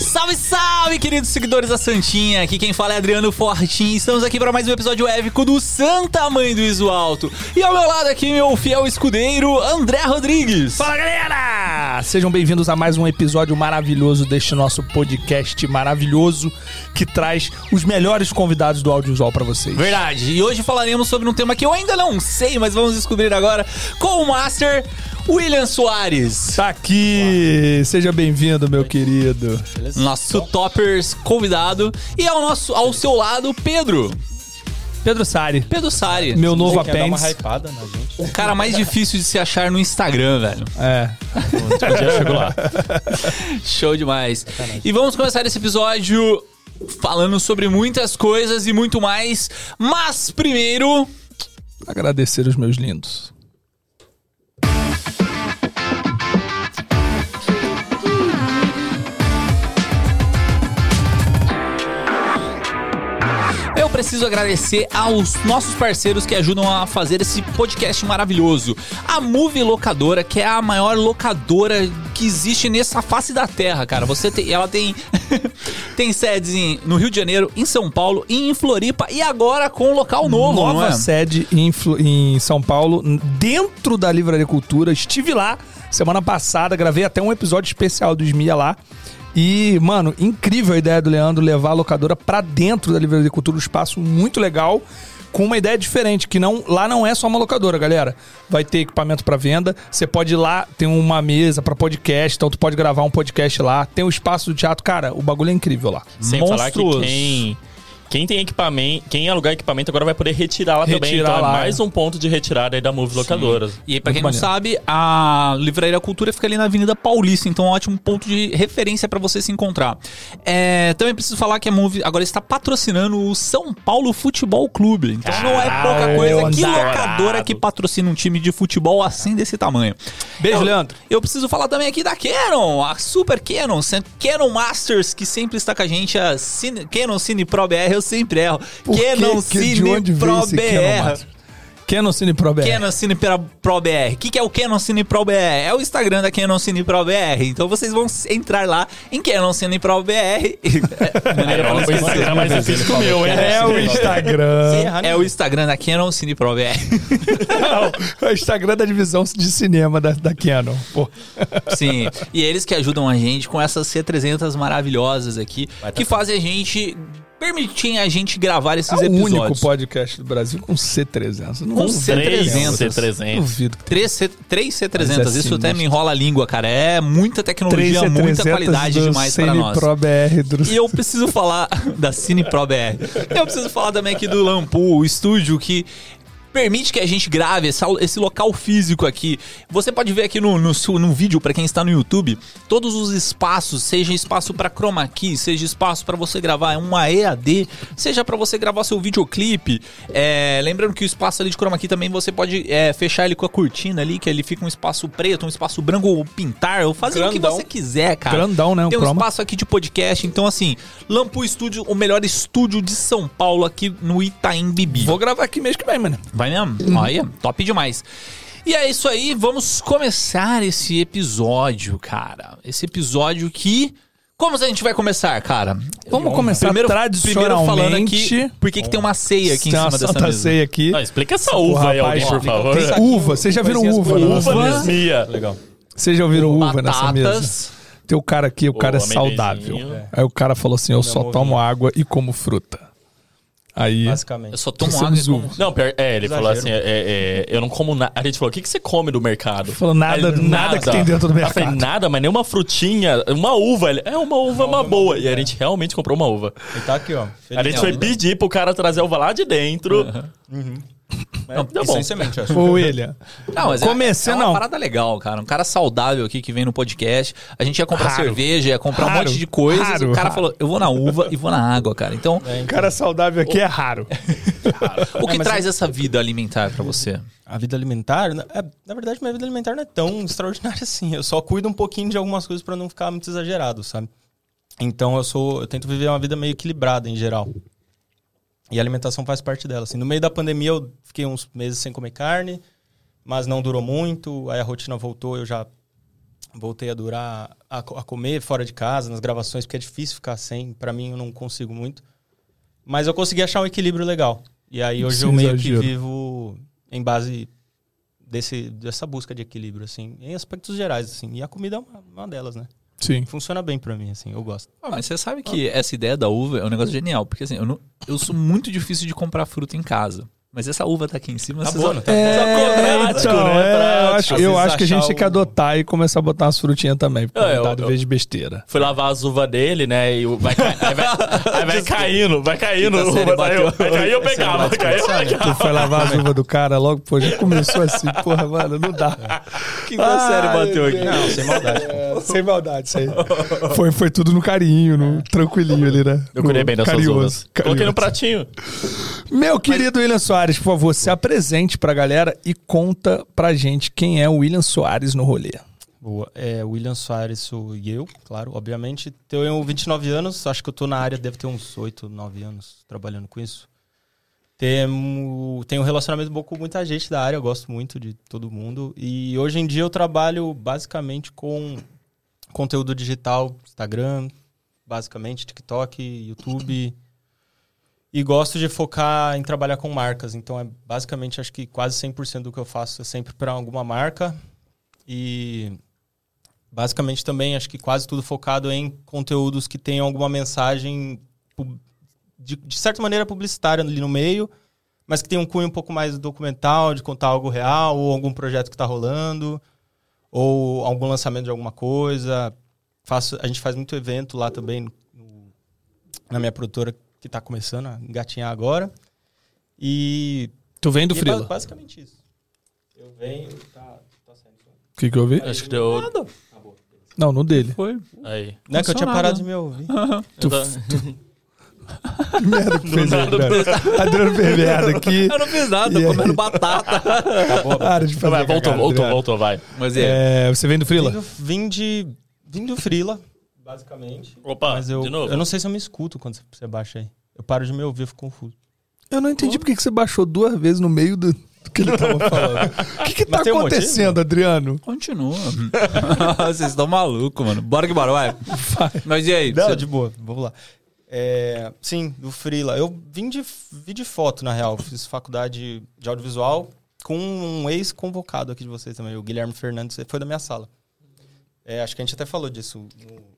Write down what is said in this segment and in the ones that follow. Salve, salve, queridos seguidores da Santinha! Aqui quem fala é Adriano Fortin. Estamos aqui para mais um episódio épico do Santa Mãe do Iso Alto. E ao meu lado aqui, meu fiel escudeiro, André Rodrigues. Fala, galera! Sejam bem-vindos a mais um episódio maravilhoso deste nosso podcast maravilhoso que traz os melhores convidados do audiovisual para vocês. Verdade. E hoje falaremos sobre um tema que eu ainda não sei, mas vamos descobrir agora com o Master William Soares. Tá aqui! Olá. Seja bem-vindo, meu querido. Nosso toppers convidado. E ao seu lado, Pedro Sari. Pedro Sari. Meu novo apêndice. Uma hypada na gente. O cara mais difícil de se achar no Instagram, velho. É. Já chegou lá. Show demais. E vamos começar esse episódio falando sobre muitas coisas e muito mais. Mas primeiro, agradecer os meus lindos. Eu preciso agradecer aos nossos parceiros que ajudam a fazer esse podcast maravilhoso. A Move Locadora, que é a maior locadora que existe nessa face da terra, cara. Ela tem sedes no Rio de Janeiro, em São Paulo e em Floripa. E agora com um local novo, nova sede em São Paulo, dentro da Livraria Cultura. Estive lá semana passada, gravei até um episódio especial do Esmia lá. E, mano, incrível a ideia do Leandro levar a locadora pra dentro da Livraria Cultura, um espaço muito legal, com uma ideia diferente, que não, lá não é só uma locadora, galera. Vai ter equipamento pra venda, você pode ir lá, tem uma mesa pra podcast, então tu pode gravar um podcast lá, tem o espaço do teatro, cara, o bagulho é incrível lá. Sem monstruoso. Falar que quem tem equipamento, quem alugar equipamento agora vai poder retirar lá também. Então lá, é mais um ponto de retirada aí da Move Locadoras. Sim. E aí, pra quem não sabe, a Livraria Cultura fica ali na Avenida Paulista, então é um ótimo ponto de referência pra você se encontrar. Também preciso falar que a Move agora está patrocinando o São Paulo Futebol Clube. Então não é pouca coisa. Que locadora que patrocina um time de futebol assim desse tamanho. Beijo, Leandro. Eu preciso falar também aqui da Canon, a Super Canon, Canon Masters, que sempre está com a gente, a Canon Cine Pro BR. Eu sempre erro. Canon Cine Pro BR. Canon Cine Pro BR. Canon Cine Pro BR. O que é o Canon Cine Pro BR? É o Instagram da Canon Cine Pro BR. Então vocês vão entrar lá em Canon Cine Pro BR. É o Instagram. É o Instagram da Canon Cine Pro BR. Não, é o Instagram da divisão de cinema da Canon. Pô. Sim. E eles que ajudam a gente com essas C300 maravilhosas aqui, que fazem a gente... Permitem a gente gravar esses episódios. É o único podcast do Brasil com C300. Não, com C300. Duvido. 3 C300. Isso sinistro. Até me enrola a língua, cara. É muita tecnologia, muita qualidade demais Cine pra nós. Pro BR do... E eu preciso falar da Cine Pro BR. Eu preciso falar também aqui do Lampu, o estúdio que permite que a gente grave esse local físico aqui. Você pode ver aqui no vídeo, para quem está no YouTube, todos os espaços, seja espaço para chroma key, seja espaço para você gravar uma EAD, seja para você gravar seu videoclipe. Lembrando que o espaço ali de chroma key também você pode fechar ele com a cortina ali, que ele fica um espaço preto, um espaço branco, ou pintar, ou fazer grandão, o que você quiser, cara. Grandão, né? Tem um espaço aqui de podcast, então assim, Lampu Estúdio, o melhor estúdio de São Paulo aqui no Itaim Bibi. Vou gravar aqui mesmo que vai, mano. Vai mesmo? Olha, top demais. E é isso aí, vamos começar esse episódio, cara. Esse episódio que... Como a gente vai começar, cara? Vamos começar tradicionalmente. Primeiro falando aqui, por que tem uma ceia aqui em cima dessa mesa? Tem uma ceia aqui. Não, explica essa uva aí, alguém, por favor. Uva, vocês já viram uva na mesa? Uva Esmia. Legal. Vocês já viram uva nessa mesa? Tem o cara aqui, o cara é saudável. Aí o cara falou assim, eu só tomo água e como fruta. Aí, basicamente. Eu só tomo água e como... Não, pior, ele exagero. Falou assim, eu não como nada. A gente falou, o que você come do mercado? Falou nada que tem dentro do mercado. Eu falei, nada, mas nem uma frutinha, uma uva. Ele, uma uva é uma boa. E a gente realmente comprou uma uva. E tá aqui, ó. Feliz. A gente foi pedir pro cara trazer a uva lá de dentro. Uhum. Não, tá bom. Essencialmente, acho. Ô, William. Não, mas é uma parada legal, cara. Um cara saudável aqui que vem no podcast. A gente ia comprar cerveja, ia comprar um monte de coisas. O cara falou, eu vou na uva e vou na água, cara. Então... Um cara saudável aqui é raro. O que traz essa vida alimentar pra você? A vida alimentar? Na verdade, minha vida alimentar não é tão extraordinária assim. Eu só cuido um pouquinho de algumas coisas pra não ficar muito exagerado, sabe? Então, eu tento viver uma vida meio equilibrada, em geral. E a alimentação faz parte dela. Assim, no meio da pandemia, eu fiquei uns meses sem comer carne. mas não durou muito. Aí a rotina voltou, eu já voltei a durar, a comer fora de casa, nas gravações, porque é difícil ficar sem. Pra mim, eu não consigo muito. Mas eu consegui achar um equilíbrio legal. E aí hoje eu meio que vivo em base dessa busca de equilíbrio, assim, em aspectos gerais, assim. E a comida é uma delas, né? Sim. Funciona bem pra mim, assim, eu gosto. Ah, mas você sabe que essa ideia da uva é um negócio genial, porque assim, eu sou muito difícil de comprar fruta em casa. Mas essa uva tá aqui em cima, tá bom, tá? Eu acho que a gente tem que adotar e começar a botar umas frutinhas também, porque não dá de vez de besteira. Fui lavar as uvas dele, né? E vai caindo. Aí eu pegava. Tu foi lavar as uvas do cara logo, pô, já começou assim, porra, mano, não dá. Quinta série bateu aqui. Não, sem maldade. Sem maldade, isso aí. Foi tudo no carinho, no tranquilinho ali, né? Eu curei bem dessas uvas. Coloquei no pratinho. Meu querido William Soares, por favor, se apresente pra galera e conta pra gente quem é o William Soares no rolê. Boa, William Soares sou eu, claro, obviamente. Tenho 29 anos, acho que eu tô na área, deve ter uns 8, 9 anos trabalhando com isso. Tenho um relacionamento bom com muita gente da área, eu gosto muito de todo mundo. E hoje em dia eu trabalho basicamente com conteúdo digital, Instagram, basicamente TikTok, YouTube. E gosto de focar em trabalhar com marcas. Então, basicamente, acho que quase 100% do que eu faço é sempre para alguma marca. E, basicamente, também, acho que quase tudo focado em conteúdos que tenham alguma mensagem, de certa maneira, publicitária ali no meio, mas que tem um cunho um pouco mais documental, de contar algo real, ou algum projeto que está rolando, ou algum lançamento de alguma coisa. A gente faz muito evento lá também, na minha produtora, que tá começando a engatinhar agora. E... Tu vem do frila? Basicamente isso. Eu venho... Tá saindo. O que eu vi? Acho que deu... Nada. Não, no dele. Foi. Aí. Não é que eu tinha parado de me ouvir. Que merda que fez aí, Adriano Perverdo aqui. Eu não fiz nada, tô comendo batata. Acabou. Para de fazer cagada. Voltou, vai. Mas você vem do frila? Vim do frila. Basicamente. Opa, mas de novo. Eu não sei se eu me escuto quando você baixa aí. Eu paro de me ouvir, eu fico confuso. Eu não entendi porque que você baixou duas vezes no meio do que ele tava falando. O que tá acontecendo, Adriano? Continua. Vocês estão malucos, mano. Bora que bora, vai. Mas e aí? Não, de boa, vamos lá. Sim, do frila. Eu vim de foto, na real. Fiz faculdade de audiovisual com um ex-convocado aqui de vocês também, o Guilherme Fernandes. Ele foi da minha sala. Acho que a gente até falou disso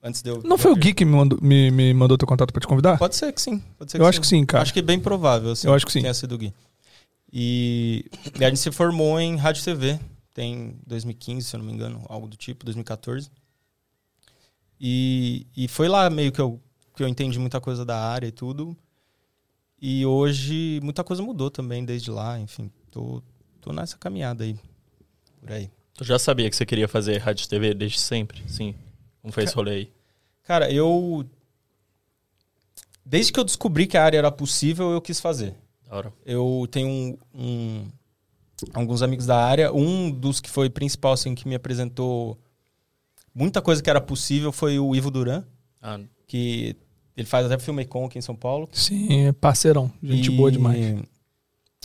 antes de eu... Não foi o Gui que me mandou teu contato pra te convidar? Pode ser que sim. Acho que sim, cara. Acho que é bem provável, assim, eu acho que sim. Tenha sido o Gui. E a gente se formou em rádio e TV. Tem 2015, se eu não me engano, algo do tipo, 2014. E foi lá meio que eu entendi muita coisa da área e tudo. E hoje muita coisa mudou também desde lá. Enfim, tô nessa caminhada aí, por aí. Tu já sabia que você queria fazer rádio e TV desde sempre? Sim. Como foi esse rolê aí? Cara, eu... Desde que eu descobri que a área era possível, eu quis fazer. Da hora. Eu tenho alguns amigos da área. Um dos que foi principal, assim, que me apresentou muita coisa que era possível foi o Ivo Duran. Ah. Que ele faz até Filmecom aqui em São Paulo. Sim, é parceirão. Gente boa demais.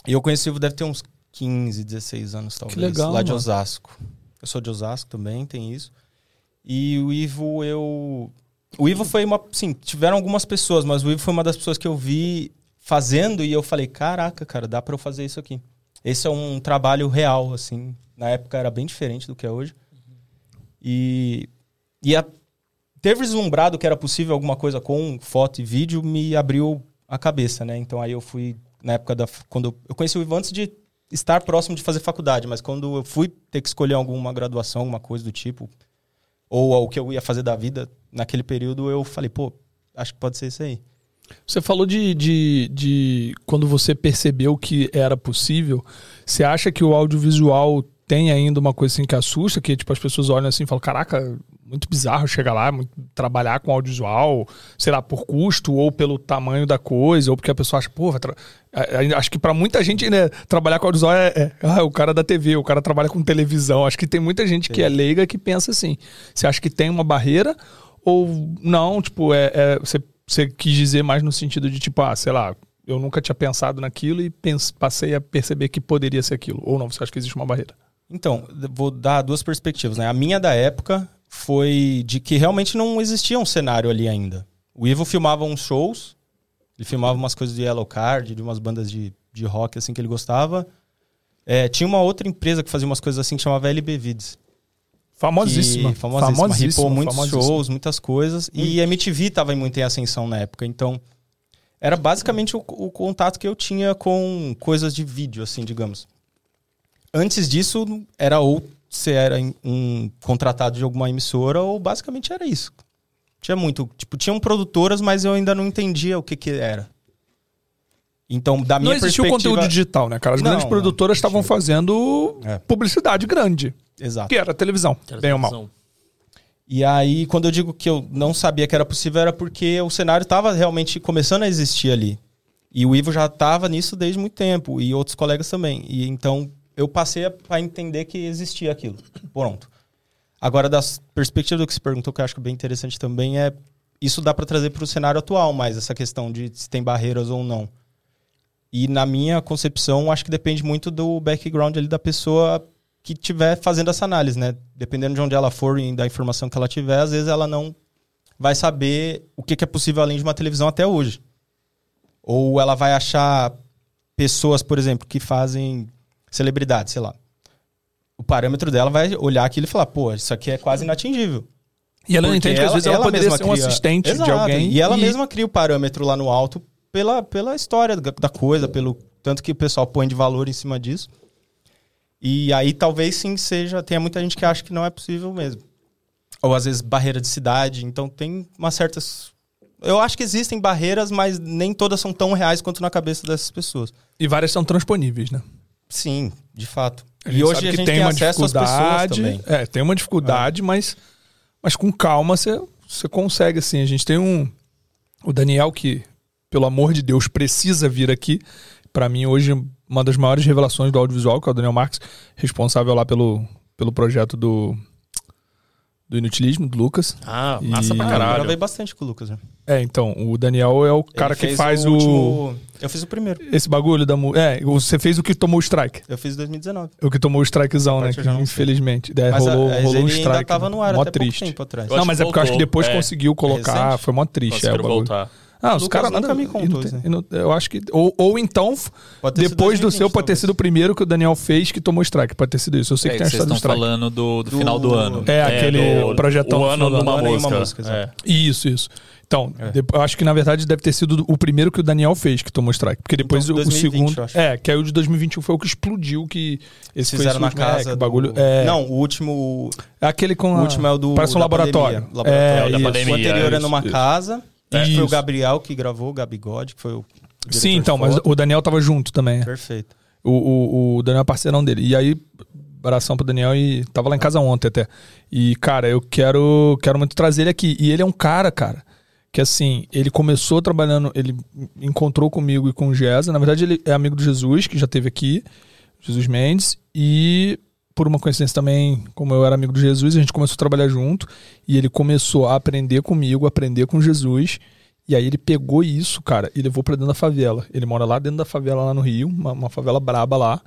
E eu conheci o Ivo, deve ter uns 15, 16 anos, talvez. Que legal, lá, mano. De Osasco. Eu sou de Osasco também, tem isso. E o Ivo, O Ivo foi uma... Sim, tiveram algumas pessoas, mas o Ivo foi uma das pessoas que eu vi fazendo e eu falei, caraca, cara, dá pra eu fazer isso aqui. Esse é um trabalho real, assim. Na época era bem diferente do que é hoje. Uhum. E ter vislumbrado que era possível alguma coisa com foto e vídeo me abriu a cabeça, né? Então aí eu fui, na época da... Quando eu conheci o Ivo antes de estar próximo de fazer faculdade, mas quando eu fui ter que escolher alguma graduação, alguma coisa do tipo, ou o que eu ia fazer da vida, naquele período eu falei, pô, acho que pode ser isso aí. Você falou de quando você percebeu que era possível, você acha que o audiovisual tem ainda uma coisa assim que assusta, que tipo, as pessoas olham assim e falam, caraca, muito bizarro chegar lá, trabalhar com audiovisual, sei lá, por custo ou pelo tamanho da coisa, ou porque a pessoa acha, pô, acho que pra muita gente, né, trabalhar com audiovisual o cara da TV, o cara trabalha com televisão, acho que tem muita gente que é leiga que pensa assim, você acha que tem uma barreira ou não, tipo, você quis dizer mais no sentido de tipo, sei lá, eu nunca tinha pensado naquilo e passei a perceber que poderia ser aquilo, ou não, você acha que existe uma barreira? Então, vou dar duas perspectivas, né? A minha da época foi de que realmente não existia um cenário ali ainda. O Ivo filmava uns shows, ele filmava umas coisas de Yellow Card, de umas bandas de rock assim que ele gostava. É, tinha uma outra empresa que fazia umas coisas assim que chamava LB Vids. Famosíssima. Ripou muitos shows, muitas coisas. E a MTV estava muito em ascensão na época, então era basicamente o contato que eu tinha com coisas de vídeo, assim, digamos. Antes disso, era ou você era um contratado de alguma emissora, ou basicamente era isso. Tinha muito, tipo, tinham produtoras, mas eu ainda não entendia o que era. Então, da minha perspectiva... Não existia o conteúdo digital, né, cara? As grandes produtoras estavam fazendo publicidade grande. Exato. Que era televisão, bem ou mal. E aí, quando eu digo que eu não sabia que era possível, era porque o cenário estava realmente começando a existir ali. E o Ivo já estava nisso desde muito tempo, e outros colegas também. E então, eu passei a entender que existia aquilo. Pronto. Agora, da perspectiva do que se perguntou, que eu acho que é bem interessante também, é isso dá para trazer para o cenário atual, mas essa questão de se tem barreiras ou não. E na minha concepção, acho que depende muito do background ali da pessoa que estiver fazendo essa análise, né? Dependendo de onde ela for e da informação que ela tiver, às vezes ela não vai saber o que é possível além de uma televisão até hoje. Ou ela vai achar pessoas, por exemplo, que fazem celebridade, sei lá. O parâmetro dela vai olhar aquilo e falar, pô, isso aqui é quase inatingível. E ela não entende que às vezes ela poderia ser um assistente de alguém. E ela mesma cria o parâmetro lá no alto pela história da coisa, pelo tanto que o pessoal põe de valor em cima disso. E aí talvez sim seja... Tem muita gente que acha que não é possível mesmo. Ou às vezes barreira de cidade. Então tem umas certas... Eu acho que existem barreiras, mas nem todas são tão reais quanto na cabeça dessas pessoas. E várias são transponíveis, né? Sim, de fato. E hoje a gente tem acesso às pessoas também. É, tem uma dificuldade, mas com calma você consegue, assim. A gente tem o Daniel que, pelo amor de Deus, precisa vir aqui. Pra mim hoje... Uma das maiores revelações do audiovisual, que é o Daniel Marques, responsável lá pelo projeto do Inutilismo, do Lucas. Ah, massa pra caralho. Eu gravei bastante com o Lucas, né? É, então, o Daniel é o cara que faz o... Eu fiz o primeiro. Esse bagulho da... você fez o que tomou o strike. Eu fiz em 2019. O que tomou o strikezão, né? Infelizmente. Mas rolou um strike. Ainda tava no ar mó até triste. Pouco tempo atrás. Não, mas é porque eu acho que depois conseguiu colocar. Recente. Foi mó triste. Conseguiram voltar. Ah, os caras nunca me contou isso, né? Eu acho que... Ou então, depois do seu, pode ter sido o primeiro que o Daniel fez que tomou strike. Pode ter sido isso. Eu sei que tem achado um strike. Vocês estão falando do final do ano. É, aquele projetão. O ano numa música. Isso. Então, eu acho que, na verdade, deve ter sido o primeiro que o Daniel fez que tomou strike. Porque depois então, o 2020, segundo... que aí o de 2021 foi o que explodiu, que... Eles fizeram na casa o bagulho... Não, o último... Aquele com a... O último é o do... Parece um laboratório. É, o da pandemia. O anterior é numa casa... Foi o Gabriel que gravou, o Gabigode, que foi o... Sim, então, mas o Daniel tava junto também. Perfeito. O Daniel é parceirão dele. E aí, abração pro Daniel e tava lá em casa ontem até. E, cara, eu quero muito trazer ele aqui. E ele é um cara, que assim, ele começou trabalhando, ele encontrou comigo e com o Gesa. Na verdade, ele é amigo do Jesus, que já esteve aqui, Jesus Mendes, e... Por uma coincidência também, como eu era amigo de Jesus, a gente começou a trabalhar junto e ele começou a aprender comigo, aprender com Jesus. E aí ele pegou isso, cara, e levou pra dentro da favela. Ele mora lá dentro da favela, lá no Rio, uma favela braba lá.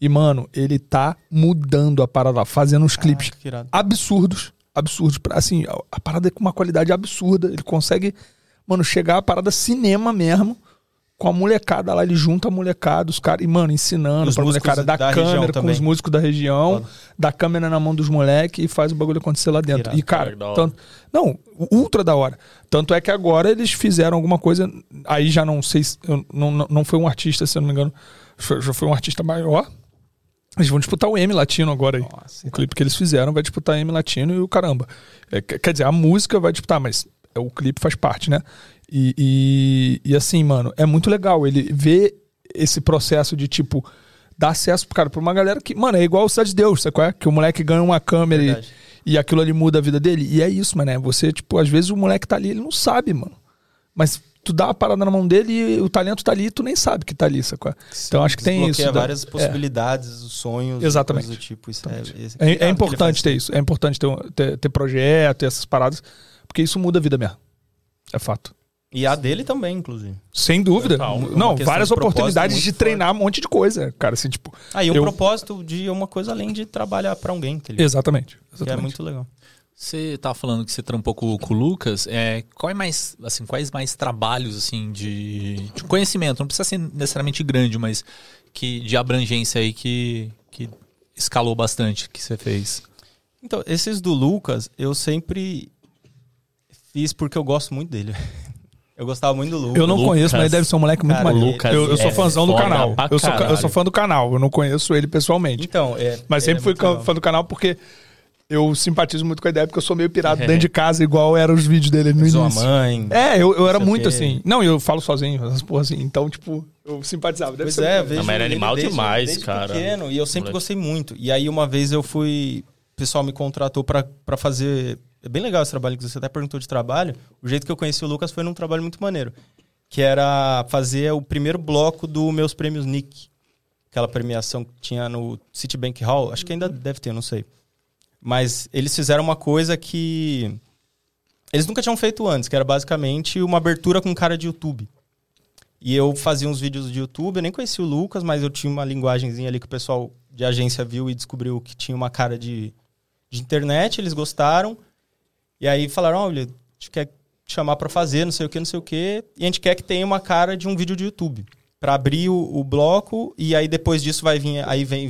E, mano, ele tá mudando a parada lá, fazendo uns clipes absurdos. Assim, a parada é com uma qualidade absurda. Ele consegue, mano, chegar a parada cinema mesmo. Com a molecada lá, ele junta a molecada, os caras, e mano, ensinando os pra molecada da câmera com os músicos da região, dá câmera na mão dos moleques e faz o bagulho acontecer lá dentro. Irado, e cara, ultra da hora. Tanto é que agora eles fizeram alguma coisa, aí já não sei, não foi um artista, se eu não me engano, já foi um artista maior. Eles vão disputar o M Latino agora aí. Nossa, o clipe que eles fizeram vai disputar M Latino e o caramba. Quer dizer, a música vai disputar, mas o clipe faz parte, né? E assim, mano, é muito legal ele ver esse processo de, tipo, dar acesso, cara, pra uma galera que, mano, é igual o Cidade de Deus, sabe qual é? Que o moleque ganha uma câmera e aquilo ali muda a vida dele. E é isso, mano, né? Você, tipo, às vezes o moleque tá ali, ele não sabe, mano. Mas tu dá a parada na mão dele e o talento tá ali e tu nem sabe que tá ali, sabe qual é? Sim, então acho que tem isso. Várias possibilidades, os sonhos, exatamente. Coisas do tipo. Isso é importante ter isso. É importante ter projeto, ter essas paradas, porque isso muda a vida mesmo. É fato. E a dele também, inclusive. Sem dúvida. Não, várias oportunidades de treinar um monte de coisa, cara. Assim, tipo, aí o propósito de uma coisa além de trabalhar pra alguém. Tá ligado? Exatamente. Que é muito legal. Você tava falando que você trampou com o Lucas. Quais mais trabalhos assim, de conhecimento? Não precisa ser necessariamente grande, mas de abrangência aí que escalou bastante que você fez. Então, esses do Lucas, eu sempre fiz porque eu gosto muito dele. Eu gostava muito do Lucas. Eu não conheço, mas ele deve ser um moleque muito maluco. Eu sou fãzão do canal. Eu sou fã do canal. Eu não conheço ele pessoalmente. Então, mas sempre fui fã do canal porque eu simpatizo muito com a ideia, porque eu sou meio pirado dentro de casa, igual eram os vídeos dele no início. Sua mãe. Eu era muito assim. Não, eu falo sozinho, essas porra assim. Então, tipo, eu simpatizava. Deve ser vejo. Mas era animal demais, cara. Pequeno, e eu sempre gostei muito. E aí, uma vez eu fui. O pessoal me contratou pra fazer. É bem legal esse trabalho, que você até perguntou de trabalho. O jeito que eu conheci o Lucas foi num trabalho muito maneiro, que era fazer o primeiro bloco do Meus Prêmios Nick. Aquela premiação que tinha no Citibank Hall. Acho que ainda deve ter, não sei. Mas eles fizeram uma coisa que eles nunca tinham feito antes, que era basicamente uma abertura com cara de YouTube. E eu fazia uns vídeos de YouTube, eu nem conhecia o Lucas, mas eu tinha uma linguagenzinha ali que o pessoal de agência viu e descobriu que tinha uma cara de internet, eles gostaram. E aí falaram, olha, a gente quer te chamar pra fazer, não sei o quê. E a gente quer que tenha uma cara de um vídeo de YouTube. Pra abrir o bloco, e aí depois disso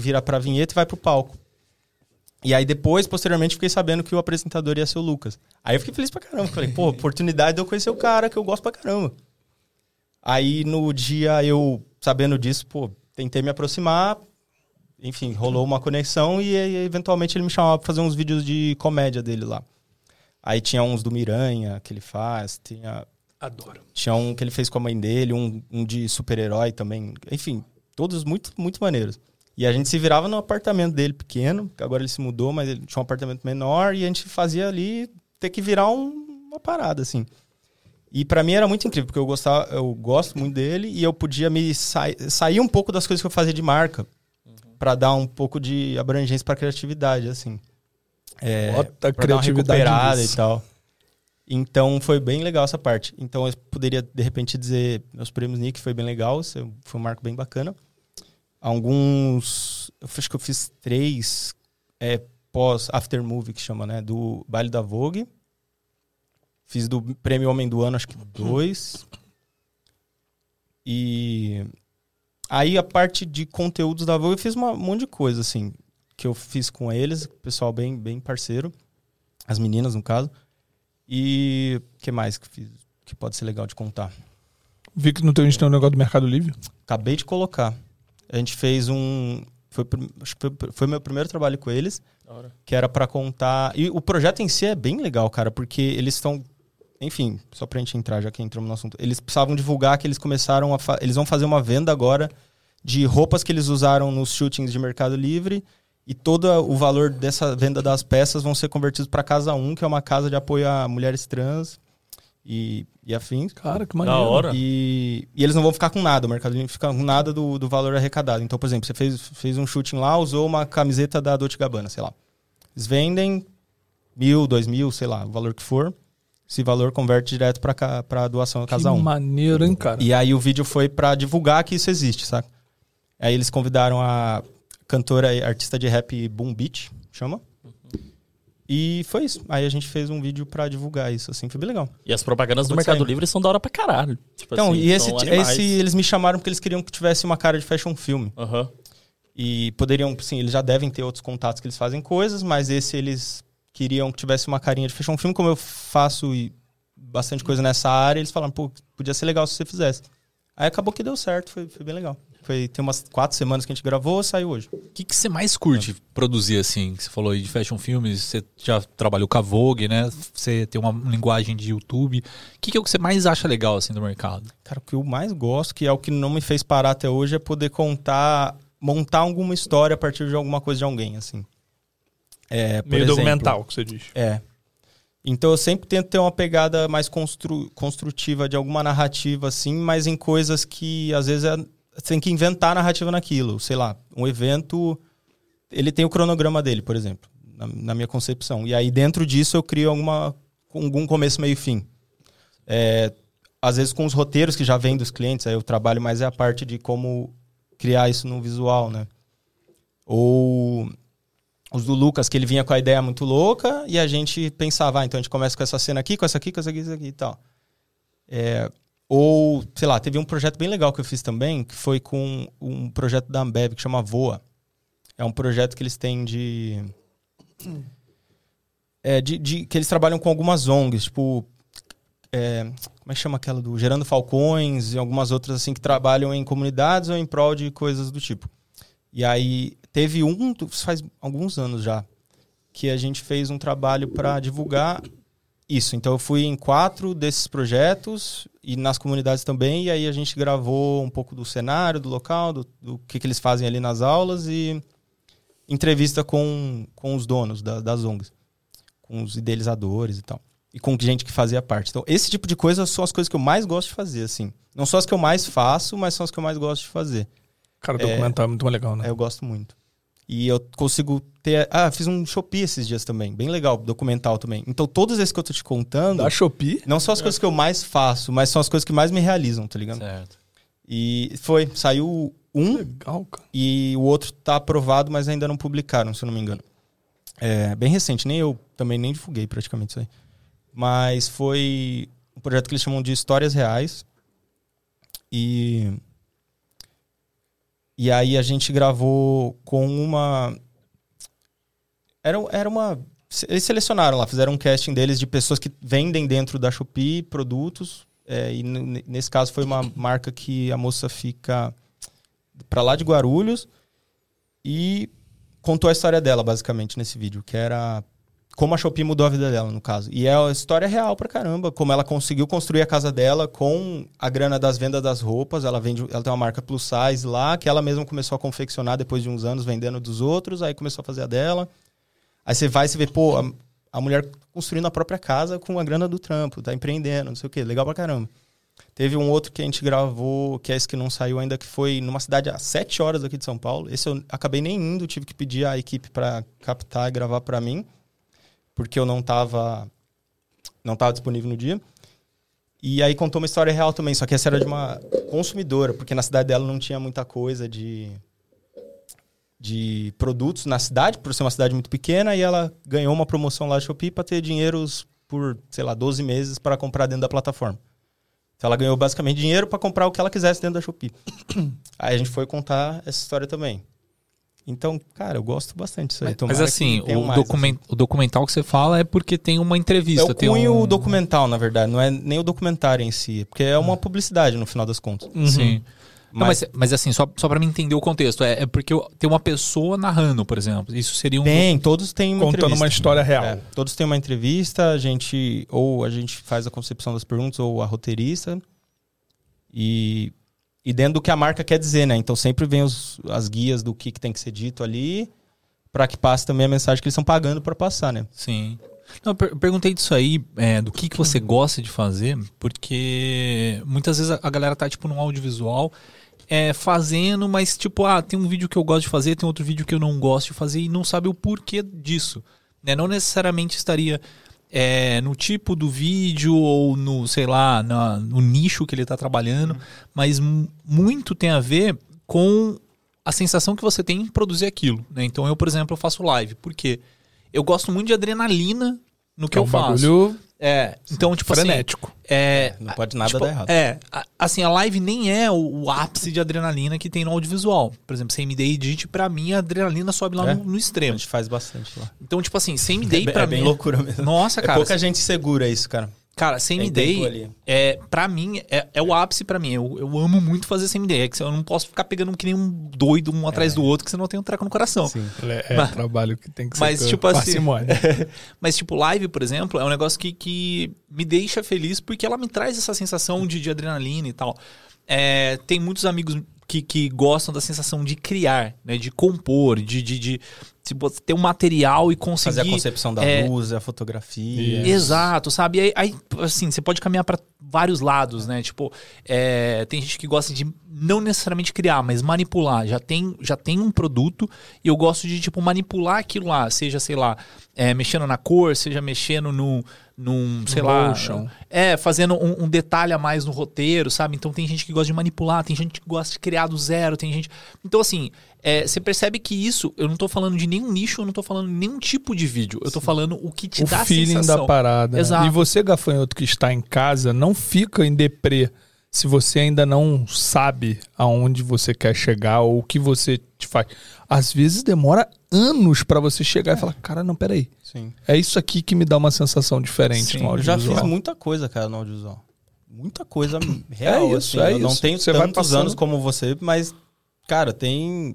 vira pra vinheta e vai pro palco. E aí depois, posteriormente, fiquei sabendo que o apresentador ia ser o Lucas. Aí eu fiquei feliz pra caramba. Falei, pô, oportunidade de eu conhecer o cara que eu gosto pra caramba. Aí no dia eu, sabendo disso, tentei me aproximar. Enfim, rolou uma conexão e eventualmente ele me chamava pra fazer uns vídeos de comédia dele lá. Aí tinha uns do Miranha que ele faz, Adoro. Tinha um que ele fez com a mãe dele, um de super-herói também. Enfim, todos muito, muito maneiros. E a gente se virava no apartamento dele pequeno, que agora ele se mudou, mas ele tinha um apartamento menor, e a gente fazia ali ter que virar uma parada, assim. E pra mim era muito incrível, porque eu gosto muito dele e eu podia me sair um pouco das coisas que eu fazia de marca, pra dar um pouco de abrangência pra criatividade, assim. Bota criatividade e tal. Então foi bem legal essa parte. Então eu poderia de repente dizer Meus Prêmios Nick foi bem legal, foi um marco bem bacana. Alguns, eu acho que eu fiz 3 pós after movie que chama, né, do Baile da Vogue. Fiz do Prêmio Homem do Ano, acho que 2. E aí a parte de conteúdos da Vogue eu fiz um monte de coisa assim. Que eu fiz com eles, pessoal bem, bem parceiro, as meninas no caso. E o que mais que fiz que pode ser legal de contar? Vi que no teu Instagram tem um negócio do Mercado Livre? Acabei de colocar. A gente fez foi meu primeiro trabalho com eles, que era pra contar. E o projeto em si é bem legal, cara, porque eles estão. Enfim, só pra gente entrar, já que entramos no assunto. Eles precisavam divulgar que eles começaram a. Eles vão fazer uma venda agora de roupas que eles usaram nos shootings de Mercado Livre. E todo o valor dessa venda das peças vão ser convertidos para Casa 1, que é uma casa de apoio a mulheres trans e afins. Cara, que maneiro. Da hora. E eles não vão ficar com nada, o Mercado Livre fica com nada do valor arrecadado. Então, por exemplo, você fez um shooting lá, usou uma camiseta da Dolce & Gabbana, sei lá. Eles vendem 1.000, 2.000, sei lá, o valor que for. Esse valor converte direto para doação da Casa 1. Que maneiro, hein, cara? E aí o vídeo foi para divulgar que isso existe, saca? Aí eles convidaram a cantora e artista de rap Boom Beach, chama. E foi isso. Aí a gente fez um vídeo pra divulgar isso, assim, foi bem legal. E as propagandas do Mercado Livre são da hora pra caralho. Tipo então, assim, e esse eles me chamaram porque eles queriam que tivesse uma cara de fashion filme. Uhum. E poderiam, sim, eles já devem ter outros contatos que eles fazem coisas, mas esse eles queriam que tivesse uma carinha de fashion filme, como eu faço bastante coisa nessa área, eles falaram, pô, podia ser legal se você fizesse. Aí acabou que deu certo, foi bem legal. Tem umas 4 semanas que a gente gravou, saiu hoje. O que você mais curte produzir, assim? Você falou aí de fashion filmes, você já trabalhou com a Vogue, né? Você tem uma linguagem de YouTube. O que é o que você mais acha legal, assim, do mercado? Cara, o que eu mais gosto, que é o que não me fez parar até hoje, é poder montar alguma história a partir de alguma coisa de alguém, assim. Meio documental, que você diz. Então eu sempre tento ter uma pegada mais construtiva de alguma narrativa, assim, mas em coisas que, às vezes, você tem que inventar a narrativa naquilo. Sei lá, um evento, ele tem o cronograma dele, por exemplo, na minha concepção. E aí, dentro disso, eu crio algum começo, meio e fim. às vezes com os roteiros que já vêm dos clientes, aí eu trabalho, mas é a parte de como criar isso no visual, né? Ou os do Lucas, que ele vinha com a ideia muito louca e a gente pensava, ah, então a gente começa com essa cena aqui, com essa aqui, com essa aqui, com essa aqui e tal. É, ou, sei lá, teve um projeto bem legal que eu fiz também, que foi com um projeto da Ambev, que chama Voa. É um projeto que eles têm que eles trabalham com algumas ONGs, tipo... como é que chama aquela do Gerando Falcões e algumas outras assim que trabalham em comunidades ou em prol de coisas do tipo. E aí teve um, faz alguns anos já, que a gente fez um trabalho para divulgar isso. Então eu fui em 4 desses projetos e nas comunidades também, e aí a gente gravou um pouco do cenário, do local, do que eles fazem ali nas aulas e entrevista com os donos das ONGs, com os idealizadores e tal. E com gente que fazia parte. Então, esse tipo de coisa são as coisas que eu mais gosto de fazer, assim. Não são as que eu mais faço, mas são as que eu mais gosto de fazer. Cara, documentário é muito legal, né? Eu gosto muito. E eu consigo ter... Ah, fiz um Shopee esses dias também. Bem legal, documental também. Então, todos esses que eu tô te contando... Da Shopee? Não são as coisas que eu mais faço, mas são as coisas que mais me realizam, tá ligado? Certo. E foi. Saiu um. Legal, cara. E o outro tá aprovado, mas ainda não publicaram, se eu não me engano. É bem recente. Nem eu também nem divulguei praticamente isso aí. Mas foi um projeto que eles chamam de Histórias Reais. E aí a gente gravou com uma... Era uma... Eles selecionaram lá, fizeram um casting deles de pessoas que vendem dentro da Shopee produtos. E nesse caso foi uma marca que a moça fica pra lá de Guarulhos. E contou a história dela, basicamente, nesse vídeo. Que era... Como a Shopee mudou a vida dela, no caso. E é uma história real pra caramba. Como ela conseguiu construir a casa dela com a grana das vendas das roupas. Ela tem uma marca plus size lá, que ela mesma começou a confeccionar depois de uns anos, vendendo dos outros. Aí começou a fazer a dela. Aí você vai e vê, pô, a mulher construindo a própria casa com a grana do trampo. Tá empreendendo, não sei o quê. Legal pra caramba. Teve um outro que a gente gravou, que é esse que não saiu ainda, que foi numa cidade a 7 horas daqui de São Paulo. Esse eu acabei nem indo, tive que pedir a equipe pra captar e gravar pra mim. Porque eu não tava disponível no dia. E aí contou uma história real também, só que essa era de uma consumidora, porque na cidade dela não tinha muita coisa de produtos na cidade, por ser uma cidade muito pequena, e ela ganhou uma promoção lá de Shopee para ter dinheiros por, sei lá, 12 meses para comprar dentro da plataforma. Então ela ganhou basicamente dinheiro para comprar o que ela quisesse dentro da Shopee. Aí a gente foi contar essa história também. Então, cara, eu gosto bastante disso aí. Mas assim, o documental que você fala é porque tem uma entrevista. Eu cunho o documental, na verdade. Não é nem o documentário em si. Porque é uma publicidade, no final das contas. Uhum. Sim. Não, mas assim, só pra mim entender o contexto. É porque tem uma pessoa narrando, por exemplo. Isso seria um... Tem, todos têm uma entrevista. Contando uma história real. É, todos têm uma entrevista. A gente faz a concepção das perguntas ou a roteirista. E dentro do que a marca quer dizer, né? Então sempre vem as guias do que tem que ser dito ali, para que passe também a mensagem que eles estão pagando para passar, né? Sim. Não, eu perguntei disso aí, do que você gosta de fazer, porque muitas vezes a galera tá, tipo, num audiovisual fazendo, mas, tipo, tem um vídeo que eu gosto de fazer, tem outro vídeo que eu não gosto de fazer e não sabe o porquê disso, né? Não necessariamente estaria... no tipo do vídeo ou no, sei lá, no nicho que ele está trabalhando, mas muito tem a ver com a sensação que você tem em produzir aquilo, né? Então eu, por exemplo, faço live, porque eu gosto muito de adrenalina no que eu faço. Bagulho então, tipo, frenético. Assim, não pode nada dar errado. Assim, a live nem é o ápice de adrenalina que tem no audiovisual. Por exemplo, sem MDI Edit, pra mim, a adrenalina sobe lá no extremo. A gente faz bastante lá. Então, tipo assim, sem MDI pra mim... É bem loucura mesmo. Nossa, cara. Pouca gente segura isso, cara. Cara, sem MDI, pra mim, é o ápice pra mim. Eu amo muito fazer sem MDI. É que eu não posso ficar pegando que nem um doido um atrás do outro, que você não tem um treco no coração. Sim, mas, trabalho que tem que ser. Mas, tipo assim, mas, tipo, live, por exemplo, é um negócio que me deixa feliz porque ela me traz essa sensação de adrenalina e tal. Tem muitos amigos que gostam da sensação de criar, né? De compor, de ter um material e conseguir... Fazer a concepção da luz, a fotografia... Yes. Exato, sabe? Aí, assim, você pode caminhar para vários lados, né? Tipo, tem gente que gosta de não necessariamente criar, mas manipular. Já tem um produto e eu gosto de, tipo, manipular aquilo lá. Seja, sei lá, mexendo na cor, seja mexendo num sei lá... fazendo um detalhe a mais no roteiro, sabe? Então, tem gente que gosta de manipular, tem gente que gosta de criar do zero, tem gente... Então, assim... Você percebe que isso, eu não tô falando de nenhum nicho, eu não tô falando de nenhum tipo de vídeo. Eu tô falando o que te dá a sensação. O feeling da parada. Exato. E você, gafanhoto, que está em casa, não fica em deprê se você ainda não sabe aonde você quer chegar ou o que você te faz. Às vezes demora anos pra você chegar e falar, cara, não, peraí. Sim. É isso aqui que me dá uma sensação diferente no audiovisual. Eu já fiz muita coisa, cara, no audiovisual. Muita coisa real, isso, assim. Eu não tenho tantos anos como você, mas, cara, tem...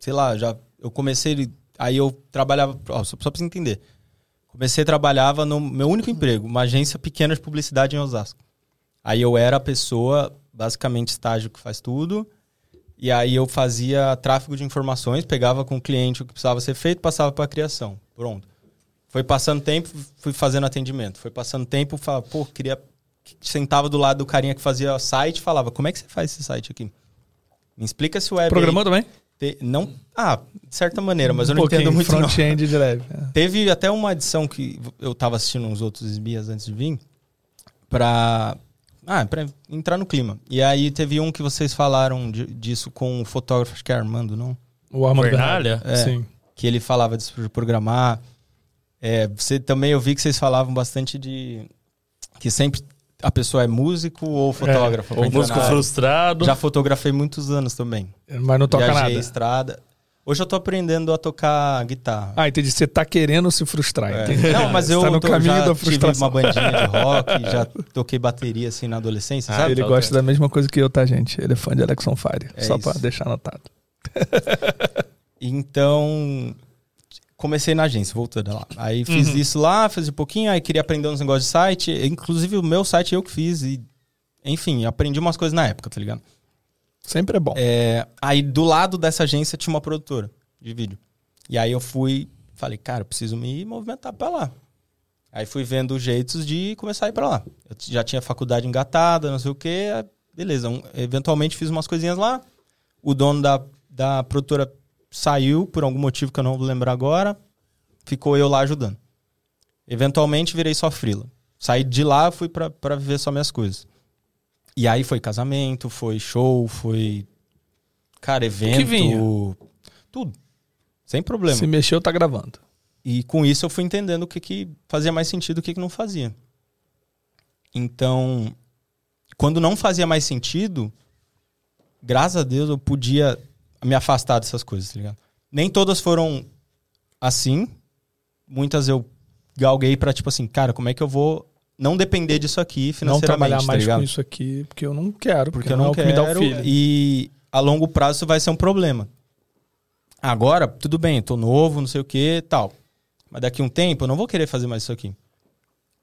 Sei lá, eu comecei... Aí eu trabalhava... Só pra você entender. Comecei, trabalhava no meu único emprego. Uma agência pequena de publicidade em Osasco. Aí eu era a pessoa, basicamente estágio que faz tudo. E aí eu fazia tráfego de informações. Pegava com o cliente o que precisava ser feito. Passava pra criação. Pronto. Foi passando tempo, fui fazendo atendimento. Foi passando tempo, falava... Pô, queria... Sentava do lado do carinha que fazia site. Falava, como é que você faz esse site aqui? Me explica esse web. Programou também? Não, de certa maneira, mas eu não entendo muito não. Front-end de leve. Teve até uma edição que eu tava assistindo uns outros Esmias antes de vir, pra entrar no clima. E aí teve um que vocês falaram disso com o fotógrafo, acho que é Armando, não? O Armando Bernalha? Sim. Que ele falava de programar. Você também, eu vi que vocês falavam bastante de... Que sempre... A pessoa é músico ou fotógrafo? Ou músico frustrado. Já fotografei muitos anos também. Mas não toca nada. Estrada. Hoje eu tô aprendendo a tocar guitarra. Ah, entendi. Você tá querendo se frustrar. Entendi. Não, mas eu já tive uma bandinha de rock, já toquei bateria assim na adolescência, sabe? Ele gosta da mesma coisa que eu, tá, gente? Ele é fã de Alex on Fire. Só pra deixar anotado. Então... Comecei na agência, voltando lá. Aí fiz isso lá, fiz um pouquinho, aí queria aprender uns negócios de site. Inclusive, o meu site eu que fiz. E, enfim, aprendi umas coisas na época, tá ligado? Sempre é bom. Aí, do lado dessa agência, tinha uma produtora de vídeo. E aí eu falei, cara, eu preciso me movimentar pra lá. Aí fui vendo jeitos de começar a ir pra lá. Eu já tinha faculdade engatada, não sei o quê. Beleza, eventualmente fiz umas coisinhas lá. O dono da produtora... Saiu, por algum motivo que eu não vou lembrar agora. Ficou eu lá ajudando. Eventualmente, virei só freela. Saí de lá, fui pra viver só minhas coisas. E aí foi casamento, foi show, foi... Cara, evento... Que vinha. Tudo. Sem problema. Se mexeu, tá gravando. E com isso eu fui entendendo o que fazia mais sentido e o que não fazia. Então, quando não fazia mais sentido, graças a Deus eu podia... me afastar dessas coisas, tá ligado? Nem todas foram assim. Muitas eu galguei pra, tipo assim, cara, como é que eu vou não depender disso aqui financeiramente, não trabalhar mais, tá, com isso aqui, porque eu não quero, porque eu não quero, é o que me dá o filho. E a longo prazo isso vai ser um problema. Agora, tudo bem, tô novo, não sei o que, tal. Mas daqui a um tempo eu não vou querer fazer mais isso aqui.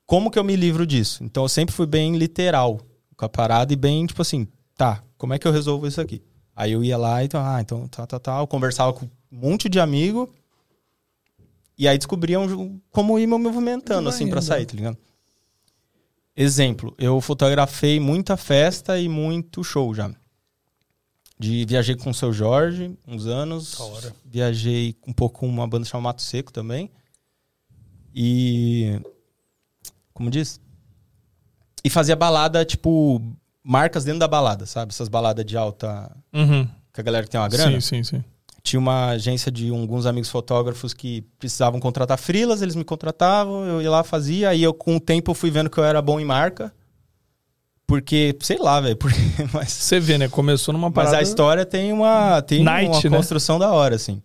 Como que eu me livro disso? Então eu sempre fui bem literal com a parada e bem, tipo assim, tá, como é que eu resolvo isso aqui? Aí eu ia lá e então eu conversava com um monte de amigo e aí descobriam como ir me movimentando assim pra sair, tá ligado? Exemplo, eu fotografei muita festa e muito show já. Viajei com o Seu Jorge uns anos, viajei um pouco com uma banda chamada Mato Seco também e e fazia balada tipo... Marcas dentro da balada, sabe? Essas baladas de alta... Que a galera que tem uma grana. Sim. Tinha uma agência de alguns amigos fotógrafos que precisavam contratar freelas, eles me contratavam, eu ia lá, fazia. Aí eu, com o tempo, fui vendo que eu era bom em marca. Porque, sei lá, velho. Mas... Você vê, né? Começou numa parada... Mas a história tem uma construção da hora, assim.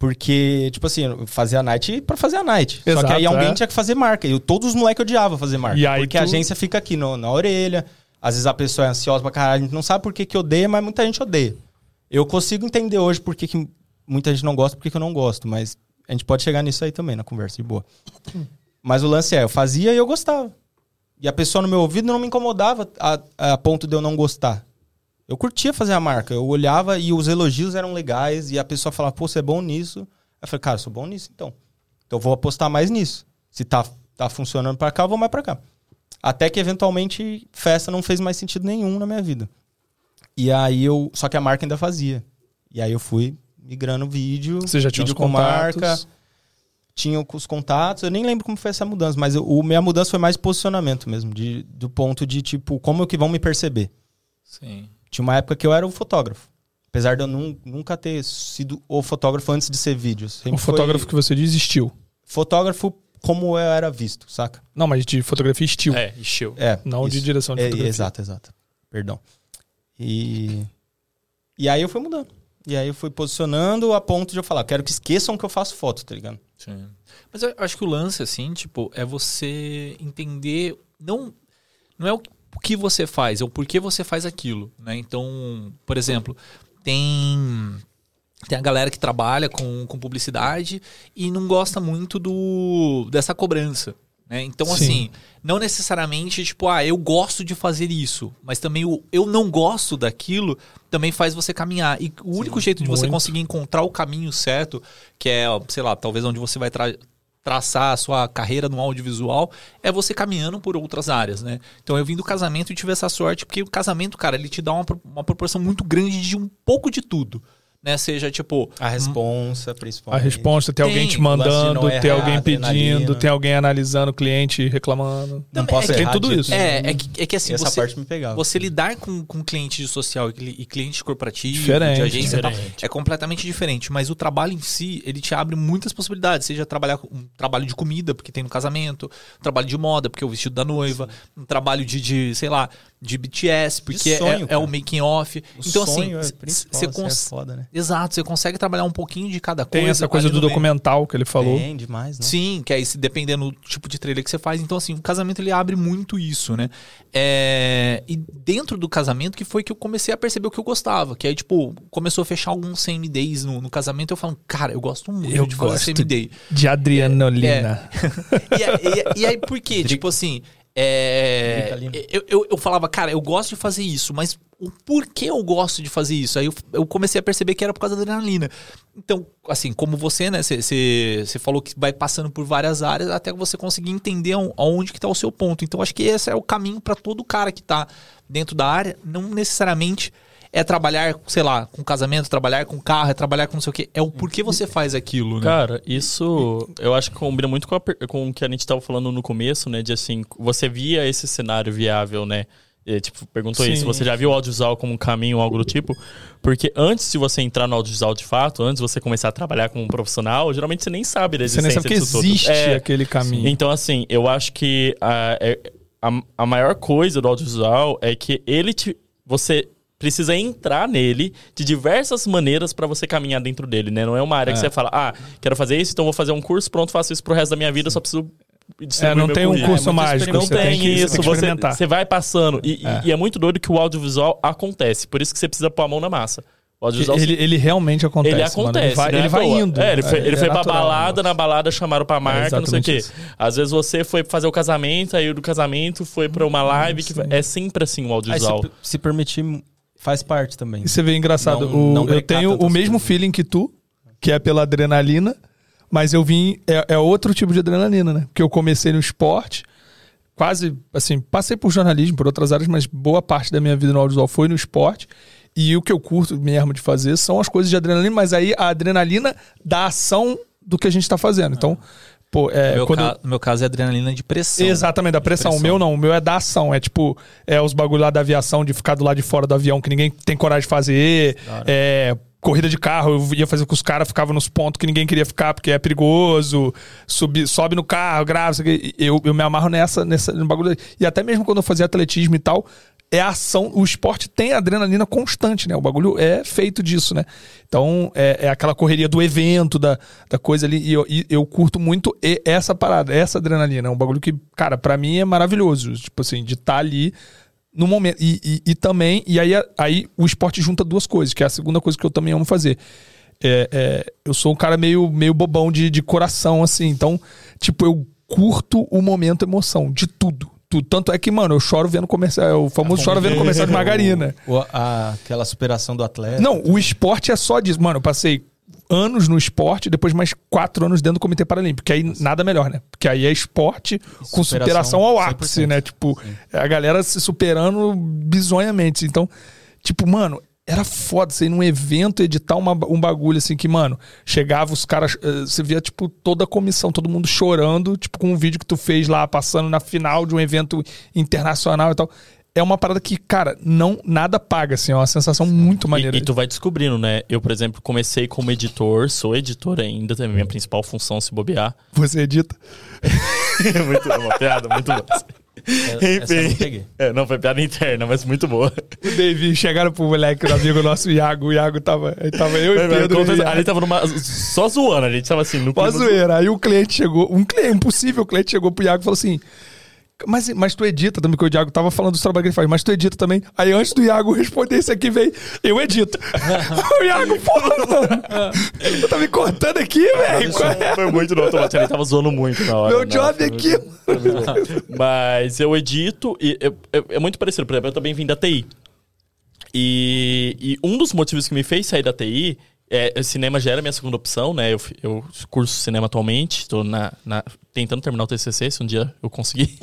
Porque, tipo assim, eu fazia a night pra fazer a night. Exato, só que aí alguém tinha que fazer marca. E todos os moleques odiavam fazer marca. E aí porque a agência fica aqui na orelha... Às vezes a pessoa é ansiosa pra caralho, a gente não sabe por que odeia, mas muita gente odeia. Eu consigo entender hoje por que muita gente não gosta, por que eu não gosto, mas a gente pode chegar nisso aí também, na conversa, de boa. Mas o lance eu fazia e eu gostava. E a pessoa no meu ouvido não me incomodava a ponto de eu não gostar. Eu curtia fazer a marca, eu olhava e os elogios eram legais, e a pessoa falava, pô, você é bom nisso. eu falei, cara, eu sou bom nisso, então. Então eu vou apostar mais nisso. Se tá funcionando pra cá, eu vou mais pra cá. Até que, eventualmente, festa não fez mais sentido nenhum na minha vida. E aí eu... Só que a marca ainda fazia. E aí eu fui migrando vídeo. Você já tinha vídeo com marca. Tinha os contatos. Eu nem lembro como foi essa mudança. Mas minha mudança foi mais posicionamento mesmo. Do ponto de, tipo, como é que vão me perceber. Sim. Tinha uma época que eu era o fotógrafo. Apesar de eu nunca ter sido o fotógrafo antes de ser vídeo. O fotógrafo que você desistiu. Fotógrafo como eu era visto, saca? Não, mas de fotografia estilo. É, estilo. É, não isso. De direção de fotografia. Exato. Perdão. E aí eu fui mudando. E aí eu fui posicionando a ponto de eu falar, quero que esqueçam que eu faço foto, tá ligado? Sim. Mas eu acho que o lance, assim, tipo, é você entender... Não é o que você faz, é o porquê você faz aquilo, né? Então, por exemplo, tem a galera que trabalha com publicidade e não gosta muito dessa cobrança, né? Então, sim, assim, não necessariamente, tipo, eu gosto de fazer isso, mas também o eu não gosto daquilo também faz você caminhar. E o único jeito de você conseguir encontrar o caminho certo, que é, sei lá, talvez onde você vai traçar a sua carreira no audiovisual, é você caminhando por outras áreas, né? Então eu vim do casamento e tive essa sorte, porque o casamento, cara, ele te dá uma proporção muito grande de um pouco de tudo, né? Seja, tipo... A responsa, principalmente. A responsa, tem alguém te mandando, errar, tem alguém pedindo, tem alguém analisando o cliente, reclamando. Não posso errar. Tem tudo isso. É que assim, essa parte me pegava. Você lidar com cliente de social e cliente corporativo, de agência e tal, é completamente diferente. Mas o trabalho em si, ele te abre muitas possibilidades. Seja trabalhar um trabalho de comida, porque tem no casamento, um trabalho de moda, porque é o vestido da noiva, um trabalho de sei lá, de BTS, porque sonho, é o making off. Então, sonho assim, você foda, né? Exato, você consegue trabalhar um pouquinho de cada coisa. Tem essa coisa do documental que ele falou. Tem, demais, né? Sim, que aí dependendo do tipo de trailer que você faz. Então, assim, o casamento ele abre muito isso, né? E dentro do casamento que foi que eu comecei a perceber o que eu gostava. Que aí, tipo, começou a fechar alguns CMDs no casamento. Eu falo, cara, eu gosto muito de fazer CMD. De Adrianolina. E aí, por quê? Tipo assim... Eu falava, cara, eu gosto de fazer isso, mas o porquê eu gosto de fazer isso? Aí eu comecei a perceber que era por causa da adrenalina. Então, assim, como você, né, você falou que vai passando por várias áreas até você conseguir entender aonde que tá o seu ponto. Então, acho que esse é o caminho para todo cara que tá dentro da área. Não necessariamente é trabalhar, sei lá, com casamento, trabalhar com carro, é trabalhar com não sei o quê. É o porquê você faz aquilo, né? Cara, isso eu acho que combina muito com o que a gente estava falando no começo, né? De assim, você via esse cenário viável, né? E, tipo, perguntou isso, você já viu o audiovisual como um caminho ou algo do tipo? Porque antes de você entrar no audiovisual de fato, antes de você começar a trabalhar como um profissional, geralmente você nem sabe da existência disso tudo. Você nem sabe que existe aquele caminho. Sim. Então, assim, eu acho que a maior coisa do audiovisual é que você precisa entrar nele de diversas maneiras para você caminhar dentro dele, né? Não é uma área que você fala, quero fazer isso, então vou fazer um curso, pronto, faço isso pro resto da minha vida, só preciso distribuir meu currículo. Não tem um curso mágico, não tem isso, você vai passando. E é muito doido que o audiovisual acontece, por isso que você precisa pôr a mão na massa. Ele realmente acontece. Ele acontece. Mano, ele vai indo. Ele foi pra balada, na balada chamaram pra marca, não sei o quê. Isso. Às vezes você foi fazer o casamento, aí o do casamento foi pra uma live. É sempre assim o audiovisual. Se permitir... Faz parte também. E você vê engraçado. Eu tenho o mesmo feeling que tu, que é pela adrenalina, mas eu vim... É outro tipo de adrenalina, né? Porque eu comecei no esporte, quase, assim, passei por jornalismo, por outras áreas, mas boa parte da minha vida no audiovisual foi no esporte. E o que eu curto mesmo de fazer são as coisas de adrenalina, mas aí a adrenalina da ação do que a gente tá fazendo. Então... Pô, no meu caso é adrenalina de pressão. Exatamente, da pressão. O meu não, o meu é da ação. É tipo, os bagulho lá da aviação, de ficar do lado de fora do avião que ninguém tem coragem de fazer. Claro. Corrida de carro, eu ia fazer com os caras, ficava nos pontos que ninguém queria ficar, porque é perigoso. Sobe no carro, grava, eu me amarro no bagulho. E até mesmo quando eu fazia atletismo e tal, é a ação. O esporte tem adrenalina constante, né? O bagulho é feito disso, né? Então, é aquela correria do evento, da coisa ali. E eu curto muito essa parada, essa adrenalina. É um bagulho que, cara, pra mim é maravilhoso. Tipo assim, de estar ali no momento. E também... E aí o esporte junta duas coisas, que é a segunda coisa que eu também amo fazer. Eu sou um cara meio bobão de coração, assim. Então, tipo, eu curto o momento emoção de tudo. Tanto é que, mano, eu choro vendo comercial. O famoso choro vendo comercial de margarina. Aquela superação do atleta. Não, o esporte é só disso. Mano, eu passei anos no esporte, depois mais 4 anos dentro do Comitê Paralímpico, que aí nada melhor, né? Porque aí é esporte com superação ao ápice, né? Tipo, a galera se superando bizonhamente. Então, tipo, mano, era foda você ir num evento, editar um bagulho assim que, mano, chegava os caras, você via, tipo, toda a comissão, todo mundo chorando, tipo, com um vídeo que tu fez lá, passando na final de um evento internacional e tal. É uma parada que, cara, não, nada paga, assim, é uma sensação muito maneira. E tu vai descobrindo, né? Eu, por exemplo, comecei como editor, sou editor ainda, também minha principal função se bobear. Você edita? Muito boa, uma piada, muito boa. Enfim, não foi piada interna, mas muito boa. O David, chegaram pro moleque, o amigo nosso, o Iago tava eu e Pedro. Ali tava numa, só zoando, a gente tava assim, no clima. Só zoeira, aí o cliente chegou, um possível cliente chegou pro Iago e falou assim... Mas tu edita também, que o Iago tava falando dos trabalhos que ele faz, mas tu edita também. Aí antes do Iago responder isso aqui, veio, eu edito. O Iago, porra, tu tá me cortando aqui, velho. Foi muito no automático, ele tava zoando muito na hora. Meu job aqui. Mas eu edito, e é muito parecido, por exemplo, eu também vim da TI. E um dos motivos que me fez sair da TI... cinema já era minha segunda opção, né? Eu curso cinema atualmente, estou tentando terminar o TCC, se um dia eu conseguir.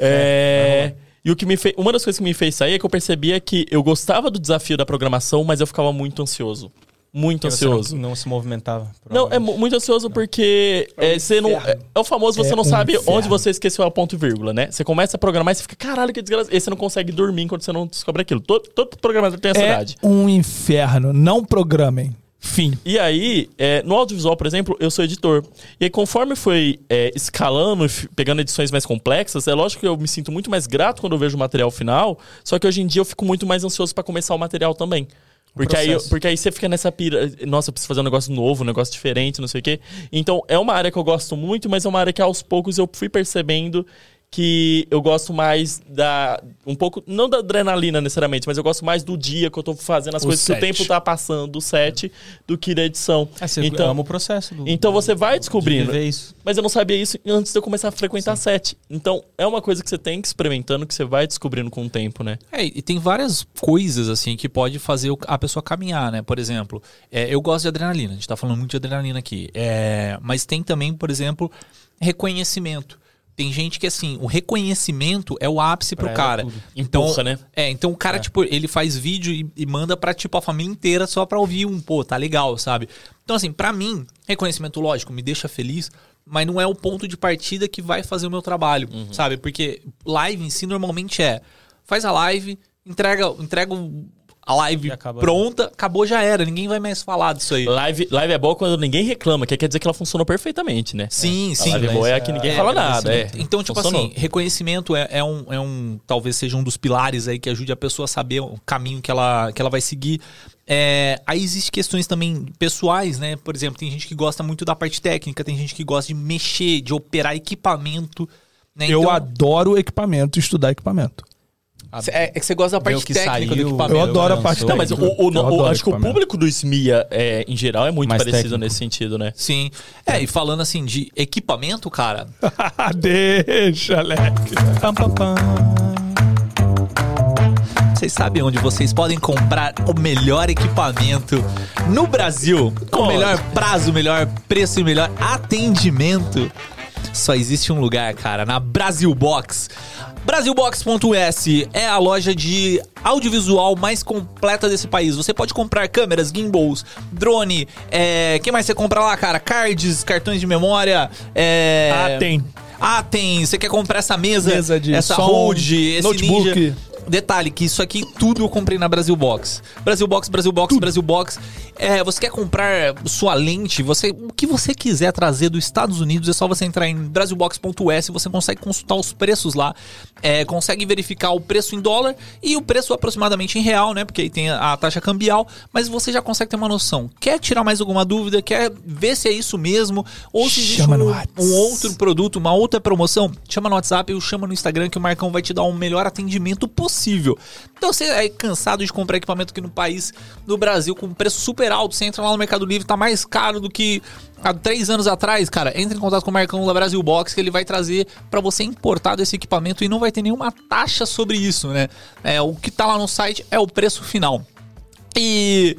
E uma das coisas que me fez sair é que eu percebia que eu gostava do desafio da programação, mas eu ficava muito ansioso. Muito ansioso. Não se movimentava. Não, é muito ansioso não. Porque você não, é o famoso, você não sabe inferno. Onde você esqueceu a ponto e vírgula, né? Você começa a programar e você fica, caralho, que desgraça. E você não consegue dormir quando você não descobre aquilo. Todo programador tem essa idade. É um inferno. Não programem. Fim. E aí, no audiovisual, por exemplo, eu sou editor. E aí, conforme foi escalando, pegando edições mais complexas, é lógico que eu me sinto muito mais grato quando eu vejo o material final, só que hoje em dia eu fico muito mais ansioso pra começar o material também. Porque aí você fica nessa pira, nossa, eu preciso fazer um negócio novo, um negócio diferente, não sei o quê. Então, é uma área que eu gosto muito, mas é uma área que aos poucos eu fui percebendo que eu gosto mais um pouco, não da adrenalina necessariamente, mas eu gosto mais do dia que eu tô fazendo as coisas, que o tempo tá passando, do set, do que da edição. Você ama o processo. Então você vai descobrindo. Mas eu não sabia isso antes de eu começar a frequentar set. Então é uma coisa que você tem que ir experimentando, que você vai descobrindo com o tempo, né? E tem várias coisas, assim, que pode fazer a pessoa caminhar, né? Por exemplo, eu gosto de adrenalina, a gente tá falando muito de adrenalina aqui. Mas tem também, por exemplo, reconhecimento. Tem gente que, assim, o reconhecimento é o ápice pro cara. Empurra, né? Então o cara, tipo, ele faz vídeo e manda pra, tipo, a família inteira só pra ouvir pô, tá legal, sabe? Então, assim, pra mim, reconhecimento, lógico, me deixa feliz, mas não é o ponto de partida que vai fazer o meu trabalho, sabe? Porque live em si normalmente faz a live, entrega a live pronta, acabou, já era. Ninguém vai mais falar disso aí. Live é boa quando ninguém reclama, que quer dizer que ela funcionou perfeitamente, né? Sim. A live boa é a que ninguém fala nada. Então, tipo assim, reconhecimento talvez seja um dos pilares aí que ajude a pessoa a saber o caminho que ela vai seguir. Aí existem questões também pessoais, né? Por exemplo, tem gente que gosta muito da parte técnica, tem gente que gosta de mexer, de operar equipamento. Né? Então, eu adoro equipamento, estudar equipamento. Que você gosta da parte técnica do equipamento. Eu adoro a parte técnica. Mas acho que o público do Esmia, em geral, é muito mais parecido nesse sentido, né? Sim. E falando assim de equipamento, cara... Deixa, Alex. Vocês sabem onde vocês podem comprar o melhor equipamento no Brasil? Com o melhor prazo, o melhor preço e o melhor atendimento. Só existe um lugar, cara, na Brasil Box. BrasilBox.us é a loja de audiovisual mais completa desse país. Você pode comprar câmeras, gimbals, drone, que mais você compra lá, cara? Cards, cartões de memória, tem. Você quer comprar essa mesa de essa Rode, esse notebook. Ninja. Detalhe que isso aqui tudo eu comprei na Brasil Box. Brasil Box. Você quer comprar sua lente, o que você quiser trazer dos Estados Unidos, é só você entrar em brasilbox.us, você consegue consultar os preços lá, consegue verificar o preço em dólar e o preço aproximadamente em real, né? Porque aí tem a taxa cambial, mas você já consegue ter uma noção. Quer tirar mais alguma dúvida? Quer ver se é isso mesmo? Ou se existe um outro produto, uma outra promoção? Chama no WhatsApp ou chama no Instagram que o Marcão vai te dar um melhor atendimento possível. Então você é cansado de comprar equipamento aqui no Brasil, com preço super alto, você entra lá no Mercado Livre, tá mais caro do que há 3 anos atrás, cara, entra em contato com o Marcão da Brasil Box, que ele vai trazer pra você importado esse equipamento e não vai ter nenhuma taxa sobre isso, né? O que tá lá no site é o preço final. E...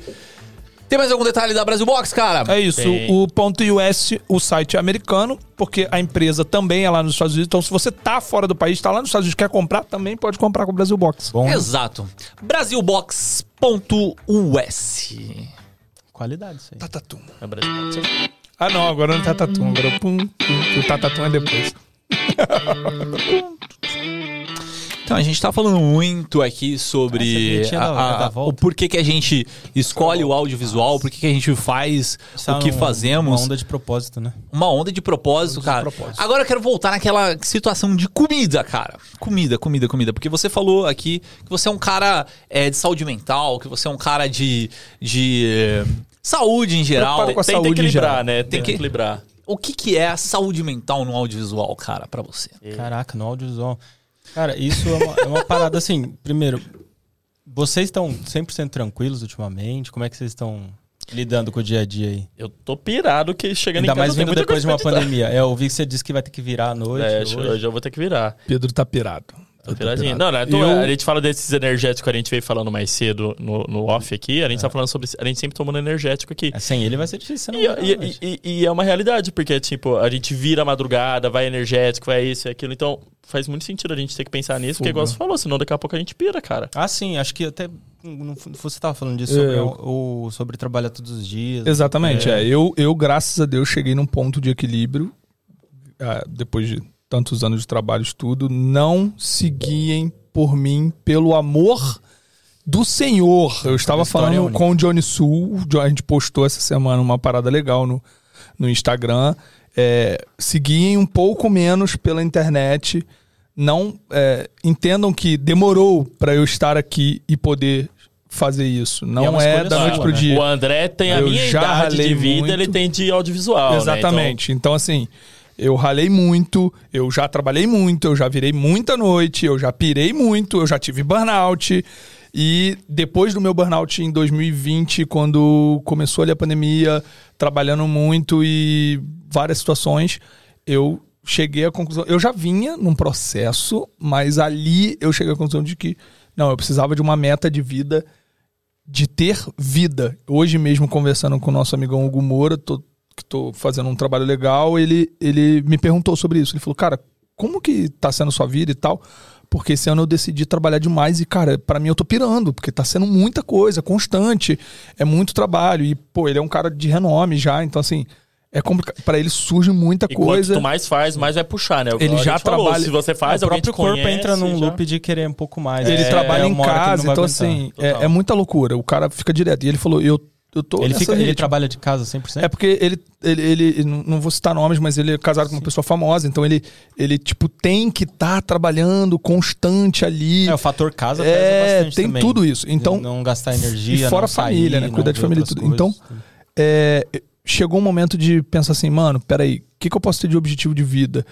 Tem mais algum detalhe da Brasil Box, cara? É isso. Tem. O ponto .us, o site é americano, porque a empresa também é lá nos Estados Unidos. Então, se você tá fora do país, tá lá nos Estados Unidos, quer comprar, também pode comprar com o Brasil Box. Bom. Exato. Brasilbox.us. Qualidade, isso aí. Tatatum. É Brasil Box. Ah, não. Agora não é Tatatum. Agora é pum, pum. O Tatatum é depois. Então, a gente tá falando muito aqui sobre o porquê que a gente escolhe o audiovisual, porquê que a gente faz o que fazemos. Uma onda de propósito, né? Uma onda de propósito, cara. Agora eu quero voltar naquela situação de comida, cara. Comida. Porque você falou aqui que você é um cara de saúde mental, que você é um cara de saúde em geral. Tem que equilibrar, né? Tem que equilibrar. O que é a saúde mental no audiovisual, cara, pra você? Caraca, no audiovisual... Cara, isso é uma parada assim, primeiro, vocês estão 100% tranquilos ultimamente? Como é que vocês estão lidando com o dia a dia aí? Eu tô pirado que chegando ainda em casa... Ainda mais vindo depois de uma pandemia. Eu ouvi que você disse que vai ter que virar à noite. É, hoje eu vou ter que virar. Pedro tá pirado. Tá piradinho. Não, a gente fala desses energéticos que a gente veio falando mais cedo no off aqui. A gente tá falando sobre... A gente sempre tomando energético aqui. Sem ele vai ser difícil. Não e é uma realidade, porque tipo, a gente vira madrugada, vai energético, vai isso e aquilo. Então... Faz muito sentido a gente ter que pensar nisso, porque igual você falou, senão daqui a pouco a gente pira, cara. Ah, sim, acho que até... Você tava falando disso sobre trabalhar todos os dias. Exatamente, Eu, graças a Deus, cheguei num ponto de equilíbrio, depois de tantos anos de trabalho e estudo, não se guiem por mim, pelo amor do Senhor. Eu estava falando com o Johnny Sul, a gente postou essa semana uma parada legal no Instagram... Seguirem um pouco menos pela internet, não entendam que demorou para eu estar aqui e poder fazer isso, não é da noite pro dia. O André tem a minha idade de vida, ele tem de audiovisual. Exatamente, né? Então assim, eu ralei muito, eu já trabalhei muito, eu já virei muita noite, eu já pirei muito, eu já tive burnout. E depois do meu burnout em 2020, quando começou ali a pandemia, trabalhando muito e várias situações, eu cheguei à conclusão... Eu já vinha num processo, mas ali eu cheguei à conclusão de que... Não, eu precisava de uma meta de vida, de ter vida. Hoje mesmo, conversando com o nosso amigão Hugo Moura, que tô fazendo um trabalho legal, ele me perguntou sobre isso. Ele falou, cara, como que tá sendo sua vida e tal... Porque esse ano eu decidi trabalhar demais e, cara, pra mim eu tô pirando, porque tá sendo muita coisa, constante, é muito trabalho. E, pô, ele é um cara de renome já, então, assim, é complicado. Pra ele surge muita coisa. Quanto mais faz, mais vai puxar, né? Ele já trabalha... Falou, se você faz, alguém te conhece... O próprio corpo entra num loop de querer um pouco mais. Ele trabalha em casa, então, assim, é muita loucura. O cara fica direto. E ele falou, eu tô... Ele trabalha de casa 100%? É porque ele não vou citar nomes, mas ele é casado com uma pessoa famosa, então ele tipo, tem que estar trabalhando constante ali. O fator casa pesa bastante tem também. Tudo isso. Então, não gastar energia, e fora não família, sair, né? Cuidar de família e tudo. Coisas, então, chegou um momento de pensar assim, mano, peraí, o que eu posso ter de objetivo de vida?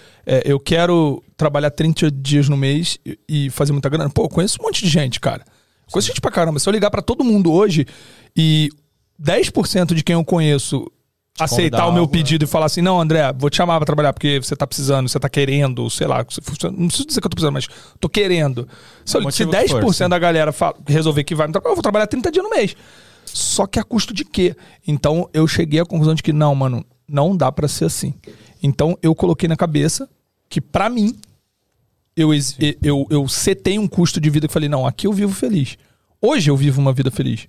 Eu quero trabalhar 30 dias no mês e fazer muita grana. Pô, eu conheço um monte de gente, cara. Conheço gente pra caramba. Se eu ligar pra todo mundo hoje e... 10% de quem eu conheço aceitar o meu pedido e falar assim, não, André, vou te chamar pra trabalhar porque você tá precisando, você tá querendo, sei lá, não preciso dizer que eu tô precisando, mas tô querendo. Se 10% da galera resolver que vai me trabalhar, eu vou trabalhar 30 dias no mês. Só que a custo de quê? Então eu cheguei à conclusão de que não, mano, não dá pra ser assim. Então eu coloquei na cabeça que pra mim, eu setei um custo de vida que falei, não, aqui eu vivo feliz. Hoje eu vivo uma vida feliz.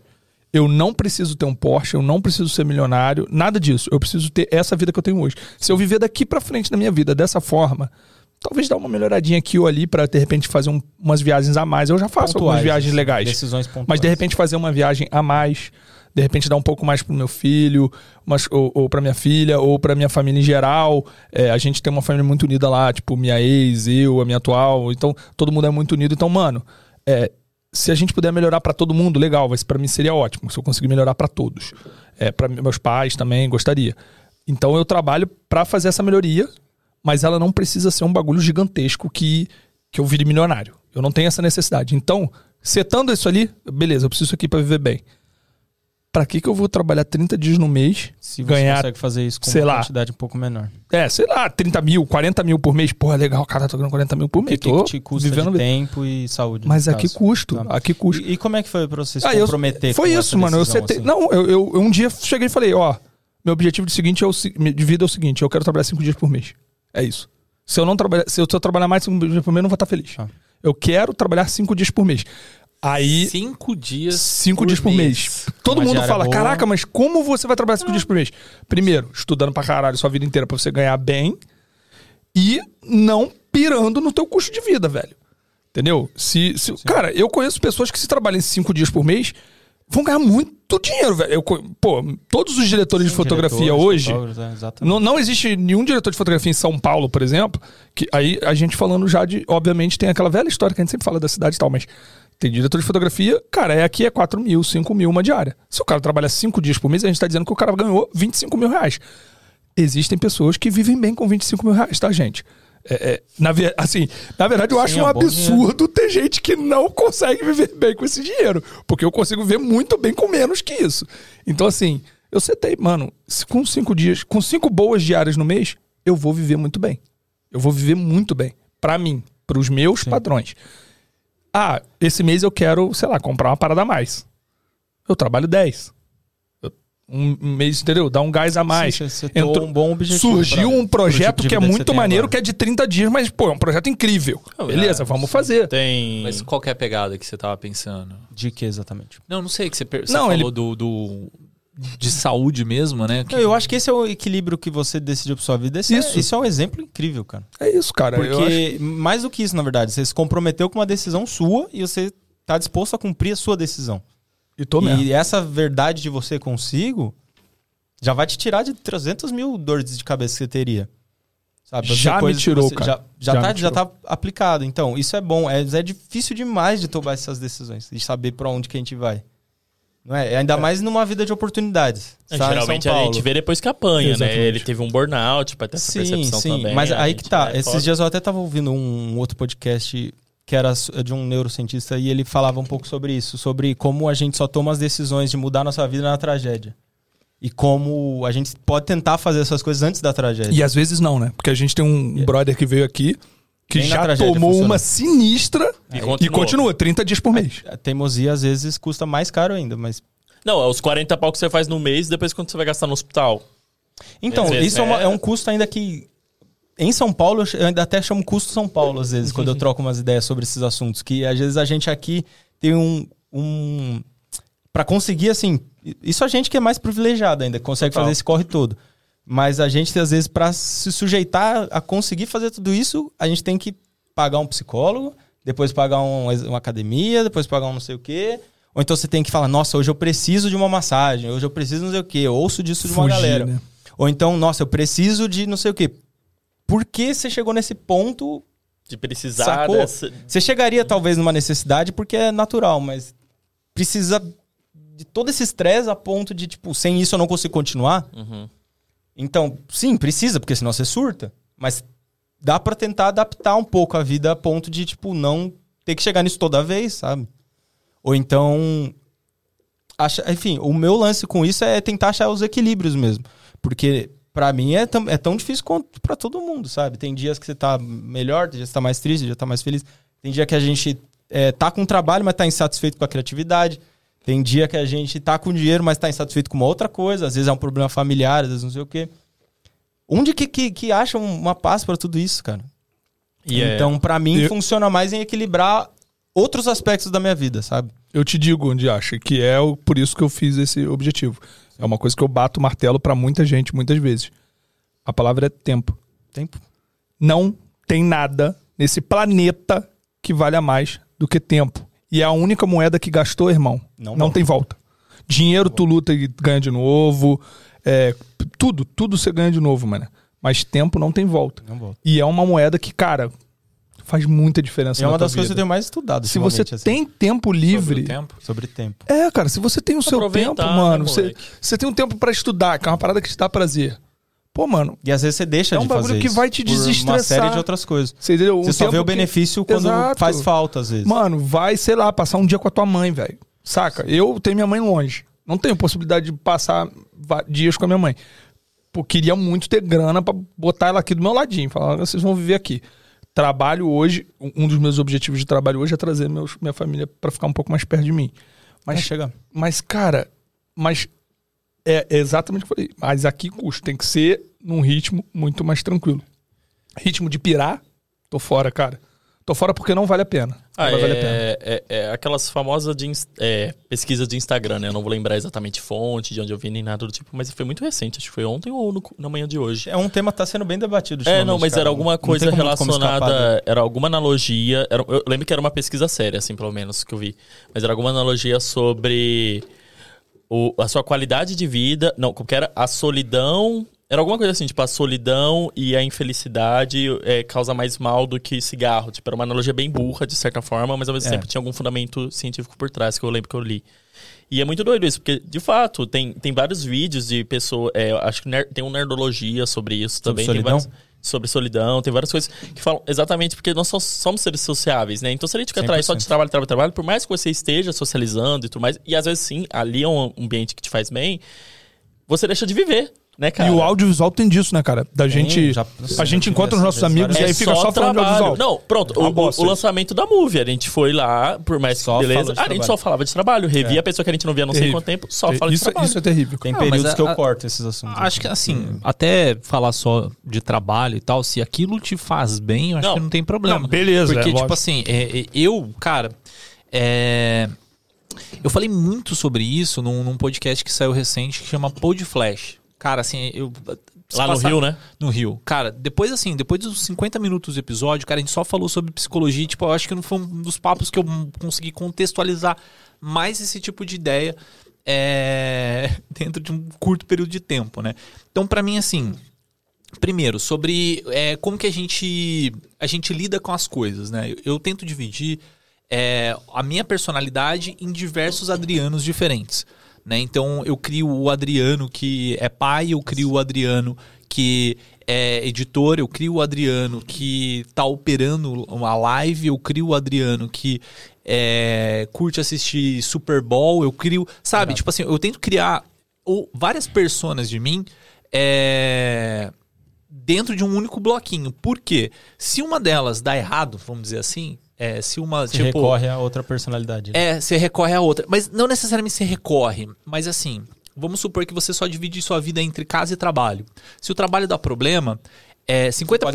Eu não preciso ter um Porsche, eu não preciso ser milionário, nada disso. Eu preciso ter essa vida que eu tenho hoje. Se eu viver daqui pra frente na minha vida dessa forma, talvez dar uma melhoradinha aqui ou ali pra, de repente, fazer umas viagens a mais. Eu já faço algumas viagens legais. Decisões pontuais. Mas, de repente, fazer uma viagem a mais, de repente, dar um pouco mais pro meu filho, ou pra minha filha, ou pra minha família em geral. A gente tem uma família muito unida lá, tipo, minha ex, eu, a minha atual. Então, todo mundo é muito unido. Então, mano, se a gente puder melhorar pra todo mundo, legal, mas pra mim seria ótimo, se eu conseguir melhorar pra todos. Pra meus pais também, gostaria. Então eu trabalho pra fazer essa melhoria, mas ela não precisa ser um bagulho gigantesco que eu vire milionário. Eu não tenho essa necessidade. Então, setando isso ali, beleza, eu preciso aqui pra viver bem. pra que eu vou trabalhar 30 dias no mês? Se você ganhar, consegue fazer isso com uma quantidade um pouco menor. É, sei lá, 30 mil, 40 mil por mês. Porra, legal, cara, tô ganhando 40 mil por mês. Que te custa vivendo... de tempo e saúde. Mas a que custo? Tá. A que custo? E como é que foi pra você se comprometer com isso? Foi isso, mano. Eu um dia cheguei e falei, ó, meu objetivo de vida é o seguinte, eu quero trabalhar 5 dias por mês. É isso. Se eu trabalhar mais 5 dias por mês, eu não vou estar feliz. Ah. Eu quero trabalhar 5 dias por mês. Aí, 5 dias por mês. Todo mundo fala, boa. Caraca, mas como você vai trabalhar 5 dias por mês? Primeiro, estudando pra caralho sua vida inteira pra você ganhar bem e não pirando no teu custo de vida, velho. Entendeu? Cara, eu conheço pessoas que se trabalham 5 dias por mês vão ganhar muito dinheiro, velho. Todos os diretores de fotografia hoje... Não existe nenhum diretor de fotografia em São Paulo, por exemplo, que aí a gente falando já de... Obviamente tem aquela velha história que a gente sempre fala da cidade e tal, mas... Tem diretor de fotografia, cara, aqui é 4 mil, 5 mil uma diária. Se o cara trabalha 5 dias por mês, a gente tá dizendo que o cara ganhou 25 mil reais. Existem pessoas que vivem bem com 25 mil reais, tá, gente? Na verdade, eu acho um absurdo ter gente que não consegue viver bem com esse dinheiro. Porque eu consigo viver muito bem com menos que isso. Então, assim, eu setei, mano, com 5 dias, com 5 boas diárias no mês, eu vou viver muito bem. Eu vou viver muito bem. Pra mim, pros meus padrões. Ah, esse mês eu quero, sei lá, comprar uma parada a mais. Eu trabalho 10. Um mês, entendeu? Dá um gás a mais. Entrou um bom objetivo. Surgiu um projeto que é muito maneiro, que é de 30 dias, mas, pô, é um projeto incrível. Beleza, vamos fazer. Mas qual que é a pegada que você tava pensando? De que exatamente? Não sei, que você falou de saúde mesmo, né? Que... Eu acho que esse é o equilíbrio que você decidiu pra sua vida. Isso é um exemplo incrível, cara. É isso, cara. Porque mais do que isso, na verdade, você se comprometeu com uma decisão sua e você tá disposto a cumprir a sua decisão. E mesmo. E essa verdade de você consigo já vai te tirar de 300 mil dores de cabeça que você teria. Sabe? Já me tirou, cara. Já tá aplicado. Então, isso é bom. É difícil demais de tomar essas decisões e de saber pra onde que a gente vai. Não é? Ainda mais numa vida de oportunidades. Geralmente a gente vê depois que apanha, exatamente, né? Ele teve um burnout, pra ter essa percepção também. Mas aí que tá. Esses dias eu até tava ouvindo um outro podcast que era de um neurocientista e ele falava um pouco sobre isso, sobre como a gente só toma as decisões de mudar nossa vida na tragédia. E como a gente pode tentar fazer essas coisas antes da tragédia. E às vezes não, né? Porque a gente tem um brother que veio aqui que já tomou uma sinistra e continua 30 dias por mês. A teimosia, às vezes, custa mais caro ainda, mas... Não, é os 40 pau que você faz no mês, depois quando você vai gastar no hospital. Então, vezes, isso é um custo ainda que... Em São Paulo, eu ainda até chamo custo São Paulo, às vezes, quando eu troco umas ideias sobre esses assuntos. Que, às vezes, a gente aqui tem um... Pra conseguir, assim... Isso a gente que é mais privilegiado ainda, consegue fazer esse corre todo. Mas a gente, às vezes, para se sujeitar a conseguir fazer tudo isso, a gente tem que pagar um psicólogo, depois pagar uma academia, depois pagar um não sei o quê. Ou então você tem que falar, nossa, hoje eu preciso de uma massagem, hoje eu preciso não sei o quê, eu ouço disso de uma galera. Né? Ou então, nossa, eu preciso de não sei o quê. Por que você chegou nesse ponto de precisar? Sacou? Você chegaria, talvez, numa necessidade porque é natural, mas precisa de todo esse estresse a ponto de, tipo, sem isso eu não consigo continuar? Então, sim, precisa, porque senão você surta. Mas dá pra tentar adaptar um pouco a vida a ponto de, tipo, não ter que chegar nisso toda vez, sabe? Ou então... Enfim, o meu lance com isso é tentar achar os equilíbrios mesmo. Porque pra mim é tão difícil quanto pra todo mundo, sabe? Tem dias que você tá melhor, tem dias que você tá mais triste, tem dias que você tá mais feliz. Tem dia que a gente tá com trabalho, mas tá insatisfeito com a criatividade. Tem dia que a gente tá com dinheiro, mas tá insatisfeito com uma outra coisa. Às vezes é um problema familiar, às vezes não sei o quê. Onde que acha uma paz pra tudo isso, cara? Yeah. Então, pra mim, funciona mais em equilibrar outros aspectos da minha vida, sabe? Eu te digo onde acha, que é por isso que eu fiz esse objetivo. É uma coisa que eu bato o martelo pra muita gente, muitas vezes. A palavra é tempo. Tempo. Não tem nada nesse planeta que valha mais do que tempo. E é a única moeda que gastou, irmão. Não tem volta. Dinheiro tu luta e ganha de novo. Tudo você ganha de novo, mano. Mas tempo não tem volta. E é uma moeda que, cara, faz muita diferença. É uma das coisas que eu tenho mais estudado. Se você tem tempo livre... Sobre tempo. É, cara, se você tem o seu tempo, mano, você tem um tempo pra estudar, que é uma parada que te dá prazer. Pô, mano... E às vezes você deixa de fazer isso. É um bagulho que vai te desestressar. Uma série de outras coisas. Você só vê o benefício quando faz falta, às vezes. Mano, vai, sei lá, passar um dia com a tua mãe, velho. Saca? Eu tenho minha mãe longe. Não tenho possibilidade de passar dias com a minha mãe. Pô, queria muito ter grana pra botar ela aqui do meu ladinho. Falar, vocês vão viver aqui. Trabalho hoje, um dos meus objetivos de trabalho hoje é trazer minha família pra ficar um pouco mais perto de mim. Mas, cara, é exatamente o que eu falei. Mas aqui custa, tem que ser num ritmo muito mais tranquilo. Ritmo de pirar, tô fora, cara. Tô fora porque não vale a pena. É aquelas famosas pesquisas de Instagram, né? Eu não vou lembrar exatamente fonte, de onde eu vi, nem nada do tipo, mas foi muito recente. Acho que foi ontem ou na manhã de hoje. É um tema que tá sendo bem debatido. Era alguma coisa relacionada... Era alguma analogia... eu lembro que era uma pesquisa séria, assim, pelo menos, que eu vi. Mas era alguma analogia sobre a sua qualidade de vida... Não, como que era? A solidão... Era alguma coisa assim, tipo, a solidão e a infelicidade causa mais mal do que cigarro. Tipo, era uma analogia bem burra, de certa forma, mas ao mesmo tempo tinha algum fundamento científico por trás, que eu lembro que eu li. E é muito doido isso, porque, de fato, tem vários vídeos de pessoas... acho que tem um Nerdologia sobre isso também. Sobre solidão? Sobre solidão, tem várias coisas que falam exatamente porque nós somos seres sociáveis, né? Então, se a gente fica atrás só de trabalho, por mais que você esteja socializando e tudo mais, e às vezes, sim, ali é um ambiente que te faz bem, você deixa de viver. Né, cara? E o audiovisual tem disso, né, cara? A gente encontra os nossos amigos e aí fica só falando de audiovisual. Não, pronto. O lançamento da Move, a gente foi lá, por mais que beleza. A gente só falava de trabalho. Revia a pessoa que a gente não via há não sei quanto tempo, só fala de trabalho. Isso é terrível. Tem períodos que eu corto esses assuntos. Acho que, assim, até falar só de trabalho e tal, se aquilo te faz bem, eu acho que não tem problema. Não, beleza. Porque, tipo assim, eu falei muito sobre isso num podcast que saiu recente que chama Pod Flash. Cara, assim, lá no Rio, né? No Rio. Cara, depois dos 50 minutos do episódio, cara, a gente só falou sobre psicologia. Tipo, eu acho que não foi um dos papos que eu consegui contextualizar mais esse tipo de ideia dentro de um curto período de tempo, né? Então, pra mim, assim... Primeiro, sobre como que a gente lida com as coisas, né? Eu tento dividir a minha personalidade em diversos Adrianos diferentes. Né? Então eu crio o Adriano que é pai, eu crio o Adriano que é editor, eu crio o Adriano que tá operando uma live, eu crio o Adriano que curte assistir Super Bowl, eu crio, sabe? Tipo assim, eu tento criar várias personas de mim dentro de um único bloquinho. Por quê? Se uma delas dá errado, vamos dizer assim... Se recorre a outra personalidade. Né? Você recorre a outra. Mas não necessariamente você recorre. Mas assim, vamos supor que você só divide sua vida entre casa e trabalho. Se o trabalho dá problema, 50%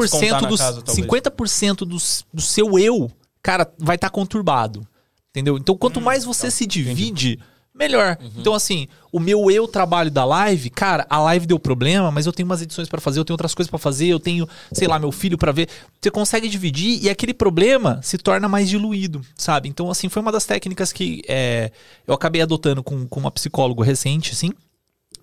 do seu eu, cara, vai estar conturbado. Entendeu? Então, quanto mais você se divide... Entendi. Melhor. Uhum. Então, assim, o meu trabalho da live, cara, a live deu problema, mas eu tenho umas edições pra fazer, eu tenho outras coisas pra fazer, eu tenho, sei lá, meu filho pra ver. Você consegue dividir e aquele problema se torna mais diluído, sabe? Então, assim, foi uma das técnicas que eu acabei adotando com uma psicóloga recente, assim,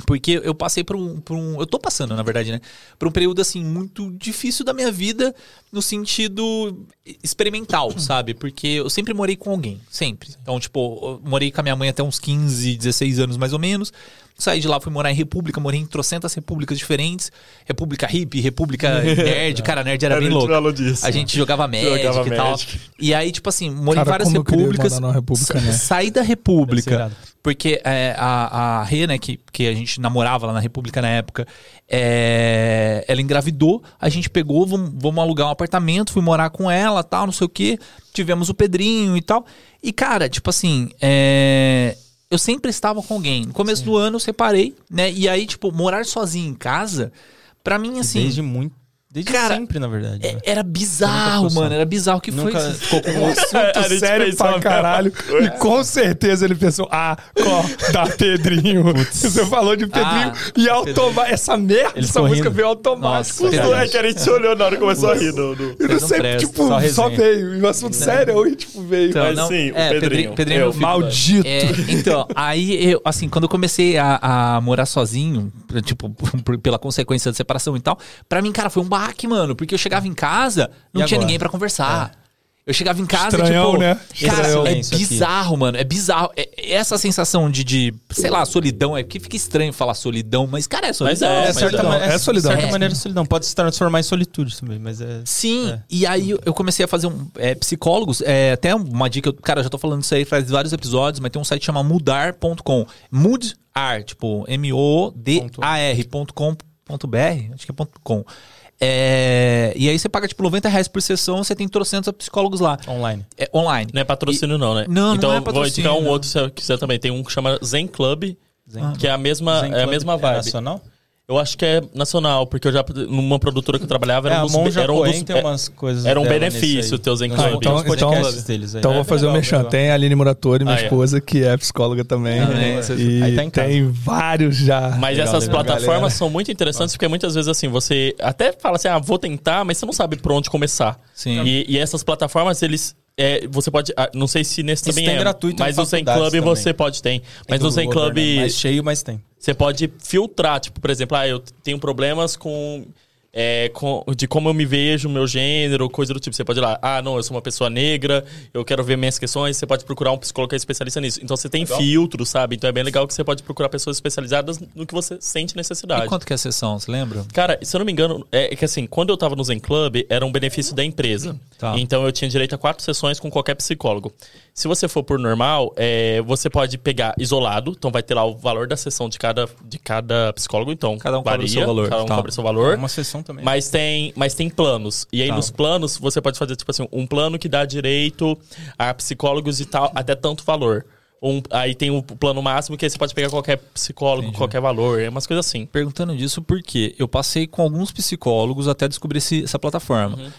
porque eu passei eu tô passando, na verdade, né? Por um período, assim, muito difícil da minha vida no sentido experimental, sabe? Porque eu sempre morei com alguém, sempre. Então, tipo, eu morei com a minha mãe até uns 15, 16 anos, mais ou menos. Saí de lá, fui morar em república, morei em trocentas repúblicas diferentes. República hippie, república nerd. Cara, nerd era bem louco. Disso, a gente jogava Magic e tal. E aí, tipo assim, morei em várias repúblicas. Saí da república. Porque a Rê, né, que a gente namorava lá na república na época, ela engravidou. A gente pegou, vamos alugar um apartamento. Fui morar com ela, tal, não sei o quê. Tivemos o Pedrinho e tal. E, cara, tipo assim... Eu sempre estava com alguém. No começo do ano eu separei, né? E aí, tipo, morar sozinho em casa, pra mim, assim... Desde sempre, na verdade. Era bizarro, mano. Era bizarro que foi. Ficou com um assunto sério pra caralho. E com certeza ele pensou, da Pedrinho. Você falou de Pedrinho e automático. Essa merda, essa música veio automático. Os moleques, a gente olhou na hora e começou a rir. E não sei, tipo, só veio. E o assunto sério hoje, tipo, veio. Mas sim, o Pedrinho. Pedrinho maldito. Então, aí, eu, assim, quando eu comecei a morar sozinho, tipo, pela consequência da separação e tal, pra mim, cara, foi um baque, mano, porque eu chegava em casa, não tinha ninguém pra conversar. Eu chegava em casa, estranhão, tipo... né? Cara, é bizarro, aqui. Mano. É bizarro. Essa sensação de sei lá, solidão. É porque fica estranho falar solidão, mas, cara, é solidão. Mas é solidão. De certa maneira, é solidão. Pode se transformar em solitude também, mas é... Sim. E aí, eu comecei a fazer psicólogos. Até uma dica... Cara, eu já tô falando isso aí faz vários episódios, mas tem um site que chama mudar.com. Mud, Modear, tipo, modar.com.br, acho que é .com. É, e aí você paga, tipo, R$90 por sessão, você tem trocentos psicólogos lá. Online. É, online. Não é patrocínio, e... não, né? Não, então, não é patrocínio. Então, um outro que você também tem um que chama Zen Club, que é a mesma, vibe. É nacional? Eu acho que é nacional, porque eu já, numa produtora que eu trabalhava, era um dos benefícios. Tem umas coisas. Era um benefício o teu Zen Club. Então vou fazer o merchan. Tem a Aline Muratori, minha esposa, que é psicóloga também. E tem vários já. Mas essas plataformas são muito interessantes, porque muitas vezes assim, você até fala assim, ah, vou tentar, mas você não sabe por onde começar. E essas plataformas, eles. É, você pode, não sei se nesse também é gratuito, mas no Zen Club também. Você pode ter. Mas no Zen Club mais cheio, mas tem. Você pode filtrar, tipo, por exemplo, ah, eu tenho problemas com de como eu me vejo, meu gênero, coisa do tipo. Você pode ir lá, ah, não, eu sou uma pessoa negra, eu quero ver minhas questões. Você pode procurar um psicólogo que é especialista nisso. Então você tem filtro, sabe? Então é bem legal que você pode procurar pessoas especializadas no que você sente necessidade. E quanto que é a sessão, você lembra? Cara, se eu não me engano, é que assim, quando eu tava no Zen Club, era um benefício da empresa. Tá. Então eu tinha direito a 4 sessões com qualquer psicólogo. Se você for por normal, você pode pegar isolado. Então vai ter lá o valor da sessão de cada psicólogo. Então cada um varia, cobra seu valor. Uma sessão também. Mas tem planos. E aí nos planos, você pode fazer tipo assim, um plano que dá direito a psicólogos e tal, até tanto valor. Aí tem um plano máximo que aí você pode pegar qualquer psicólogo, entendi, qualquer valor, é umas coisas assim. Perguntando disso porque eu passei com alguns psicólogos até descobrir essa plataforma. Uhum.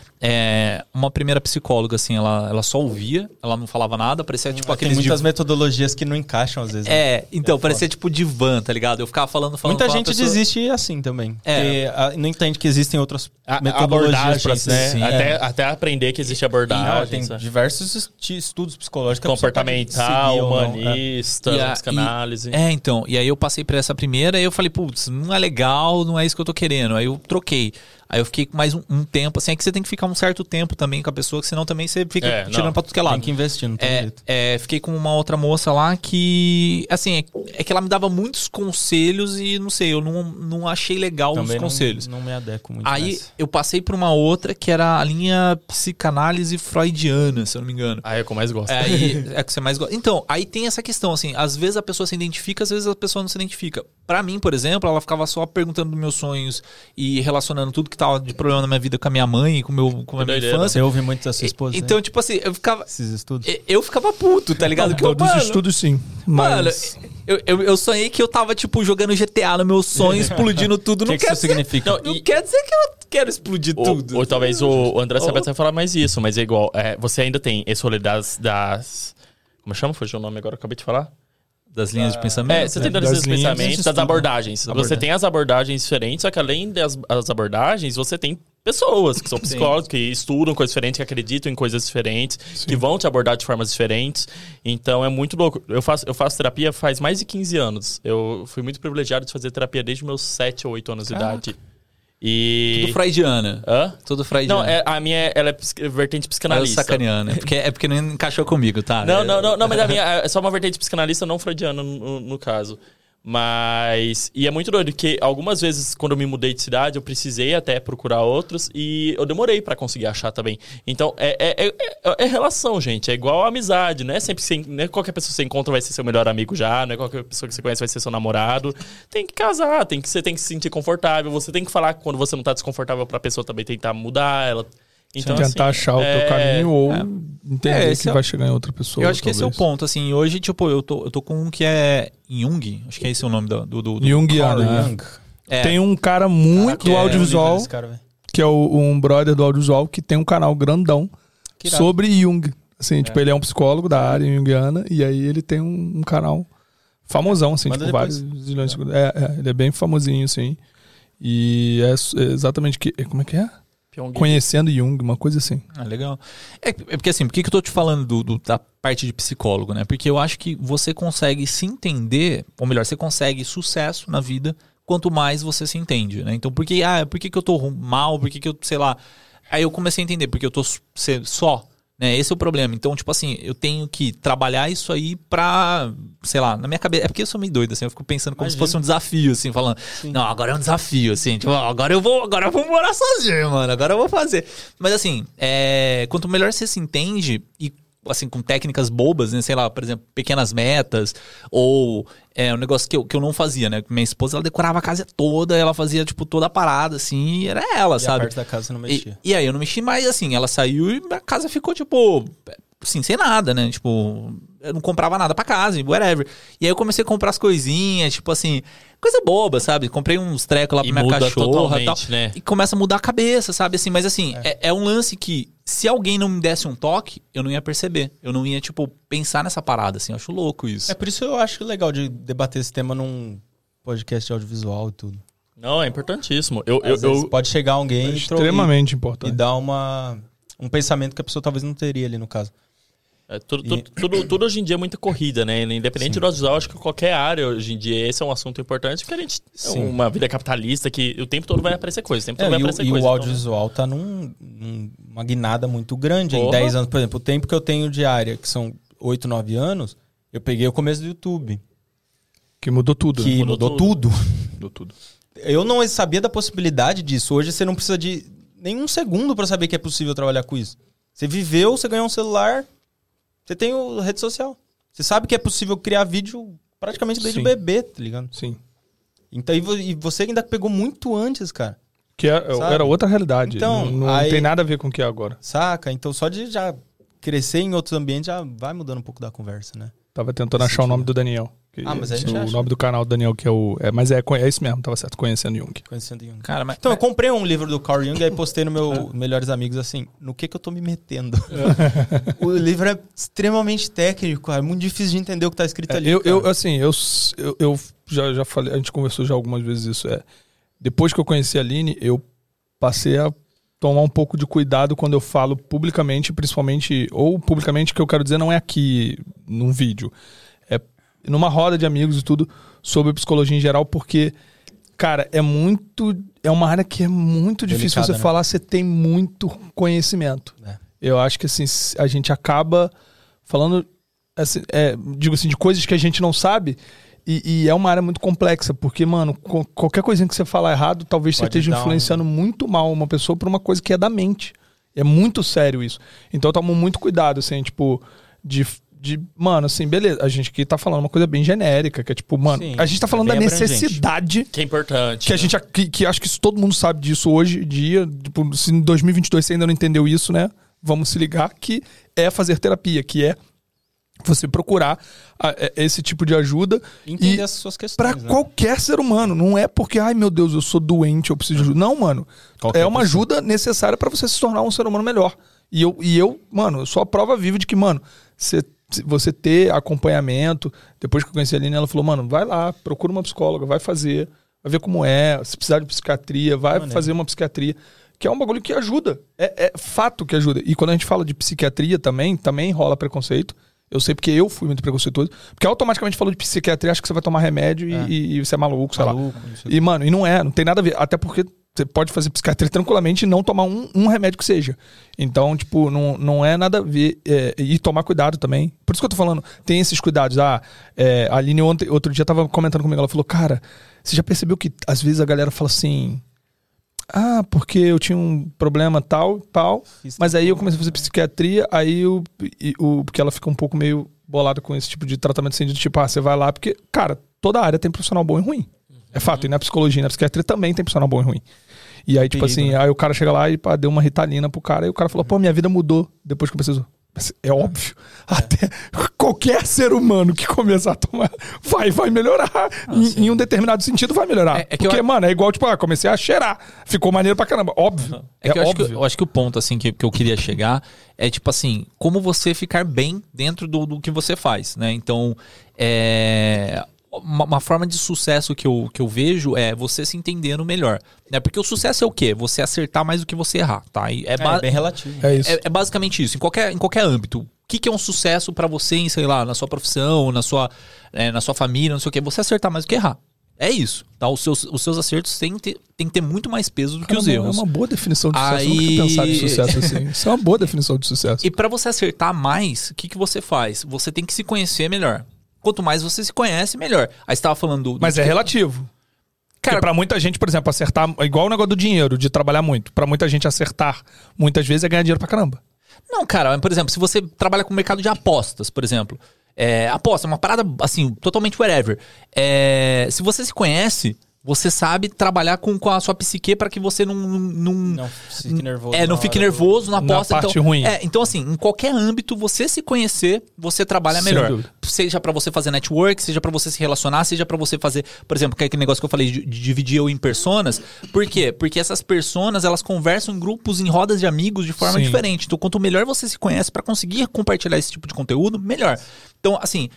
Uma primeira psicóloga, assim, ela só ouvia, ela não falava nada, parecia tipo aqueles... Tem muitas metodologias que não encaixam às vezes. Então, parecia tipo divã, tá ligado? Eu ficava falando... Muita gente desiste assim também. Porque não entende que existem outras metodologias pra se... Né? Até aprender que existe abordagem. Tem diversos estudos psicológicos. Comportamental, humanista, psicanálise. Então. E aí eu passei pra essa primeira e eu falei, putz, não é legal, não é isso que eu tô querendo. Aí eu troquei. Aí eu fiquei mais um tempo, assim, é que você tem que ficar um certo tempo também com a pessoa, que senão também você fica tirando pra tudo que é lado. Tem que investir, não tem jeito. Fiquei com uma outra moça lá que, assim, que ela me dava muitos conselhos e, não sei, eu não achei legal também os conselhos. Não me adequo muito aí nessa. Eu passei pra uma outra que era a linha psicanálise freudiana, se eu não me engano. É que eu mais gosto. É que você mais gosta. Então, aí tem essa questão, assim, às vezes a pessoa se identifica, às vezes a pessoa não se identifica. Pra mim, por exemplo, ela ficava só perguntando dos meus sonhos e relacionando tudo que tava de problema na minha vida com a minha mãe e com a minha infância. Você ouve muito da sua esposa. Então, tipo assim, eu ficava... Esses estudos. Eu ficava puto, tá ligado? Todos os estudos, sim. Mas... Mano, eu sonhei que eu tava, tipo, jogando GTA no meu sonho, explodindo tudo. Não que isso significa? Não quer dizer que eu quero explodir tudo. Ou talvez o André Sabato vai falar mais isso, mas é igual. Você ainda tem esse rolê das... Como chama? Fugiu o nome agora, eu acabei de falar. Das linhas de pensamento? Você tem das linhas de pensamento, das abordagens. Você tem as abordagens diferentes, só que além das abordagens, você tem pessoas que são psicólogos, que estudam coisas diferentes, que acreditam em coisas diferentes, sim, que vão te abordar de formas diferentes. Então é muito louco. Eu faço terapia faz mais de 15 anos. Eu fui muito privilegiado de fazer terapia desde meus 7 ou 8 anos de idade. E... Tudo freudiana. Hã? Tudo freudiana. Não, a minha, ela é vertente psicanalista. Ela é sacaniana. É porque não encaixou comigo, tá? Não, mas a minha é só uma vertente psicanalista, não freudiana no caso. Mas... E é muito doido, porque algumas vezes, quando eu me mudei de cidade, eu precisei até procurar outros e eu demorei pra conseguir achar também. Então, é relação, gente. É igual a amizade, né? Sempre não é qualquer pessoa que você encontra vai ser seu melhor amigo já, não é qualquer pessoa que você conhece vai ser seu namorado. Tem que casar, você tem que se sentir confortável, você tem que falar quando você não tá desconfortável pra pessoa também tentar mudar ela... Então, tentar assim, achar o teu caminho ou entender que vai chegar em outra pessoa. Eu acho que talvez. Esse é o ponto, assim, hoje, tipo, eu tô com um que é Jung, acho que é esse o nome do Jungiano. Tem um cara muito audiovisual, que é um brother do audiovisual, que tem um canal grandão sobre Jung. Assim, tipo, ele é um psicólogo da área junguiana, e aí ele tem um canal famosão, assim, tipo, vários zilhões. Ele é bem famosinho, assim, e é exatamente que... Como é que é? Conhecendo Jung, uma coisa assim. Ah, legal. Porque assim, por que eu tô te falando da parte de psicólogo, né? Porque eu acho que você consegue se entender, ou melhor, você consegue sucesso na vida, quanto mais você se entende, né? Então, por que eu tô mal, por que eu, sei lá... Aí eu comecei a entender, porque eu tô só, né? Esse é o problema. Então, tipo assim, eu tenho que trabalhar isso aí pra, sei lá, na minha cabeça... É porque eu sou meio doido, assim, eu fico pensando como se fosse um desafio, assim, falando... Sim. Não, agora é um desafio, assim, tipo, agora eu vou morar sozinho, mano, agora eu vou fazer. Mas, assim, quanto melhor você se entende e assim, com técnicas bobas, né? Sei lá, por exemplo, pequenas metas, ou um negócio que eu não fazia, né? Minha esposa, ela decorava a casa toda, ela fazia, tipo, toda a parada, assim, e era ela, sabe? A parte da casa não mexia. E aí eu não mexi mais, assim, ela saiu e a casa ficou, tipo, assim, sem nada, né? Tipo, eu não comprava nada pra casa, whatever. E aí eu comecei a comprar as coisinhas, tipo assim, coisa boba, sabe? Comprei uns trecos lá pra minha cachorra e tal. Né? E começa a mudar a cabeça, sabe? Assim, mas assim, é um lance que, se alguém não me desse um toque, eu não ia perceber. Eu não ia, tipo, pensar nessa parada, assim. Eu acho louco isso. É por isso que eu acho legal de debater esse tema num podcast audiovisual e tudo. Não, é importantíssimo. Pode chegar alguém e extremamente importante. E dar um pensamento que a pessoa talvez não teria ali no caso. Tudo hoje em dia é muita corrida, né? Independente do audiovisual, acho que qualquer área hoje em dia, esse é um assunto importante, porque a gente tem uma vida capitalista que o tempo todo vai aparecer coisa. O audiovisual tá numa guinada muito grande. Em 10 anos, por exemplo, o tempo que eu tenho de área, que são 8, 9 anos, eu peguei o começo do YouTube. Que mudou tudo. Que mudou tudo. Eu não sabia da possibilidade disso. Hoje você não precisa de nenhum segundo pra saber que é possível trabalhar com isso. Você viveu, você ganhou um celular... Você tem a rede social. Você sabe que é possível criar vídeo praticamente desde o bebê, tá ligado? Sim. Então, e você ainda pegou muito antes, cara. Que era outra realidade. Então, não tem nada a ver com o que é agora. Saca? Então, só de já crescer em outros ambientes já vai mudando um pouco da conversa, né? Tava tentando achar o nome do Daniel. Mas a gente acha. O nome do canal do Daniel, que é o... Mas é isso mesmo, tava certo. Conhecendo Jung. Cara, mas... Então, eu comprei um livro do Carl Jung e aí postei no meu Melhores Amigos, assim, no que eu tô me metendo. O livro é extremamente técnico, é muito difícil de entender o que tá escrito ali. Eu já falei, a gente conversou já algumas vezes isso. Depois que eu conheci a Aline, eu passei a tomar um pouco de cuidado quando eu falo publicamente, principalmente... Ou publicamente, o que eu quero dizer não é aqui, num vídeo. Numa roda de amigos e tudo, sobre psicologia em geral, porque, cara, é uma área que é muito difícil você falar, você tem muito conhecimento. Eu acho que, assim, a gente acaba falando, assim, de coisas que a gente não sabe, e é uma área muito complexa, porque, mano, qualquer coisinha que você falar errado, talvez você esteja influenciando muito mal uma pessoa por uma coisa que é da mente. É muito sério isso. Então eu tomo muito cuidado, assim, tipo, mano, assim, beleza, a gente aqui tá falando uma coisa bem genérica, que é tipo, mano, a gente tá falando da necessidade... Que é importante. Que a gente, que acho que isso, todo mundo sabe disso hoje em dia, tipo, se em 2022 você ainda não entendeu isso, né? Vamos se ligar que é fazer terapia, que é você procurar esse tipo de ajuda. Entender as suas questões, pra qualquer ser humano, não é porque, ai meu Deus, eu sou doente, eu preciso de ajuda. Não, mano, é uma ajuda necessária pra você se tornar um ser humano melhor. E eu, mano, eu sou a prova viva de que, mano, você ter acompanhamento. Depois que eu conheci a Aline, ela falou, mano, vai lá, procura uma psicóloga, vai fazer, vai ver como é, se precisar de psiquiatria, vai fazer uma psiquiatria, que é um bagulho que ajuda, é fato que ajuda. E quando a gente fala de psiquiatria também rola preconceito, eu sei porque eu fui muito preconceituoso, porque automaticamente falou de psiquiatria, acho que você vai tomar remédio e você é maluco, sei lá. E mano, e não tem nada a ver, até porque você pode fazer psiquiatria tranquilamente e não tomar um remédio que seja. Então, tipo, não é nada a ver. E tomar cuidado também. Por isso que eu tô falando, tem esses cuidados. A Aline outro dia tava comentando comigo, ela falou, cara, você já percebeu que às vezes a galera fala assim, porque eu tinha um problema tal, mas aí eu comecei a fazer psiquiatria, aí porque ela fica um pouco meio bolada com esse tipo de tratamento, sentido, tipo, você vai lá, porque, cara, toda área tem profissional bom e ruim. É fato, e na psicologia, na psiquiatria também tem profissional bom e ruim. E aí, tipo assim, aí o cara chega lá e deu uma ritalina pro cara, e o cara falou, minha vida mudou depois que eu preciso. É óbvio. Até qualquer ser humano que começar a tomar vai melhorar. Em um determinado sentido vai melhorar. Porque, mano, é igual, tipo, comecei a cheirar. Ficou maneiro pra caramba. Óbvio. Eu acho que o ponto, assim, que eu queria chegar é, tipo assim, como você ficar bem dentro do que você faz, né? Então, uma forma de sucesso que eu vejo é você se entendendo melhor, né? Porque o sucesso é o quê? Você acertar mais do que você errar, tá? E é bem relativo. É isso. É basicamente isso, em qualquer âmbito. O que é um sucesso pra você, sei lá, na sua profissão, na sua família, não sei o quê? Você acertar mais do que errar. É isso, tá? Os seus acertos têm que ter muito mais peso do que os erros. É uma boa definição de sucesso. Eu nunca pensava em sucesso assim. Isso é uma boa definição de sucesso. E pra você acertar mais, o que você faz? Você tem que se conhecer melhor. Quanto mais você se conhece, melhor. Aí você tava falando... Mas é relativo. Cara, porque pra muita gente, por exemplo, acertar... Igual o negócio do dinheiro, de trabalhar muito. Pra muita gente acertar, muitas vezes, é ganhar dinheiro pra caramba. Não, cara, por exemplo, se você trabalha com o mercado de apostas, por exemplo. Aposta, é uma parada, assim, totalmente wherever. Se você se conhece, você sabe trabalhar com a sua psique para que você não fique nervoso. Não fique nervoso na aposta. Na parte ruim. Então, assim, em qualquer âmbito, você se conhecer, você trabalha melhor. Sem dúvida. Seja para você fazer network, seja para você se relacionar, seja para você fazer... Por exemplo, aquele negócio que eu falei de dividir eu em personas. Por quê? Porque essas personas, elas conversam em grupos, em rodas de amigos de forma diferente. Então, quanto melhor você se conhece para conseguir compartilhar esse tipo de conteúdo, melhor. Então, assim,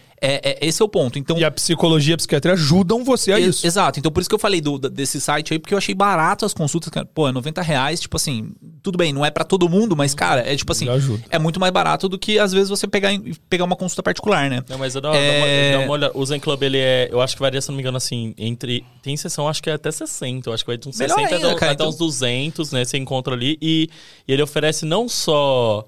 esse é o ponto. Então, e a psicologia e a psiquiatria ajudam você a isso. Exato. Então, por isso que eu falei desse site aí, porque eu achei barato as consultas. Pô, é R$90, tipo assim, tudo bem, não é pra todo mundo, mas, cara, é tipo assim, é muito mais barato do que, às vezes, você pegar uma consulta particular, né? Não, mas eu dou uma olhada. O Zen Club, ele é, eu acho que varia, se não me engano, assim, entre... Tem sessão, acho que é até 60, eu acho que vai de uns 60 até uns 200, né? Você encontra ali e ele oferece não só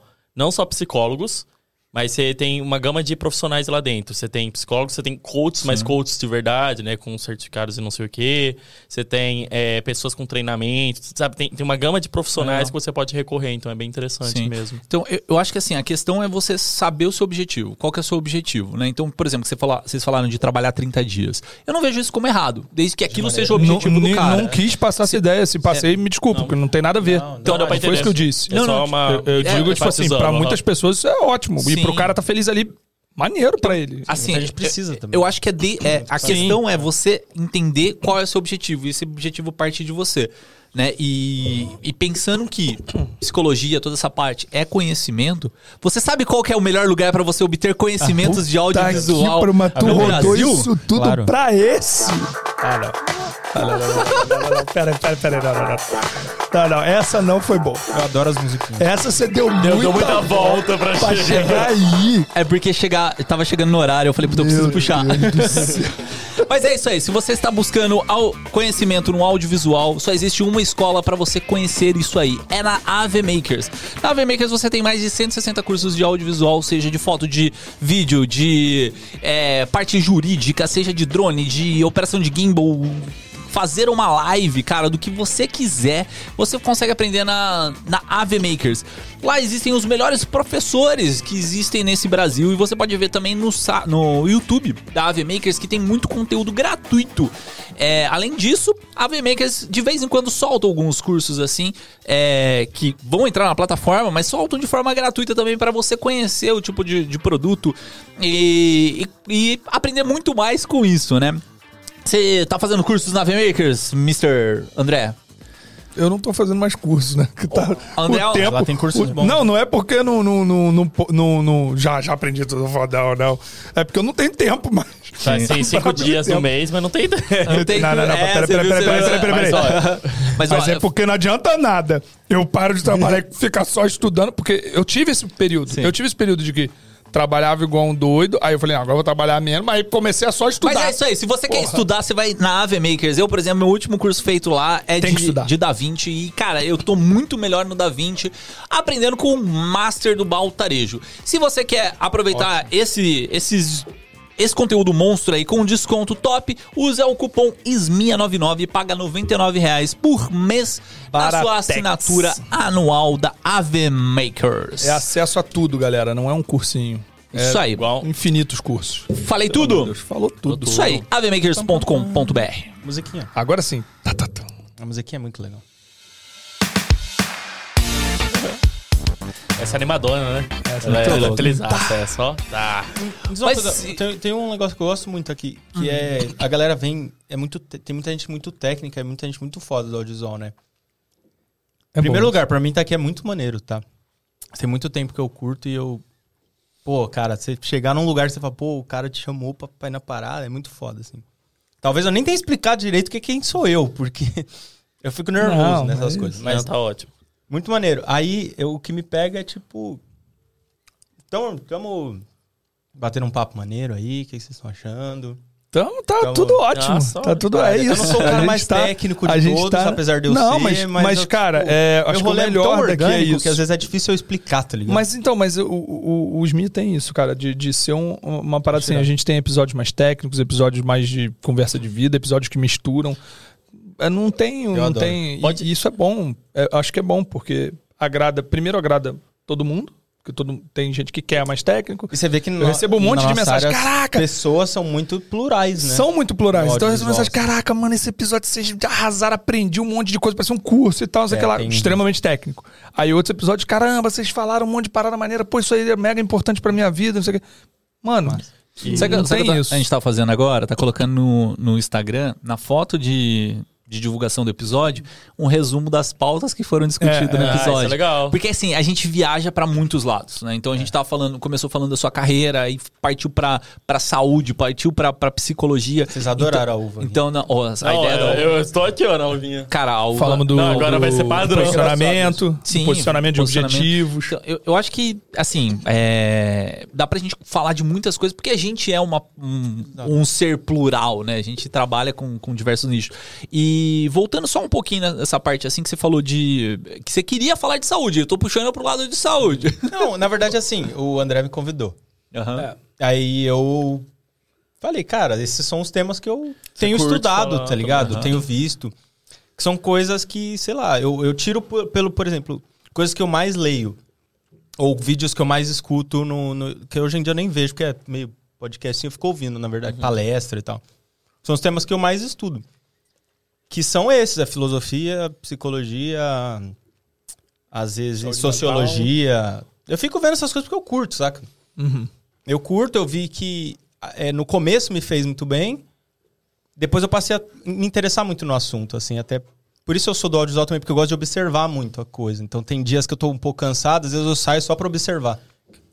psicólogos, mas você tem uma gama de profissionais lá dentro. Você tem psicólogos, você tem coaches, mas coaches de verdade, né? Com certificados e não sei o quê. Você tem pessoas com treinamento, sabe? Tem uma gama de profissionais que você pode recorrer. Então, é bem interessante mesmo. Então, eu acho que assim, a questão é você saber o seu objetivo. Qual que é o seu objetivo, né? Então, por exemplo, vocês falaram de trabalhar 30 dias. Eu não vejo isso como errado, desde que aquilo seja o objetivo do cara. Eu não quis passar essa ideia. Se passei, me desculpa, porque não tem nada a ver. Não foi isso que eu disse. Eu digo, tipo assim, pra muitas pessoas isso é ótimo. E pro cara tá feliz ali, maneiro pra ele. Assim, a gente precisa também. Eu acho que a questão é você entender qual é o seu objetivo. E esse objetivo parte de você, né? E pensando que psicologia, toda essa parte, é conhecimento. Você sabe qual que é o melhor lugar pra você obter conhecimentos de audiovisual? Tu rodou isso tudo pra esse? Não. Pera, não. Essa não foi boa. Eu adoro as musiquinhas. Essa você deu muita volta pra chegar aí. É porque tava chegando no horário, eu falei, puta, eu preciso puxar. Mas é isso aí. Se você está buscando conhecimento no audiovisual, só existe uma escola pra você conhecer isso aí. É na AV Makers. Na AV Makers você tem mais de 160 cursos de audiovisual, seja de foto, de vídeo, de parte jurídica, seja de drone, de operação de gimbal, fazer uma live, cara, do que você quiser, você consegue aprender na AV Makers. Lá existem os melhores professores que existem nesse Brasil e você pode ver também no YouTube da AV Makers, que tem muito conteúdo gratuito. Além disso, a AV Makers de vez em quando solta alguns cursos assim, que vão entrar na plataforma, mas soltam de forma gratuita também para você conhecer o tipo de produto e aprender muito mais com isso, né? Você tá fazendo cursos na AV Makers, Mr. André? Eu não tô fazendo mais cursos, né? Que tá, André, o tempo, lá tem cursos bons. Não é porque não já aprendi tudo, não. É porque eu não tenho tempo mais. Tem 5 dias no mês, mas não tem tempo. Peraí. Mas é porque não adianta nada. Eu paro de trabalhar e ficar só estudando, porque eu tive esse período. Sim. Eu tive esse período de que trabalhava igual um doido, aí eu falei, agora eu vou trabalhar menos, mas aí comecei a só estudar. Mas é isso aí, se você quer estudar, você vai na AV Makers. Eu, por exemplo, meu último curso feito lá é de Da Vinci, e cara, eu tô muito melhor no Da Vinci, aprendendo com o master do baltarejo. Se você quer aproveitar esse conteúdo monstro aí com desconto top, usa o cupom Esmia99 e paga R$99 por mês na sua assinatura anual da AV Makers. É acesso a tudo, galera, não é um cursinho. Isso aí. Igual infinitos cursos. Falei tudo? Deus, falou tudo. Isso aí, avmakers.com.br. Musiquinha. Agora sim. A musiquinha é muito legal. Essa é animadona, né? Ela é utilizada. É só. Tá. Tem um negócio que eu gosto muito aqui, que é. A galera vem. Tem muita gente muito técnica, é muita gente muito foda do audiovisual, né? Em primeiro lugar, pra mim tá aqui é muito maneiro, tá? Tem muito tempo que eu curto e eu. Pô, cara, você chegar num lugar e você fala, pô, o cara te chamou pra ir na parada, é muito foda, assim. Talvez eu nem tenha explicado direito quem sou eu, porque eu fico nervoso nessas coisas. Mas tá ótimo. Muito maneiro. Aí, o que me pega é, tipo... Tamo batendo um papo maneiro aí, o que vocês estão achando? Tamo tudo ótimo. Nossa, tá tudo, é isso. Eu não sou o cara mais técnico de todos, apesar de eu ser... Mas cara, acho que o melhor daqui é isso. Porque às vezes é difícil eu explicar, tá ligado? Mas então, o Esmia tem isso, cara, de ser uma parada assim. A gente tem episódios mais técnicos, episódios mais de conversa de vida, episódios que misturam... Não tem. Isso é bom. Acho que é bom, porque agrada. Primeiro agrada todo mundo, Porque tem gente que quer mais técnico. E você vê que eu recebo um monte de mensagem. Caraca! Pessoas são muito plurais, né? São muito plurais. Então eu recebo mensagem. Caraca, mano, esse episódio vocês arrasaram, aprendi um monte de coisa. Parecia um curso e tal, sei lá. Extremamente técnico. Aí outros episódios, caramba, vocês falaram um monte de parada maneira. Pô, isso aí é mega importante pra minha vida, não sei o que. Mano, sabe que a gente tá fazendo agora? Tá colocando no Instagram, na foto de divulgação do episódio, um resumo das pautas que foram discutidas no episódio. Isso é legal. Porque assim, a gente viaja pra muitos lados, né? Então a gente começou falando da sua carreira e partiu pra saúde, partiu pra psicologia. Vocês adoraram a uva. Então, a ideia da uva. Eu estou aqui, ó, na uvinha. Cara, a uva. Falamos agora vai ser padrão. Posicionamento de objetivos. Então, eu acho que, assim, dá pra gente falar de muitas coisas, porque a gente é um ser plural, né? A gente trabalha com diversos nichos. E voltando só um pouquinho nessa parte assim que você falou que você queria falar de saúde. Eu tô puxando pro lado de saúde. Não, na verdade assim, o André me convidou. Uhum. Aí eu falei, cara, esses são os temas que eu tenho estudado, tá ligado? Uhum. Tenho visto. Que são coisas que, sei lá, eu tiro por exemplo, coisas que eu mais leio. Ou vídeos que eu mais escuto, que hoje em dia eu nem vejo, porque é meio podcast, eu fico ouvindo, na verdade, palestra e tal. São os temas que eu mais estudo. Que são esses, a filosofia, a psicologia, às vezes sociologia. Eu fico vendo essas coisas porque eu curto, saca? Uhum. Eu vi que no começo me fez muito bem. Depois eu passei a me interessar muito no assunto, assim, até... Por isso eu sou do audiovisual também, porque eu gosto de observar muito a coisa. Então tem dias que eu tô um pouco cansado, às vezes eu saio só pra observar.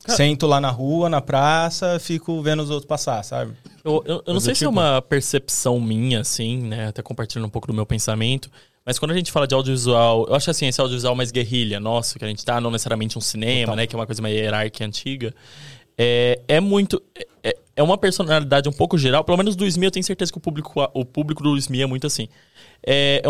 Sento lá na rua, na praça, fico vendo os outros passar, sabe? Eu não sei se é uma percepção minha, assim, né? Até compartilhando um pouco do meu pensamento. Mas quando a gente fala de audiovisual... Eu acho assim, esse audiovisual mais guerrilha nosso, que a gente tá, não necessariamente um cinema, total, né? Que é uma coisa meio hierárquica antiga. Muito... É uma personalidade um pouco geral. Pelo menos do Esmia eu tenho certeza que o público do Esmia é muito assim. É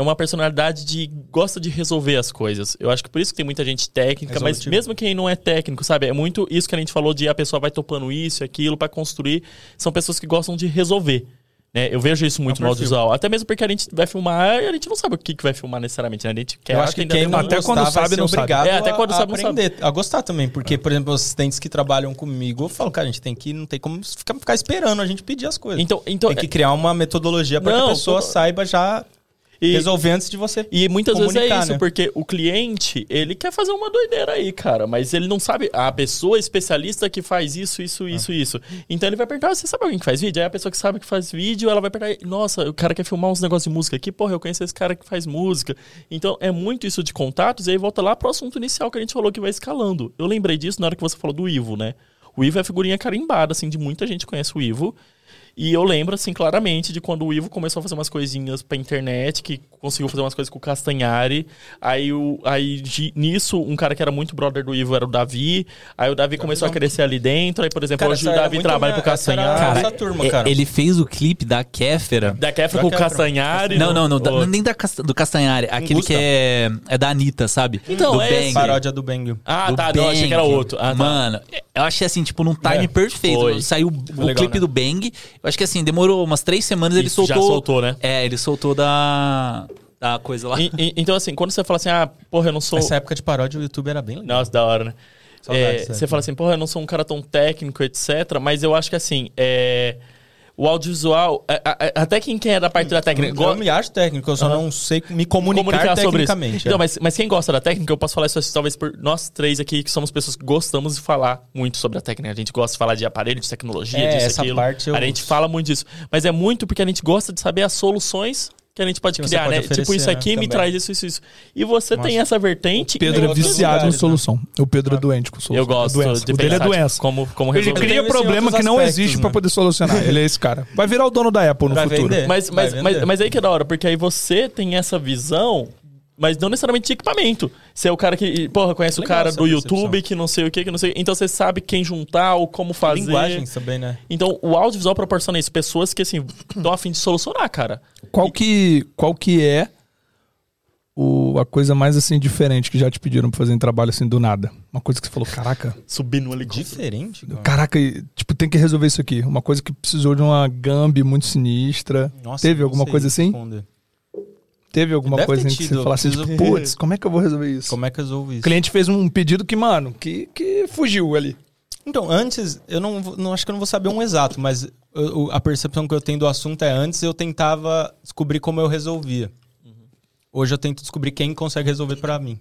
uma personalidade de... Gosta de resolver as coisas. Eu acho que por isso que tem muita gente técnica. Resolutivo. Mas mesmo quem não é técnico, sabe? É muito isso que a gente falou de a pessoa vai topando isso, aquilo, pra construir. São pessoas que gostam de resolver, né? Eu vejo isso muito no audiovisual. Até mesmo porque a gente vai filmar e a gente não sabe o que vai filmar necessariamente, né? A gente quer... Eu acho que quem não até quando sabe, não sabe. Até quando sabe, não sabe. A gostar também. Porque, por exemplo, os assistentes que trabalham comigo, eu falo, cara, a gente tem que... Não tem como ficar esperando a gente pedir as coisas. Então, tem que criar uma metodologia para que a pessoa saiba já... resolver antes de você comunicar. E muitas vezes é isso, né? Porque o cliente, ele quer fazer uma doideira aí, cara. Mas ele não sabe. A pessoa especialista que faz isso. Então ele vai perguntar, você sabe alguém que faz vídeo? Aí a pessoa que sabe que faz vídeo, ela vai perguntar, nossa, o cara quer filmar uns negócios de música aqui. Porra, eu conheço esse cara que faz música. Então é muito isso de contatos. E aí volta lá pro assunto inicial que a gente falou que vai escalando. Eu lembrei disso na hora que você falou do Ivo, né? O Ivo é figurinha carimbada, assim, de muita gente conhece o Ivo. E eu lembro, assim, claramente de quando o Ivo começou a fazer umas coisinhas pra internet, que conseguiu fazer umas coisas com o Castanhari. Nisso, um cara que era muito brother do Ivo era o Davi. Aí o Davi começou a crescer ali dentro. Aí, por exemplo, cara, hoje o Davi trabalha pro Castanhari. Cara, essa turma, cara. Ele fez o clipe da Kéfera. Da Kéfera com o Castanhari. Não, nem do Castanhari. Aquele que é da Anitta, sabe? Então, paródia do Bang. Ah, tá. Eu achei que era outro. Mano, eu achei assim, tipo, num time perfeito. Saiu o clipe do Bang. Eu acho que assim, demorou umas 3 semanas, ele soltou... Já soltou, né? Ele soltou da coisa lá. Então assim, quando você fala assim, porra, eu não sou... Nessa época de paródia, o YouTube era bem legal. Nossa, da hora, né? Saudades, você fala assim, porra, eu não sou um cara tão técnico, etc. Mas eu acho que assim, o audiovisual... Até quem é da parte da técnica... Eu me acho técnico, eu só não sei me comunicar tecnicamente. Sobre isso. Então, mas quem gosta da técnica, eu posso falar isso talvez por nós três aqui, que somos pessoas que gostamos de falar muito sobre a técnica. A gente gosta de falar de aparelho, de tecnologia, disso, aquilo. A gente fala muito disso. Mas é muito porque a gente gosta de saber as soluções que a gente pode criar, né? Tipo, isso aqui me traz isso. E você tem essa vertente... O Pedro é viciado em solução. O Pedro é doente com solução. Eu gosto. O dele é doença. Como resolver. Ele cria problema que não existe pra poder solucionar. Ele é esse cara. Vai virar o dono da Apple no futuro. Mas aí que é da hora, porque aí você tem essa visão... Mas não necessariamente de equipamentos. Você é o cara que... Porra, conhece o cara do YouTube, que não sei o que não sei... Então você sabe quem juntar ou como fazer. Linguagens também, né? Então o audiovisual proporciona isso. Pessoas que, assim, estão a fim de solucionar, cara. Qual que é a coisa mais, assim, diferente que já te pediram pra fazer em trabalho, assim, do nada? Uma coisa que você falou, caraca... Subindo ali diferente, cara. Caraca, tipo, tem que resolver isso aqui. Uma coisa que precisou de uma gambi muito sinistra. Nossa, teve alguma coisa assim? Responder. Teve alguma coisa em que você falasse, putz, como é que eu vou resolver isso? Como é que eu resolvo isso? O cliente fez um pedido que, mano, que fugiu ali. Então, antes, eu não acho que eu não vou saber um exato, mas a percepção que eu tenho do assunto é antes eu tentava descobrir como eu resolvia. Hoje eu tento descobrir quem consegue resolver pra mim.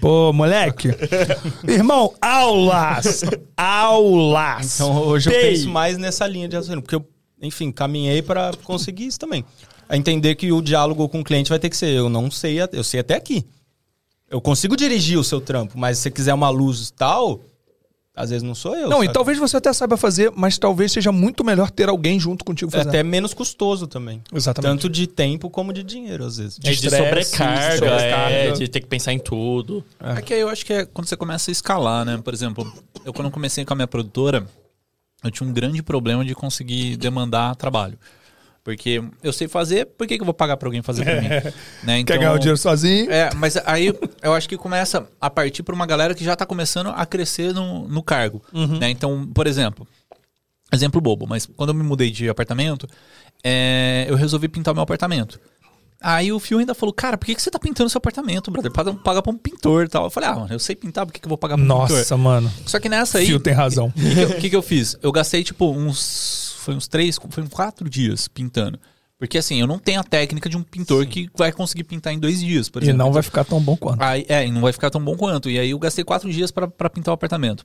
Pô, moleque. Irmão, aulas! Aulas! Então hoje eu penso mais nessa linha de raciocínio, porque eu, enfim, caminhei pra conseguir isso também. A entender que o diálogo com o cliente vai ter que ser, eu não sei, eu sei até aqui. Eu consigo dirigir o seu trampo, mas se você quiser uma luz e tal, às vezes não sou eu. Não, sabe? E talvez você até saiba fazer, mas talvez seja muito melhor ter alguém junto contigo fazendo. É até menos custoso também. Exatamente. Tanto de tempo como de dinheiro, às vezes. De stress, sobrecarga. De ter que pensar em tudo. É que aí eu acho que é quando você começa a escalar, né? Por exemplo, eu quando comecei com a minha produtora, eu tinha um grande problema de conseguir demandar trabalho. Porque eu sei fazer, por que eu vou pagar pra alguém fazer pra mim? Né? Então, quer ganhar o dinheiro sozinho? É, mas aí eu acho que começa a partir pra uma galera que já tá começando a crescer no cargo. Uhum. Né? Então, por exemplo, exemplo bobo, mas quando eu me mudei de apartamento, eu resolvi pintar o meu apartamento. Aí o Fio ainda falou, cara, por que você tá pintando seu apartamento, brother? Paga pra um pintor e tal. Eu falei, mano, eu sei pintar, por que eu vou pagar pra um pintor? Nossa, mano. Só que nessa aí... Fio tem razão. O que eu fiz? Eu gastei, uns 4 dias pintando. Porque assim, eu não tenho a técnica de um pintor Sim. que vai conseguir pintar em 2 dias, por exemplo. E não vai ficar tão bom quanto. E não vai ficar tão bom quanto. E aí eu gastei 4 dias pra pintar o apartamento.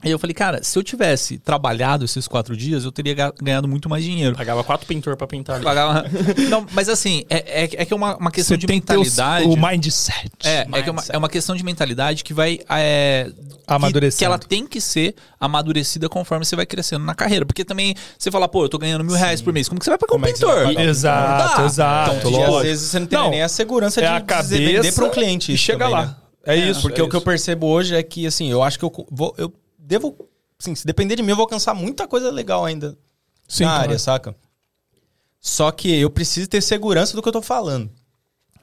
Aí eu falei, cara, se eu tivesse trabalhado esses 4 dias, eu teria ganhado muito mais dinheiro. Pagava 4 pintores pra pintar ali. Não, mas assim, é que é uma questão de mentalidade. O mindset. É uma questão de mentalidade que vai... amadurecendo. Que ela tem que ser amadurecida conforme você vai crescendo na carreira. Porque também, você fala, eu tô ganhando R$1.000 por mês. Como que você vai pagar um pintor? Exato. Então, às vezes você não tem nem a segurança de vender pra um cliente. E chega lá. É isso. Porque o que eu percebo hoje é que, assim, eu acho que eu devo... Assim, se depender de mim, eu vou alcançar muita coisa legal ainda área, saca? Só que eu preciso ter segurança do que eu tô falando.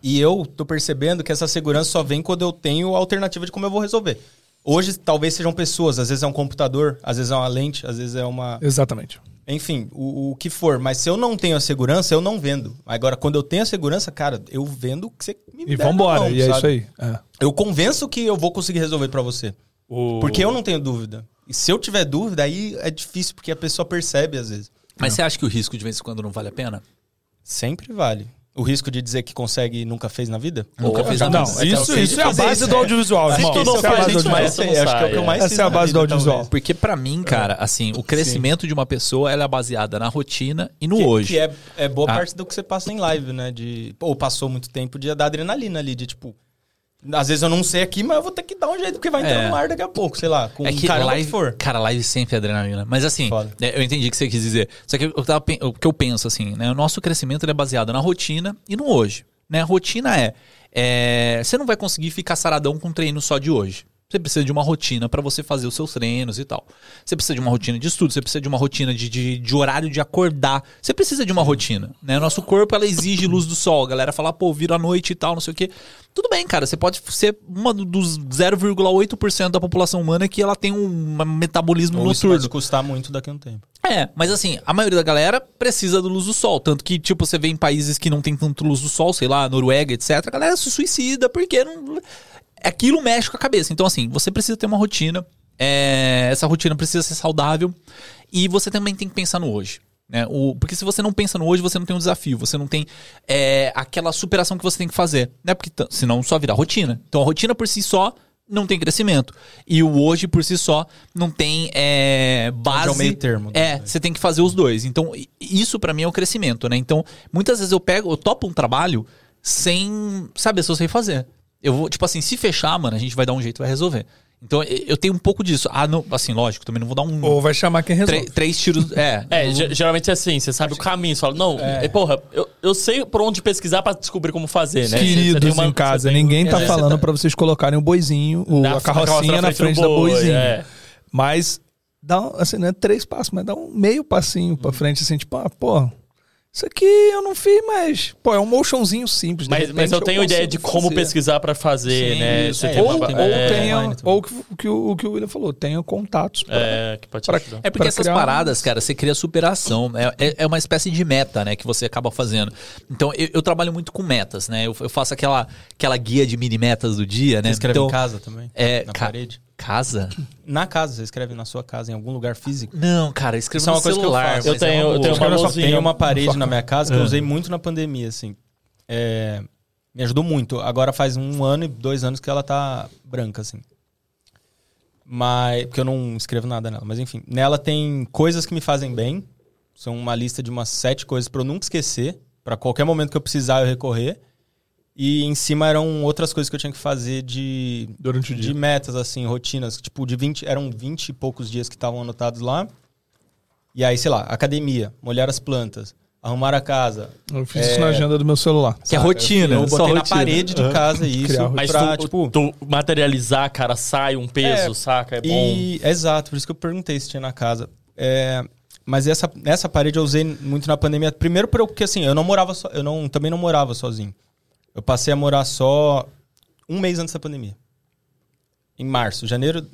E eu tô percebendo que essa segurança só vem quando eu tenho a alternativa de como eu vou resolver. Hoje, talvez sejam pessoas. Às vezes é um computador, às vezes é uma lente, às vezes é uma... Exatamente. Enfim, o que for. Mas se eu não tenho a segurança, eu não vendo. Agora, quando eu tenho a segurança, cara, eu vendo o que você me der. E vambora, não, e é isso aí. É. Eu convenço que eu vou conseguir resolver pra você. Porque eu não tenho dúvida. E se eu tiver dúvida, aí é difícil, porque a pessoa percebe às vezes. Mas você acha que o risco de vez em quando não vale a pena? Sempre vale. O risco de dizer que consegue e nunca fez na vida? Nunca fez na vida. Não, isso é a base do audiovisual. Acho que é o mais. Essa é a base do audiovisual. Porque pra mim, cara, assim, o crescimento de uma pessoa, ela é baseada na rotina e no hoje. Que é boa parte do que você passa em live, né? Ou passou muito tempo de dar adrenalina ali, de tipo... Às vezes eu não sei aqui, mas eu vou ter que dar um jeito, porque vai entrar no ar daqui a pouco, sei lá, com que live for. Cara, live sempre é adrenalina. Mas assim, eu entendi o que você quis dizer. Só que o que eu penso, assim, né? O nosso crescimento ele é baseado na rotina e no hoje. Né? A rotina você não vai conseguir ficar saradão com um treino só de hoje. Você precisa de uma rotina para você fazer os seus treinos e tal. Você precisa de uma rotina de estudo, você precisa de uma rotina de horário de acordar. Você precisa de uma rotina, né? O nosso corpo, ela exige luz do sol. A galera fala, vira à noite e tal, não sei o quê. Tudo bem, cara. Você pode ser uma dos 0,8% da população humana que ela tem um metabolismo noturno. Isso vai custar muito daqui a um tempo. Mas assim, a maioria da galera precisa da luz do sol. Tanto que, tipo, você vê em países que não tem tanto luz do sol, sei lá, Noruega, etc. A galera se suicida porque não... Aquilo mexe com a cabeça. Então, assim, você precisa ter uma rotina. Essa rotina precisa ser saudável. E você também tem que pensar no hoje. Né? Porque se você não pensa no hoje, você não tem um desafio. Você não tem aquela superação que você tem que fazer. Né? Porque senão só vira rotina. Então, a rotina por si só não tem crescimento. E o hoje por si só não tem base. É o meio termo. Você tem que fazer os dois. Então, isso pra mim é o crescimento. Né? Então, muitas vezes eu topo um trabalho sem saber se eu sei fazer. Eu vou, tipo assim, se fechar, mano, a gente vai dar um jeito, vai resolver. Então, eu tenho um pouco disso. Assim, lógico, também não vou dar um... Ou vai chamar quem resolve. Três tiros... geralmente é assim, você sabe o caminho, você fala, não, porra, eu sei por onde pesquisar pra descobrir como fazer, né? Queridos em casa, ninguém tá falando pra vocês colocarem o boizinho, a carrocinha na frente da boizinha. Mas, dá assim, não é 3 passos, mas dá um meio passinho pra frente, assim, tipo, Isso aqui eu não fiz, mas... Pô, é um motionzinho simples. Mas eu tenho ideia de como pesquisar para fazer, sim, né? Isso, ou o que o William falou, tenha contatos. É porque essas paradas, cara, você cria superação. É uma espécie de meta, né? Que você acaba fazendo. Então, eu trabalho muito com metas, né? Eu faço aquela guia de mini-metas do dia, né? Você escreve em casa também? É, na parede. Casa? Na casa, você escreve na sua casa, em algum lugar físico? Não, cara, escrevo no celular. Que eu tenho uma parede na minha casa que eu usei muito na pandemia, assim. Me ajudou muito. Agora faz 1 ano e 2 anos que ela tá branca, assim. Mas, porque eu não escrevo nada nela. Mas enfim, nela tem coisas que me fazem bem. São uma lista de umas 7 coisas pra eu nunca esquecer. Pra qualquer momento que eu precisar, eu recorrer. E em cima eram outras coisas que eu tinha que fazer durante o dia. De metas, assim, rotinas. Tipo, eram 20 e poucos dias que estavam anotados lá. E aí, sei lá, academia, molhar as plantas, arrumar a casa. Eu fiz isso na agenda do meu celular. Que é rotina. Eu botei na parede de casa isso. Mas pra, tu materializar, cara, sai um peso, saca? É bom. Exato, por isso que eu perguntei se tinha na casa. Mas essa parede eu usei muito na pandemia. Primeiro porque, assim, eu também não morava sozinho. Eu passei a morar só 1 mês antes da pandemia. Em março. Janeiro.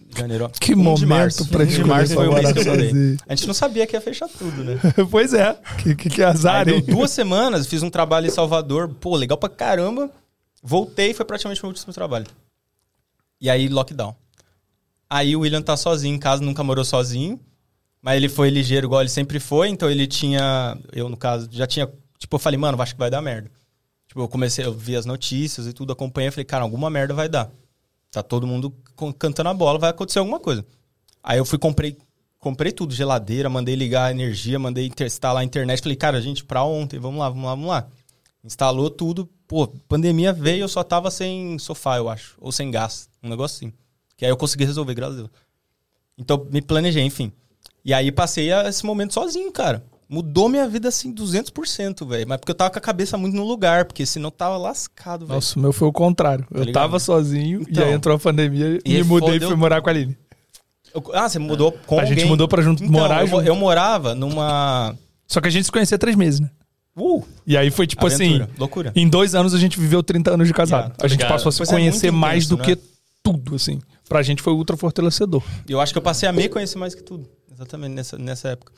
Que momento pra gente começar a morar sozinho. A gente não sabia que ia fechar tudo, né? Pois é. Que azar, hein? Deu 2 semanas, fiz um trabalho em Salvador. Pô, legal pra caramba. Voltei, foi praticamente meu último trabalho. E aí, lockdown. Aí o William tá sozinho em casa, nunca morou sozinho. Mas ele foi ligeiro, igual ele sempre foi. Então ele tinha... Eu, no caso, já tinha... Tipo, eu falei, mano, acho que vai dar merda. Tipo, eu vi as notícias e tudo, acompanhei, falei, cara, alguma merda vai dar. Tá todo mundo cantando a bola, vai acontecer alguma coisa. Aí eu fui, comprei tudo, geladeira, mandei ligar a energia, mandei instalar a internet, falei, cara, gente, pra ontem, vamos lá. Instalou tudo, pô, pandemia veio, eu só tava sem sofá, eu acho, ou sem gás, um negócio assim. Que aí eu consegui resolver, graças a Deus. Então, me planejei, enfim. E aí passei esse momento sozinho, cara. Mudou minha vida, assim, 200%, velho. Mas porque eu tava com a cabeça muito no lugar, porque senão tava lascado, velho. Nossa, o meu foi o contrário. Tá eu ligado? Tava sozinho, então, e aí entrou a pandemia, me mudei e fui morar com a Aline. Você mudou com alguém? A gente mudou pra morar junto. Eu morava numa... Só que a gente se conhecia 3 meses, né? E aí foi tipo aventura, assim... Loucura. Em 2 anos a gente viveu 30 anos de casado. Yeah, a gente passou a se conhecer mais intenso, do que tudo, assim. Pra gente foi ultra fortalecedor. Eu acho que eu passei a me conhecer mais que tudo. Exatamente, nessa época.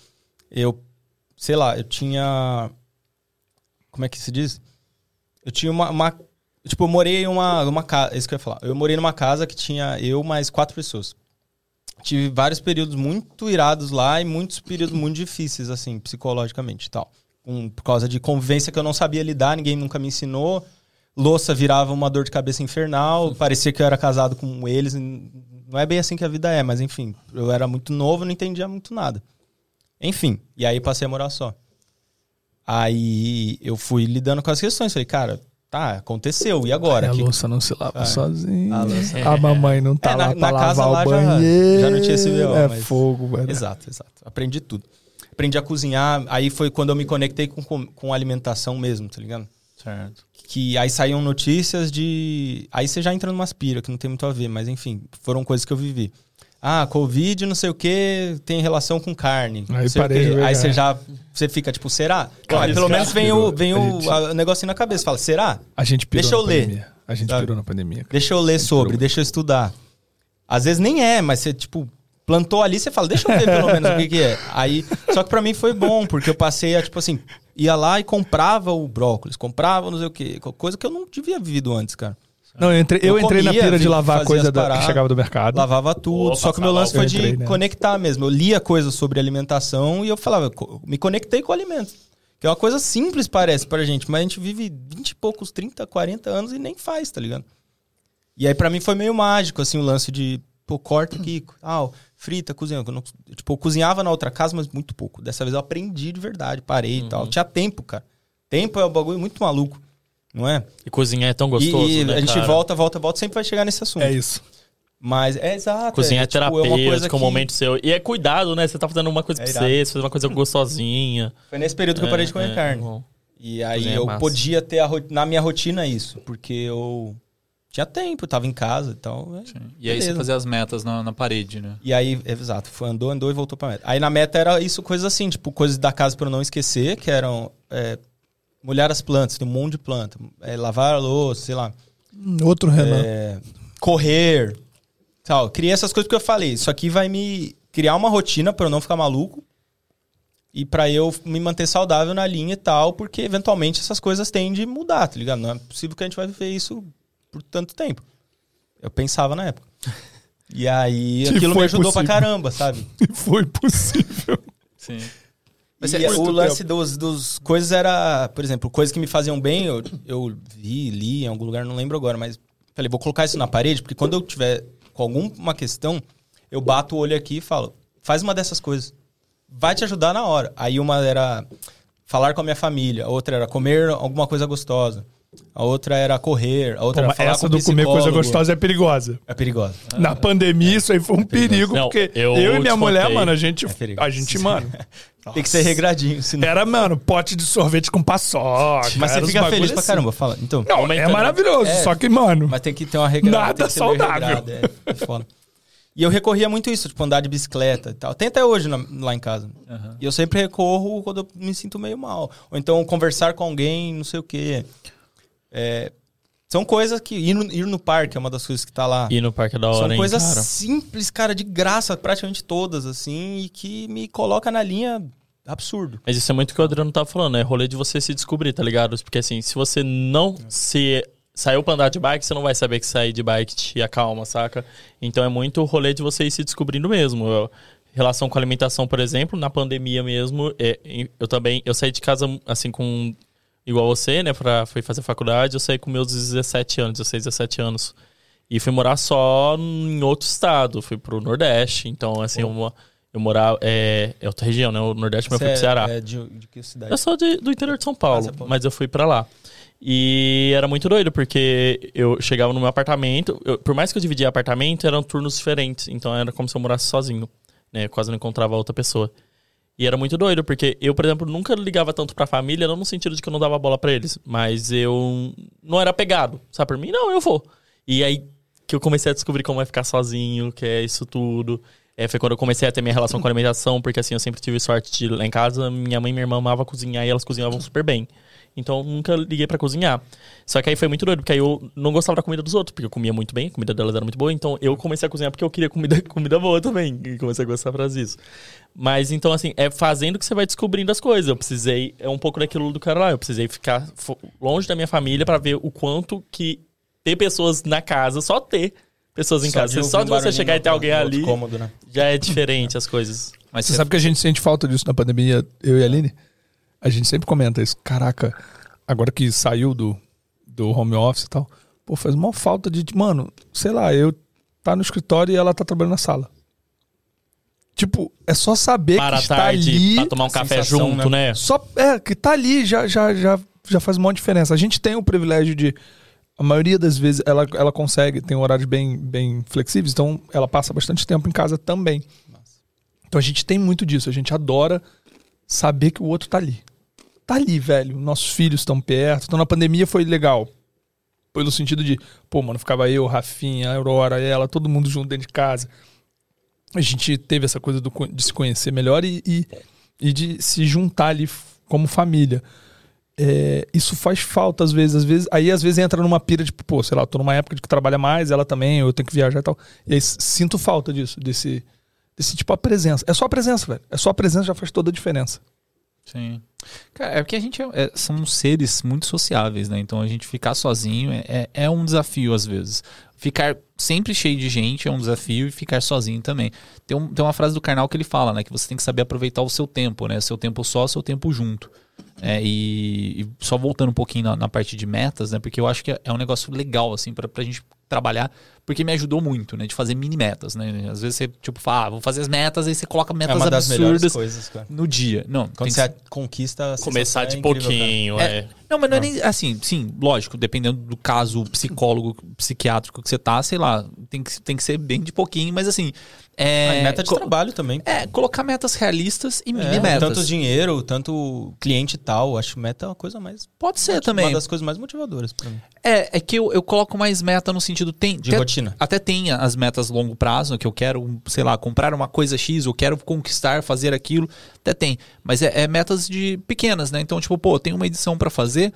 Sei lá, eu tinha... Como é que se diz? Eu tinha uma tipo, eu morei em uma casa... Isso que eu ia falar. Eu morei numa casa que tinha eu mais 4 pessoas. Tive vários períodos muito irados lá e muitos períodos muito difíceis, assim, psicologicamente e tal. Por causa de convivência que eu não sabia lidar, ninguém nunca me ensinou. Louça virava uma dor de cabeça infernal. Parecia que eu era casado com eles. Não é bem assim que a vida é, mas enfim. Eu era muito novo, não entendia muito nada. Enfim, e aí passei a morar só. Aí eu fui lidando com as questões. Falei, cara, tá, aconteceu, e agora? A louça não se lava sozinha. A mamãe não tá lá pra lavar o banheiro. Já não tinha esse BO. Mas... fogo, velho. Exato. Aprendi tudo. Aprendi a cozinhar. Aí foi quando eu me conectei com alimentação mesmo, tá ligado? Certo. Que aí saíam notícias de... Aí você já entra numa aspira, que não tem muito a ver. Mas enfim, foram coisas que eu vivi. Ah, Covid, não sei o que, tem relação com carne. Aí parei. Aí você fica tipo, será? Cara, pelo menos vem o negocinho na cabeça. Fala, será? A gente pirou na pandemia. A gente pirou na pandemia. Deixa eu ler sobre, deixa eu estudar. Às vezes nem é, mas você tipo, plantou ali, você fala, deixa eu ver pelo menos o que é. Aí, só que pra mim foi bom, porque eu passei a tipo assim, ia lá e comprava o brócolis, comprava não sei o que, coisa que eu não devia vivido antes, cara. Não, eu entrei na pira de lavar a coisa que chegava do mercado. Lavava tudo, só que o meu lance foi de conectar mesmo. Eu lia coisas sobre alimentação e eu falava, me conectei com o alimento. Que é uma coisa simples, parece, pra gente, mas a gente vive 20 e poucos, 30, 40 anos e nem faz, tá ligado? E aí pra mim foi meio mágico, assim, o lance de, pô, corta aqui, frita, cozinha. Eu cozinhava na outra casa, mas muito pouco. Dessa vez eu aprendi de verdade, parei e tal. Tinha tempo, cara. Tempo é um bagulho muito maluco. Não é? E cozinhar é tão gostoso, né, a gente cara? volta, sempre vai chegar nesse assunto. É isso. Mas, exato. Cozinhar é terapêutico, é um momento seu. E é cuidado, né? Você tá fazendo uma coisa pra você fazendo uma coisa gostosinha. Foi nesse período que eu parei de comer carne. Bom. E aí eu podia ter na minha rotina isso. Porque eu tinha tempo, tava em casa e tal. É, e aí você fazia as metas na parede, né? E aí, exato, foi, andou e voltou pra meta. Aí na meta era isso, coisas assim, tipo, coisas da casa pra eu não esquecer, que eram molhar as plantas, tem um monte de planta, lavar a louça, sei lá. Outro Renan. Correr, tal. Criei essas coisas porque eu falei, isso aqui vai me criar uma rotina pra eu não ficar maluco e pra eu me manter saudável na linha e tal, porque eventualmente essas coisas têm de mudar, tá ligado? Não é possível que a gente vai viver isso por tanto tempo. Eu pensava na época. E aí, aquilo me ajudou pra caramba, sabe? E foi possível. Sim. Mas e o lance dos coisas era, por exemplo, coisas que me faziam bem, eu vi, li em algum lugar, não lembro agora, mas falei, vou colocar isso na parede, porque quando eu tiver com alguma questão, eu bato o olho aqui e falo, faz uma dessas coisas. Vai te ajudar na hora. Aí uma era falar com a minha família, a outra era comer alguma coisa gostosa. A outra era correr, a outra era falar com o psicólogo. Essa do comer coisa gostosa é perigosa. É perigosa. Na pandemia isso aí foi um perigo, não, porque eu e minha mulher, mano, a gente mano... Nossa. Tem que ser regradinho, senão... Era, mano, pote de sorvete com paçoca. Mas você fica feliz assim pra caramba, fala. Então, não, é maravilhoso, só que, mano... Mas tem que ter uma regrada. Nada saudável. Regrado, é foda. E eu recorria muito isso, tipo, andar de bicicleta e tal. Tem até hoje lá em casa. Uhum. E eu sempre recorro quando eu me sinto meio mal. Ou então conversar com alguém, não sei o quê... São coisas que... Ir no parque é uma das coisas que tá lá. Ir no parque é da hora, hein? São coisas simples, cara, de graça, praticamente todas, assim, e que me coloca na linha absurdo. Mas isso é muito o que o Adriano tava falando, é rolê de você se descobrir, tá ligado? Porque, assim, se você não se... Saiu pra andar de bike, você não vai saber que sair de bike te acalma, saca? Então é muito o rolê de você ir se descobrindo mesmo. Relação com alimentação, por exemplo, na pandemia mesmo, eu saí de casa, assim, com... Igual você, né? Fui fazer faculdade, eu saí com meus 17 anos. E fui morar só em outro estado. Fui pro Nordeste. Então, assim, eu morava... É outra região, né? O Nordeste, mas eu fui pro Ceará. De que cidade? Eu sou do interior de São Paulo, mas eu fui pra lá. E era muito doido, porque eu chegava no meu apartamento... por mais que eu dividia apartamento, eram turnos diferentes. Então, era como se eu morasse sozinho, né? Eu quase não encontrava outra pessoa. E era muito doido, porque eu, por exemplo, nunca ligava tanto pra família, não no sentido de que eu não dava bola pra eles, mas eu não era apegado, sabe? Por mim, não, eu vou. E aí que eu comecei a descobrir como é ficar sozinho, que é isso tudo. Foi quando eu comecei a ter minha relação com a alimentação, porque assim, eu sempre tive sorte de lá em casa, minha mãe e minha irmã amavam cozinhar e elas cozinhavam super bem. Então eu nunca liguei pra cozinhar. Só que aí foi muito doido, porque aí eu não gostava da comida dos outros, porque eu comia muito bem, a comida delas era muito boa, então eu comecei a cozinhar porque eu queria comida boa também, e comecei a gostar pra isso. Mas então, assim, é fazendo que você vai descobrindo as coisas. Eu precisei, é um pouco daquilo do cara lá, eu precisei ficar longe da minha família pra ver o quanto que ter pessoas na casa, só ter pessoas em casa. Só de você chegar e ter alguém ali, cômodo, né? Já é diferente as coisas. Mas você sabe que a gente sente falta disso na pandemia, eu e a Aline? A gente sempre comenta isso. Caraca, agora que saiu do home office e tal, pô, faz uma falta de... Mano, sei lá, eu tá no escritório e ela tá trabalhando na sala. Tipo, é só saber para que está ali... Para tomar um café junto, né? Só, que tá ali já faz uma diferença. A gente tem o privilégio de... A maioria das vezes ela consegue, tem horários bem flexíveis, então ela passa bastante tempo em casa também. Nossa. Então a gente tem muito disso, a gente adora saber que o outro tá ali. Tá ali, velho. Nossos filhos estão perto. Então na pandemia foi legal. Pelo sentido de, pô, mano, ficava eu, Rafinha, a Aurora, ela, todo mundo junto dentro de casa. A gente teve essa coisa de se conhecer melhor e de se juntar ali como família. Isso faz falta às vezes. Aí às vezes entra numa pira de, pô, sei lá, eu tô numa época de que trabalha mais, ela também, eu tenho que viajar e tal. E aí sinto falta disso, desse tipo a presença. É só a presença, velho. É só a presença já faz toda a diferença. Sim. Cara, é porque a gente são seres muito sociáveis, né? Então a gente ficar sozinho é um desafio às vezes. Ficar sempre cheio de gente é um desafio e ficar sozinho também. Tem uma frase do Karnal que ele fala, né? Que você tem que saber aproveitar o seu tempo, né? Seu tempo só, seu tempo junto. E só voltando um pouquinho na parte de metas, né? Porque eu acho que é um negócio legal, assim, pra gente trabalhar porque me ajudou muito, né? De fazer mini metas, né? Às vezes você, tipo, fala, ah, vou fazer as metas, aí você coloca metas absurdas das melhores coisas, cara, no dia. Não, quando você conquista... Começar de pouquinho, é. Não, mas não é nem... Assim, sim, lógico, dependendo do caso psicólogo, psiquiátrico que você tá, sei lá, tem que ser bem de pouquinho, mas assim... É, meta de trabalho também. É, colocar metas realistas e mini metas. Tanto dinheiro, tanto cliente e tal, acho que meta é uma coisa mais... Pode ser também. Uma das coisas mais motivadoras pra mim. É que eu coloco mais meta no sentido... De rotina. Até tem as metas longo prazo, que eu quero, sei lá, comprar uma coisa X, eu quero conquistar, fazer aquilo, até tem. Mas é metas de pequenas, né? Então, tipo, pô, eu tenho uma edição pra fazer,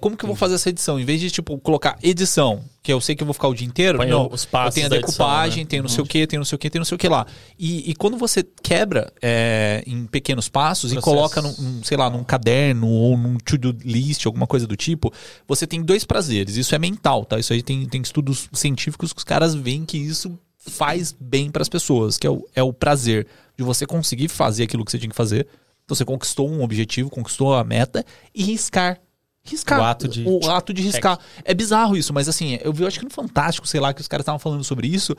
como que eu vou fazer essa edição? Em vez de, tipo, colocar edição... que eu sei que eu vou ficar o dia inteiro, não, eu tenho a decupagem, né? Tem não sei o que, tem não sei o que, tem não sei o que lá. E quando você quebra em pequenos passos e coloca, sei lá, num caderno ou num to-do list, alguma coisa do tipo, você tem dois prazeres. Isso é mental, tá? Isso aí tem estudos científicos que os caras veem que isso faz bem para as pessoas, que é o prazer de você conseguir fazer aquilo que você tinha que fazer. Então você conquistou um objetivo, conquistou a meta e riscar. O ato de riscar. É bizarro isso, mas assim, eu vi, acho que no Fantástico, sei lá, que os caras estavam falando sobre isso.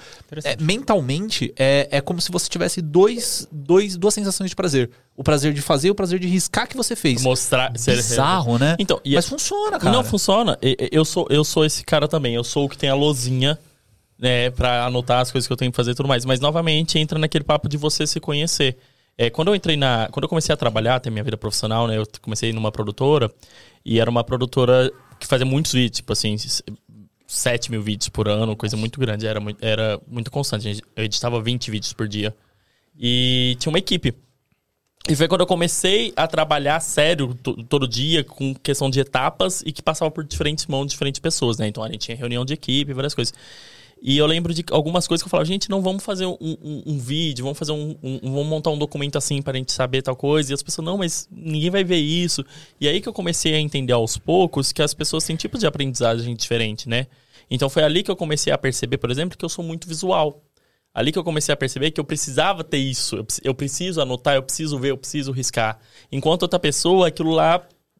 Mentalmente, é como se você tivesse duas sensações de prazer. O prazer de fazer e o prazer de riscar que você fez. Mostrar. Bizarro, né? Então, mas funciona, cara. Não, funciona. Eu sou esse cara também. Eu sou o que tem a lousinha, né, pra anotar as coisas que eu tenho que fazer e tudo mais. Mas, novamente, entra naquele papo de você se conhecer. Quando eu comecei a trabalhar, ter minha vida profissional, né? Eu comecei numa produtora e era uma produtora que fazia muitos vídeos, tipo assim, 7 mil vídeos por ano, coisa muito grande, era muito constante. Eu editava 20 vídeos por dia e tinha uma equipe. E foi quando eu comecei a trabalhar sério todo dia, com questão de etapas e que passava por diferentes mãos de diferentes pessoas, né? Então a gente tinha reunião de equipe, várias coisas. E eu lembro de algumas coisas que eu falava, gente, não, vamos fazer um vídeo, vamos montar um documento assim pra gente saber tal coisa. E as pessoas, não, mas ninguém vai ver isso. E aí que eu comecei a entender aos poucos que as pessoas têm tipos de aprendizagem diferente, né? Então foi ali que eu comecei a perceber, por exemplo, que eu sou muito visual. Ali que eu comecei a perceber que eu precisava ter isso. Eu preciso anotar, eu preciso ver, eu preciso riscar. Enquanto outra pessoa, aquilo lá...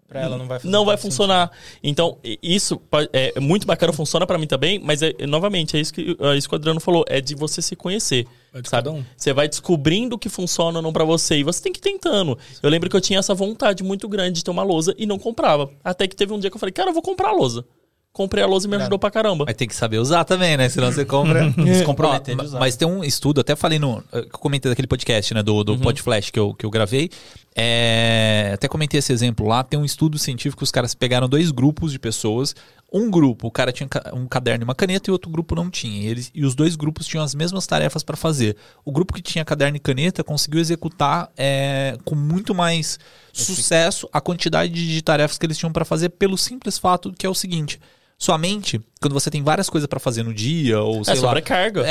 Pra ela não vai funcionar. Então, isso é muito bacana, funciona pra mim também, mas novamente, é isso que o Adriano falou, é de você se conhecer, sabe? Você vai descobrindo o que funciona ou não pra você, e você tem que ir tentando. Eu lembro que eu tinha essa vontade muito grande de ter uma lousa e não comprava. Até que teve um dia que eu falei, cara, eu vou comprar a lousa. Comprei a lousa e me ajudou pra caramba. Mas tem que saber usar também, né? Senão você compra... Se comprometer de usar. Mas tem um estudo, até falei no... Eu comentei daquele podcast, né? Do Pod Flash que eu gravei. Até comentei esse exemplo lá. Tem um estudo científico que os caras pegaram dois grupos de pessoas. Um grupo, o cara tinha um caderno e uma caneta e o outro grupo não tinha. E os dois grupos tinham as mesmas tarefas pra fazer. O grupo que tinha caderno e caneta conseguiu executar com muito mais sucesso a quantidade de tarefas que eles tinham pra fazer pelo simples fato que é o seguinte... Sua mente, quando você tem várias coisas pra fazer no dia, ou sei lá... Sobrecarga.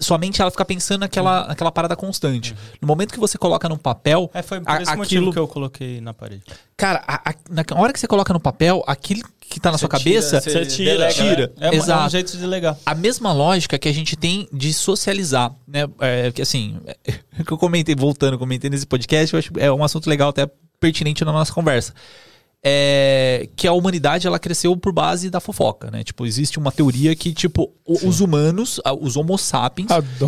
Sua mente, ela fica pensando naquela parada constante. No momento que você coloca no papel... Foi por esse motivo que eu coloquei na parede. Cara, na hora que você coloca no papel, aquilo que tá na sua cabeça... Você tira. Exato. É um jeito de delegar. A mesma lógica que a gente tem de socializar, né? Que eu comentei nesse podcast, eu acho que é um assunto legal, até pertinente na nossa conversa. Que a humanidade, ela cresceu por base da fofoca, né? Tipo, existe uma teoria que, tipo, os humanos, os homo sapiens,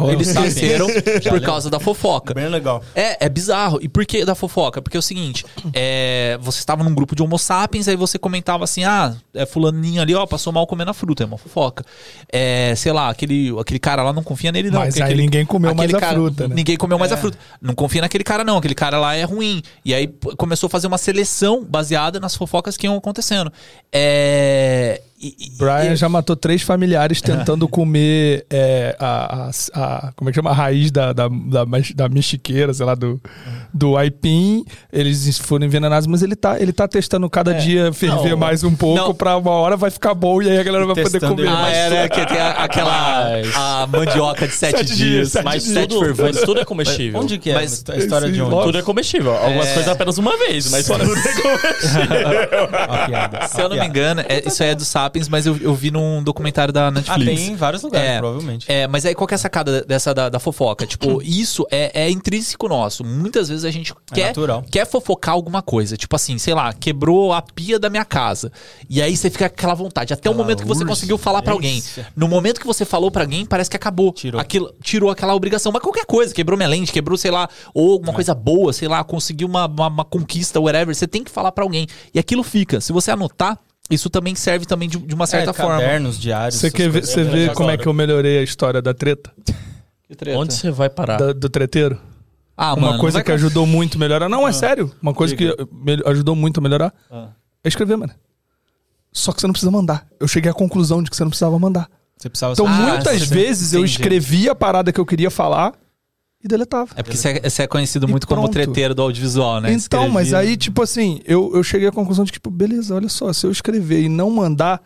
eles nasceram por causa da fofoca. Bem legal. É bizarro. E por que da fofoca? Porque é o seguinte, você estava num grupo de homo sapiens, aí você comentava assim, fulaninho ali, ó, passou mal comendo a fruta, é uma fofoca. Sei lá, aquele cara lá não confia nele não. Mas aí ninguém comeu mais a fruta, né? Ninguém comeu mais a fruta. Não confia naquele cara não, aquele cara lá é ruim. E aí começou a fazer uma seleção baseada nas fofocas que iam acontecendo. Brian já matou 3 familiares tentando comer como é que chama? A raiz da mexiqueira, sei lá, do aipim. Eles foram envenenados, mas ele tá testando cada dia ferver mais um pouco pra uma hora vai ficar bom e aí a galera vai poder comer. Que tem aquela mandioca de 7 dias. Mas tudo é comestível. Onde que é? Mas a história de onde? Tudo é comestível. Algumas coisas apenas uma vez, mas tudo é comestível. Se eu não me engano, isso aí é do sábio Sapiens, mas eu vi num documentário da Netflix. Ah, tem em vários lugares, provavelmente. É, mas aí qual que é a sacada dessa da fofoca? Tipo, isso é intrínseco nosso. Muitas vezes a gente quer fofocar alguma coisa. Tipo assim, sei lá, quebrou a pia da minha casa. E aí você fica com aquela vontade. Até o momento que você conseguiu falar pra alguém. No momento que você falou pra alguém, parece que acabou. Tirou aquela obrigação. Mas qualquer coisa. Quebrou minha lente, quebrou, sei lá, ou alguma coisa boa, sei lá, conseguiu uma conquista, whatever. Você tem que falar pra alguém. E aquilo fica. Se você anotar, isso também serve também de uma certa forma. Cadernos, diários. Você vê como é que eu melhorei a história da treta? Que treta? Onde você vai parar? Do treteiro? Ah, uma coisa que ajudou muito a melhorar. Não, é sério. Uma coisa que ajudou muito a melhorar é escrever, mano. Só que você não precisa mandar. Eu cheguei à conclusão de que você não precisava mandar. Você precisava... Então muitas vezes eu escrevia a parada que eu queria falar e deletava. É porque você é conhecido muito como o treteiro do audiovisual, né? Então, escrevi... mas aí, tipo assim, eu cheguei à conclusão de que, tipo, beleza, olha só, se eu escrever e não mandar,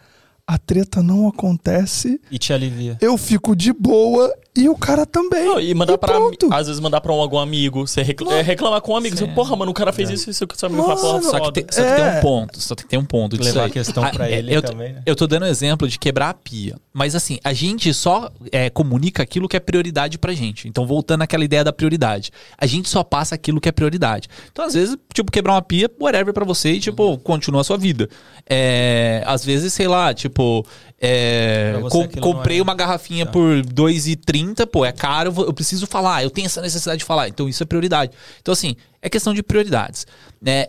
a treta não acontece. E te alivia. Eu fico de boa e o cara também. Não, e mandar pra... Às vezes mandar pra algum amigo, você reclamar com um amigo. Você, porra, mano, o cara fez isso que o seu amigo fala. Só que tem um ponto. Só tem que ter um ponto. Levar a questão pra ele também, né? Eu tô dando um exemplo de quebrar a pia. Mas assim, a gente só comunica aquilo que é prioridade pra gente. Então, voltando àquela ideia da prioridade. A gente só passa aquilo que é prioridade. Então, às vezes, tipo, quebrar uma pia, whatever pra você e, tipo, continua a sua vida. Às vezes, sei lá, tipo... comprei uma garrafinha por R$2,30, pô, é caro, eu preciso falar, eu tenho essa necessidade de falar, então isso é prioridade. Então assim, é questão de prioridades, né?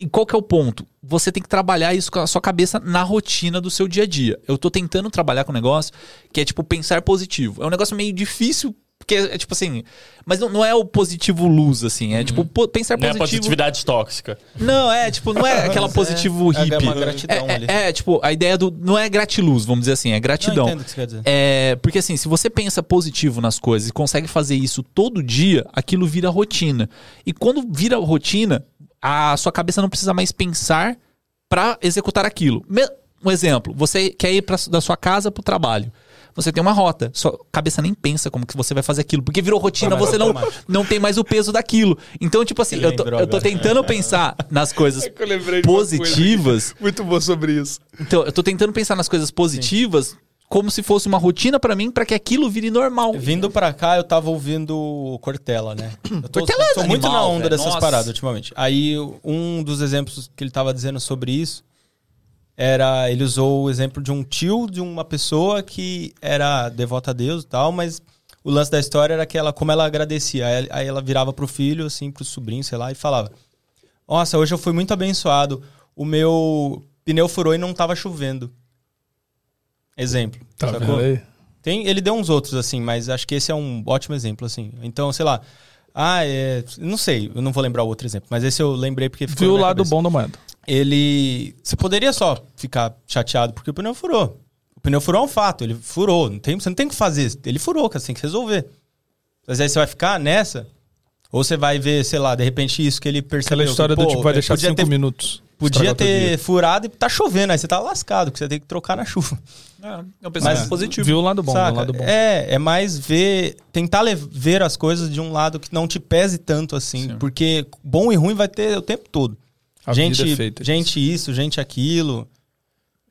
E qual que é o ponto? Você tem que trabalhar isso com a sua cabeça na rotina do seu dia a dia. Eu tô tentando trabalhar com um negócio que é tipo pensar positivo, é um negócio meio difícil. Porque é tipo assim... Mas não é o positivo luz, assim. É tipo pensar positivo... Não é positividade tóxica. Não, é tipo... Não é aquela positivo hippie. É uma gratidão ali. É tipo a ideia do... Não é gratiluz, vamos dizer assim. É gratidão. Não entendo o que você quer dizer. Porque assim, se você pensa positivo nas coisas e consegue fazer isso todo dia, aquilo vira rotina. E quando vira rotina, a sua cabeça não precisa mais pensar pra executar aquilo. Um exemplo. Você quer ir da sua casa pro trabalho. Você tem uma rota, sua cabeça nem pensa como que você vai fazer aquilo, porque virou rotina, você não tem mais o peso daquilo. Então, tipo assim, eu tô tentando pensar nas coisas positivas. Muito bom sobre isso. Então, eu tô tentando pensar nas coisas positivas, sim, como se fosse uma rotina pra mim, pra que aquilo vire normal. Vindo pra cá, eu tava ouvindo Cortella, né? Cortella é animal, muito na onda dessas paradas ultimamente. Aí, um dos exemplos que ele tava dizendo sobre isso, ele usou o exemplo de um tio de uma pessoa que era devota a Deus e tal, mas o lance da história era que como ela agradecia. Aí ela virava pro filho, assim, pro sobrinho, sei lá, e falava: nossa, hoje eu fui muito abençoado, o meu pneu furou e não tava chovendo. Exemplo. Tá, sacou? Ele deu uns outros, assim, mas acho que esse é um ótimo exemplo, assim. Então, sei lá, não sei, eu não vou lembrar o outro exemplo, mas esse eu lembrei porque ficou. Viu o lado bom da moeda. Você poderia só ficar chateado porque o pneu furou. O pneu furou é um fato, ele furou. Você não tem o que fazer. Ele furou, cara, você tem que resolver. Mas aí você vai ficar nessa? Ou você vai ver, sei lá, de repente isso que ele percebeu. Aquela história que, vai deixar 5 minutos. Podia ter furado e tá chovendo, aí você tá lascado, porque você tem que trocar na chuva. É um pensamento positivo. Viu o lado bom, saca? É mais tentar ver as coisas de um lado que não te pese tanto assim. Sim. Porque bom e ruim vai ter o tempo todo. Gente aquilo.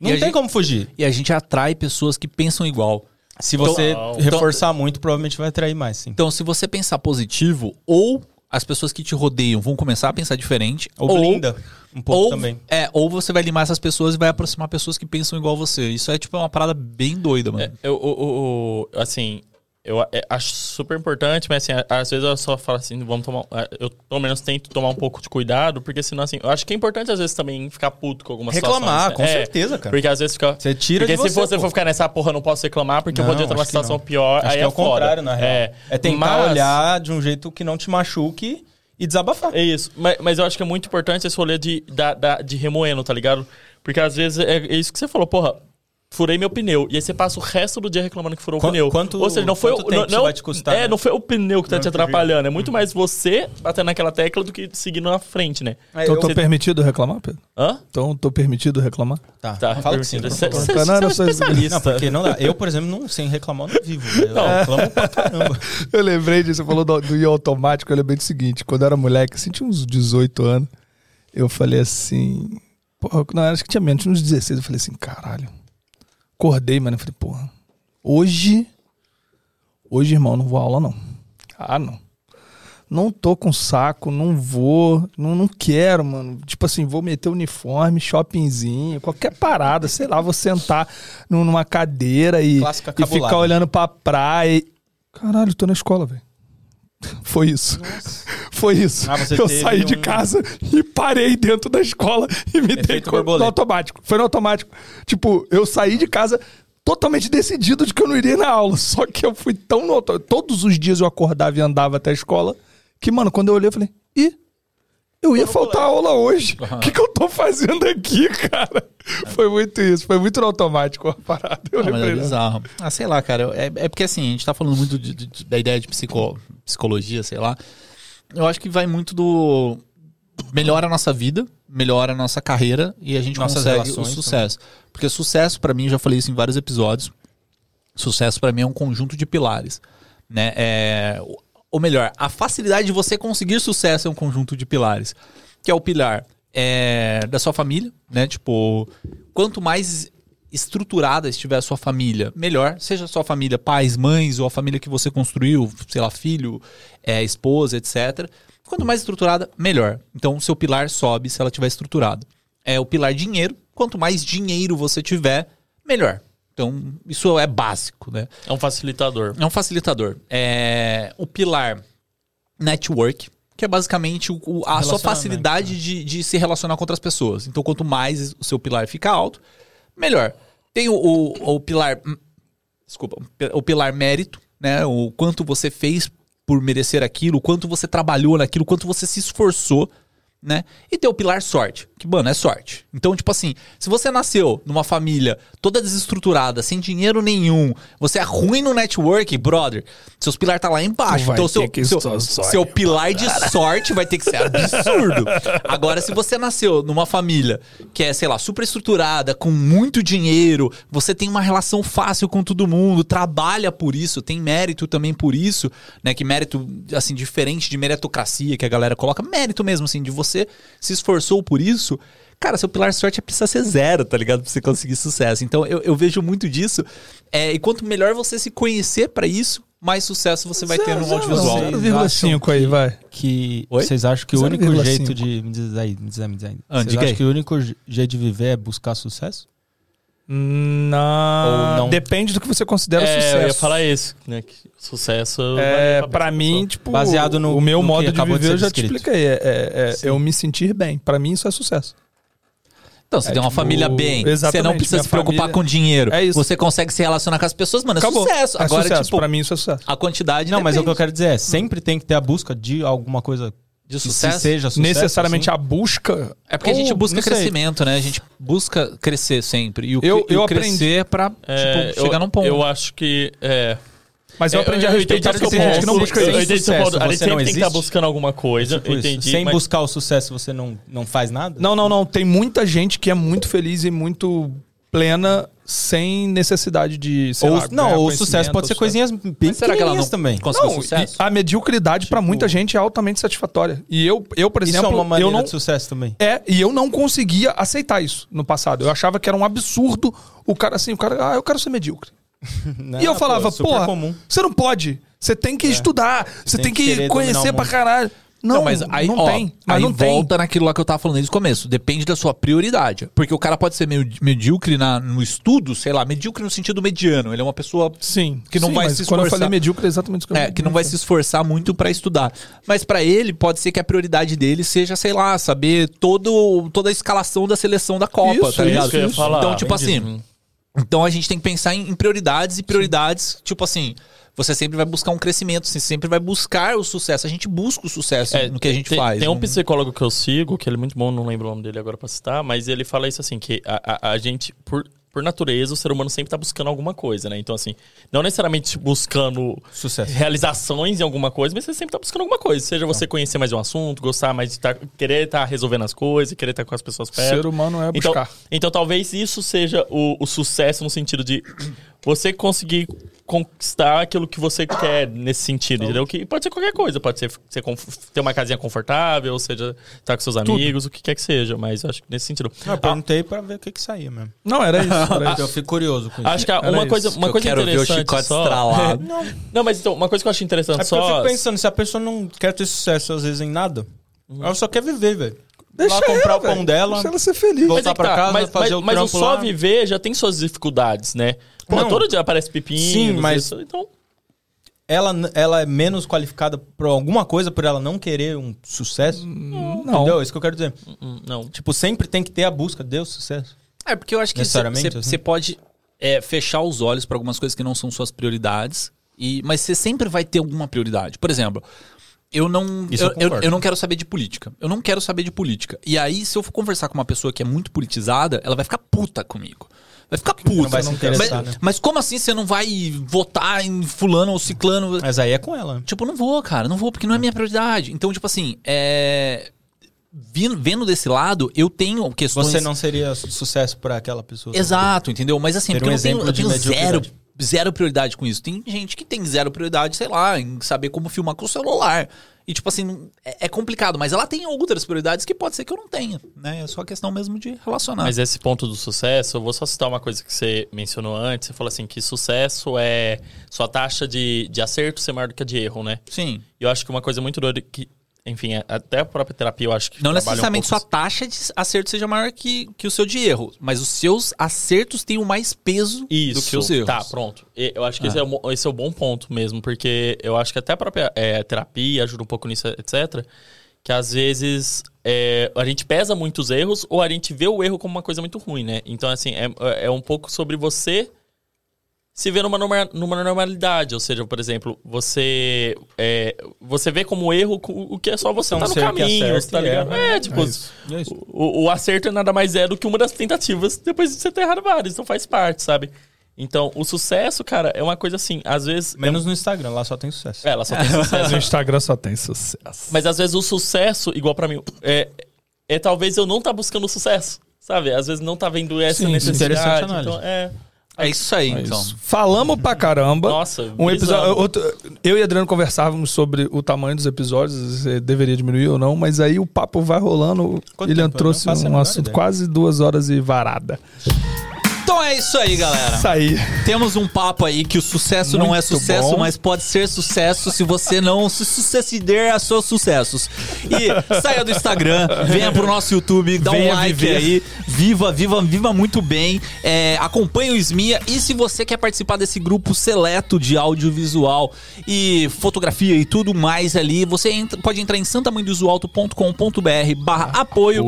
Não tem como fugir. E a gente atrai pessoas que pensam igual. Se você reforçar muito, provavelmente vai atrair mais, sim. Então, se você pensar positivo, ou as pessoas que te rodeiam vão começar a pensar diferente. Ou blinda um pouco também. Ou você vai limar essas pessoas e vai aproximar pessoas que pensam igual você. Isso é tipo uma parada bem doida, mano. Eu acho super importante, mas assim, às vezes eu só falo assim, eu pelo menos tento tomar um pouco de cuidado, porque senão assim, eu acho que é importante às vezes também ficar puto com algumas coisas. Reclamar, situações, né? Com certeza, cara. Porque às vezes fica... Você tira porque de se você for ficar nessa porra, eu não posso reclamar, porque eu vou entrar numa situação pior, acho aí que é o contrário, na real. É tentar olhar de um jeito que não te machuque e desabafar. É isso, mas eu acho que é muito importante esse rolê de remoendo, tá ligado? Porque às vezes é isso que você falou, porra... Furei meu pneu. E aí você passa o resto do dia reclamando que furou o pneu. Ou seja, não foi o tempo que vai te custar. Não foi o pneu que tá te atrapalhando. É muito mais você batendo naquela tecla do que seguindo na frente, né? Então tô permitido reclamar, Pedro? Hã? Então tô permitido reclamar? Tá. Fala que sim. Você é especialista. Não, porque não dá. Eu, por exemplo, não sei reclamar no vivo. Eu reclamo pra caramba. Eu lembrei disso. Você falou do I automático. Eu lembrei do seguinte. Quando eu era moleque, assim, tinha uns 18 anos. Eu falei assim... Porra, não, acho que tinha menos, uns 16. Eu falei assim, caralho. Acordei, mano. Eu falei, porra, hoje, irmão, não vou a aula, não. Ah, não. Não tô com saco, não vou, não quero, mano. Tipo assim, vou meter uniforme, shoppingzinho, qualquer parada, sei lá, vou sentar numa cadeira e ficar olhando pra praia. E... Caralho, tô na escola, velho. Foi isso. Nossa. Foi isso. Eu saí de casa e parei dentro da escola e me dei conta no automático. Foi no automático. Tipo, eu saí de casa totalmente decidido de que eu não iria na aula. Só que eu fui tão no automático. Todos os dias eu acordava e andava até a escola que, mano, quando eu olhei, eu falei, ih, eu ia faltar aula hoje. O que eu tô fazendo aqui, cara? Foi muito isso. Foi muito no automático a parada. É bizarro. Ah, sei lá, cara. É porque, assim, a gente tá falando muito da ideia de psicologia, sei lá. Eu acho que vai muito do... Melhora a nossa vida, melhora a nossa carreira e a gente consegue o sucesso. Também. Porque sucesso, pra mim, já falei isso em vários episódios, sucesso pra mim é um conjunto de pilares, né? Ou melhor, a facilidade de você conseguir sucesso é um conjunto de pilares. Que é o pilar da sua família, né? Tipo, quanto mais estruturada estiver a sua família, melhor. Seja a sua família pais, mães, ou a família que você construiu, sei lá, filho, esposa, etc. Quanto mais estruturada, melhor. Então, o seu pilar sobe se ela estiver estruturada. É o pilar dinheiro. Quanto mais dinheiro você tiver, melhor. Então, isso é básico, né? É um facilitador. O pilar network, que é basicamente a sua facilidade de se relacionar com outras pessoas. Então, quanto mais o seu pilar fica alto, melhor. Tem o pilar... Desculpa. O pilar mérito, né? O quanto você fez por merecer aquilo, o quanto você trabalhou naquilo, o quanto você se esforçou, né? E tem o pilar sorte, que, mano, é sorte. Então, tipo assim, se você nasceu numa família toda desestruturada, sem dinheiro nenhum, você é ruim no network, brother, seus pilar tá lá embaixo. Então, seu pilar de sorte vai ter que ser absurdo. Agora, se você nasceu numa família que é, sei lá, super estruturada, com muito dinheiro, você tem uma relação fácil com todo mundo, trabalha por isso, tem mérito também por isso, né? Que mérito, assim, diferente de meritocracia que a galera coloca, mérito mesmo, assim, de você se esforçou por isso, cara, seu pilar de sorte precisa ser zero, tá ligado? Pra você conseguir sucesso. Então, eu vejo muito disso. E quanto melhor você se conhecer pra isso, mais sucesso você vai ter no audiovisual. 0,5 aí, vai. Vocês acham que o único jeito de... Me diz aí. Vocês acham que o único jeito de viver é buscar sucesso? Não. Depende do que você considera sucesso. Eu ia falar isso, né? Que sucesso pra mim, tipo, baseado no o meu no modo de viver, eu já te expliquei. Eu me sentir bem. Pra mim, isso é sucesso. Então, você tem uma família bem, você não precisa se preocupar com dinheiro. É isso. Você consegue se relacionar com as pessoas, mano, acabou. Sucesso. É agora, sucesso. Tipo, pra mim, isso é sucesso. A quantidade não, depende. Mas o que eu quero dizer é, sempre tem que ter a busca de alguma coisa. De sucesso, seja sucesso necessariamente assim. A busca é porque a gente busca crescimento, né? A gente busca crescer sempre e eu aprender para chegar num ponto. Eu acho que mas eu aprendi a respeitar que tem gente que não busca sucesso. A gente sempre tem que estar buscando alguma coisa. Tipo entendi, sem buscar o sucesso você não faz nada? Não. Tem muita gente que é muito feliz e muito plena sem necessidade de, o sucesso pode ser coisinhas pequenas também. Será que ela não conseguiu sucesso? A mediocridade pra muita gente é altamente satisfatória. E eu por exemplo... Isso é uma maneira de sucesso também. E eu não conseguia aceitar isso no passado. Eu achava que era um absurdo o cara, eu quero ser medíocre. E eu falava, porra, você não pode. Você tem que estudar. Você tem que conhecer pra caralho. Não, mas aí não tem. Mas aí não volta naquilo lá que eu tava falando desde o começo. Depende da sua prioridade. Porque o cara pode ser meio medíocre no estudo, sei lá, medíocre no sentido mediano. Ele é uma pessoa que não vai se esforçar. Quando eu falei medíocre, é exatamente o que eu falei. Que não vai se esforçar muito pra estudar. Mas pra ele, pode ser que a prioridade dele seja, sei lá, saber toda a escalação da seleção da Copa, tá ligado? Isso, então, tipo assim... Então a gente tem que pensar em prioridades e prioridades, tipo assim... Você sempre vai buscar um crescimento, você sempre vai buscar o sucesso. A gente busca o sucesso no que a gente faz. Tem um psicólogo que eu sigo, que ele é muito bom, não lembro o nome dele agora pra citar, mas ele fala isso assim, que a gente, por natureza, o ser humano sempre tá buscando alguma coisa, né? Então, assim, não necessariamente buscando sucesso, realizações em alguma coisa, mas você sempre tá buscando alguma coisa. Seja você conhecer mais um assunto, gostar mais de querer estar resolvendo as coisas, querer estar com as pessoas perto. O ser humano é buscar. Então talvez isso seja o sucesso no sentido de você conseguir... conquistar aquilo que você quer nesse sentido, entendeu? Que pode ser qualquer coisa, pode ser ter uma casinha confortável, ou seja, estar com seus amigos, o que quer que seja, mas acho que nesse sentido. Eu perguntei pra ver o que que saía mesmo. Não, era isso. Era isso. Eu fico curioso com isso. Acho que uma coisa eu quero interessante ver o chicote estralado. Não, mas então, uma coisa que eu acho interessante é só... Eu fico pensando, se a pessoa não quer ter sucesso às vezes em nada, ela só quer viver, velho. Deixa ela comprar o pão dela, deixa ela ser feliz. Voltar pra casa, fazer o trampo lá. Mas o só viver já tem suas dificuldades, né? Não. Todo dia aparece pepino. Sim, mas... Isso, então... Ela é menos qualificada por alguma coisa, por ela não querer um sucesso? Não. Entendeu? É isso que eu quero dizer. Não. Tipo, sempre tem que ter a busca de sucesso. É, porque eu acho que você pode fechar os olhos pra algumas coisas que não são suas prioridades. Mas você sempre vai ter alguma prioridade. Por exemplo... Eu não quero saber de política. E aí, se eu for conversar com uma pessoa que é muito politizada, ela vai ficar puta comigo. Não vai se interessar, mas como assim você não vai votar em fulano ou ciclano? Mas aí é com ela. Tipo, não vou, cara. Não vou, porque não é minha prioridade. Então, tipo assim, vendo desse lado, eu tenho questões... Você não seria sucesso pra aquela pessoa. Exato, entendeu? Mas assim, porque eu tenho zero prioridade com isso. Tem gente que tem zero prioridade, sei lá, em saber como filmar com o celular. E tipo assim, é complicado. Mas ela tem outras prioridades que pode ser que eu não tenha, né? É só questão mesmo de relacionar. Mas esse ponto do sucesso, eu vou só citar uma coisa que você mencionou antes. Você falou assim, que sucesso é sua taxa de acerto ser maior do que a de erro, né? Sim. E eu acho que uma coisa muito doida que... Enfim, até a própria terapia eu acho que... Não necessariamente sua taxa de acerto seja maior que o seu de erro. Mas os seus acertos têm o mais peso do que os erros. Tá, pronto. Eu acho que esse é o bom ponto mesmo. Porque eu acho que até a própria terapia ajuda um pouco nisso, etc. Que às vezes a gente pesa muito os erros ou a gente vê o erro como uma coisa muito ruim, né? Então, assim, é um pouco sobre você... se vê numa normalidade, ou seja, por exemplo, você vê como erro o que é só você tá no caminho, acerta, tá ligado? O acerto nada mais do que uma das tentativas depois de você ter errado várias, então faz parte, sabe? Então, o sucesso, cara, é uma coisa assim, às vezes... Menos no Instagram, lá só tem sucesso. Lá só tem sucesso. No Instagram só tem sucesso. Mas às vezes o sucesso, igual pra mim, talvez eu não tá buscando sucesso, sabe? Às vezes não tá vendo essa necessidade. Interessante análise. Então, é isso aí, então. Isso. Falamos pra caramba. Nossa, eu e Adriano conversávamos sobre o tamanho dos episódios, se deveria diminuir ou não, mas aí o papo vai rolando. Ele trouxe um assunto quase 2 horas e varada. Então é isso aí, galera. Isso aí. Temos um papo aí que o sucesso muito não é sucesso, bom. Mas pode ser sucesso se você não se suceder a seus sucessos. E saia do Instagram, venha pro nosso YouTube, dá venha um like viver. Aí. Viva muito bem. Acompanhe o Esmia. E se você quer participar desse grupo seleto de audiovisual e fotografia e tudo mais ali, você pode entrar em santamanhodosalto.com.br/apoio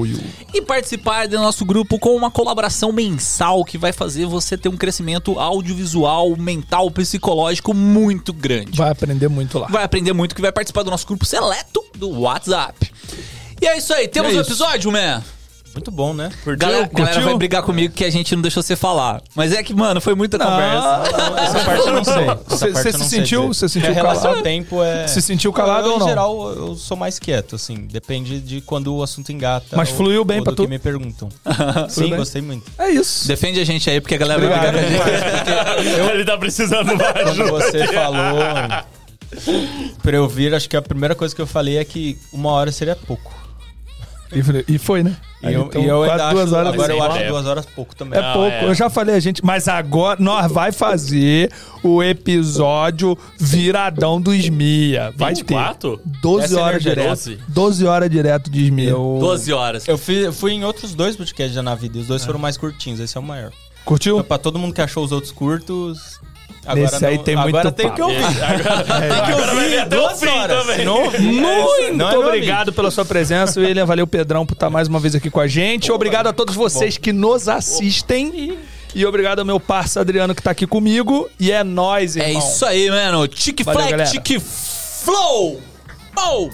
e participar do nosso grupo com uma colaboração mensal que vai fazer você ter um crescimento audiovisual, mental, psicológico muito grande. Vai aprender muito lá. Vai aprender muito, que vai participar do nosso grupo seleto do WhatsApp. E é isso aí. Temos um episódio, man. Muito bom, né? Galera vai brigar comigo que a gente não deixou você falar. Mas é que, mano, foi muita conversa. Não, essa parte eu não sei. Você se sentiu? Você sentiu calado? Se sentiu calado ou não? Em geral, eu sou mais quieto, assim. Depende de quando o assunto engata. Mas fluiu bem pra tu? Que me perguntam. Sim, gostei muito. É isso. Defende a gente aí, porque a galera vai brigar com a gente. Ele tá precisando mais. Quando você falou... pra eu vir, acho que a primeira coisa que eu falei é que 1 hora seria pouco. E foi, né? Eu acho 2 horas pouco também. Eu já falei, gente. Mas agora nós vai fazer o episódio viradão do Esmia. Vai 24? Ter 12 horas direto. 12 horas direto de Esmia. 12 horas. Eu fui em outros 2 podcasts já na vida. Os 2 foram mais curtinhos. Esse é o maior. Curtiu? Pra todo mundo que achou os outros curtos... Agora tem que ouvir. Muito obrigado pela sua presença, William. Valeu, Pedrão, por estar mais uma vez aqui com a gente. Obrigado a todos vocês que nos assistem. E obrigado ao meu parceiro Adriano que tá aqui comigo. E é nóis, irmão. É isso aí, mano. Tic Flex, Tic Flow. Oh!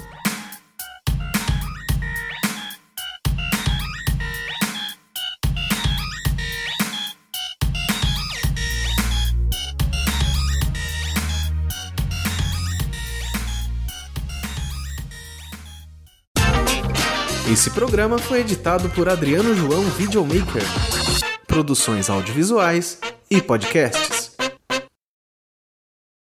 Esse programa foi editado por Adriano João Videomaker. Produções audiovisuais e podcasts.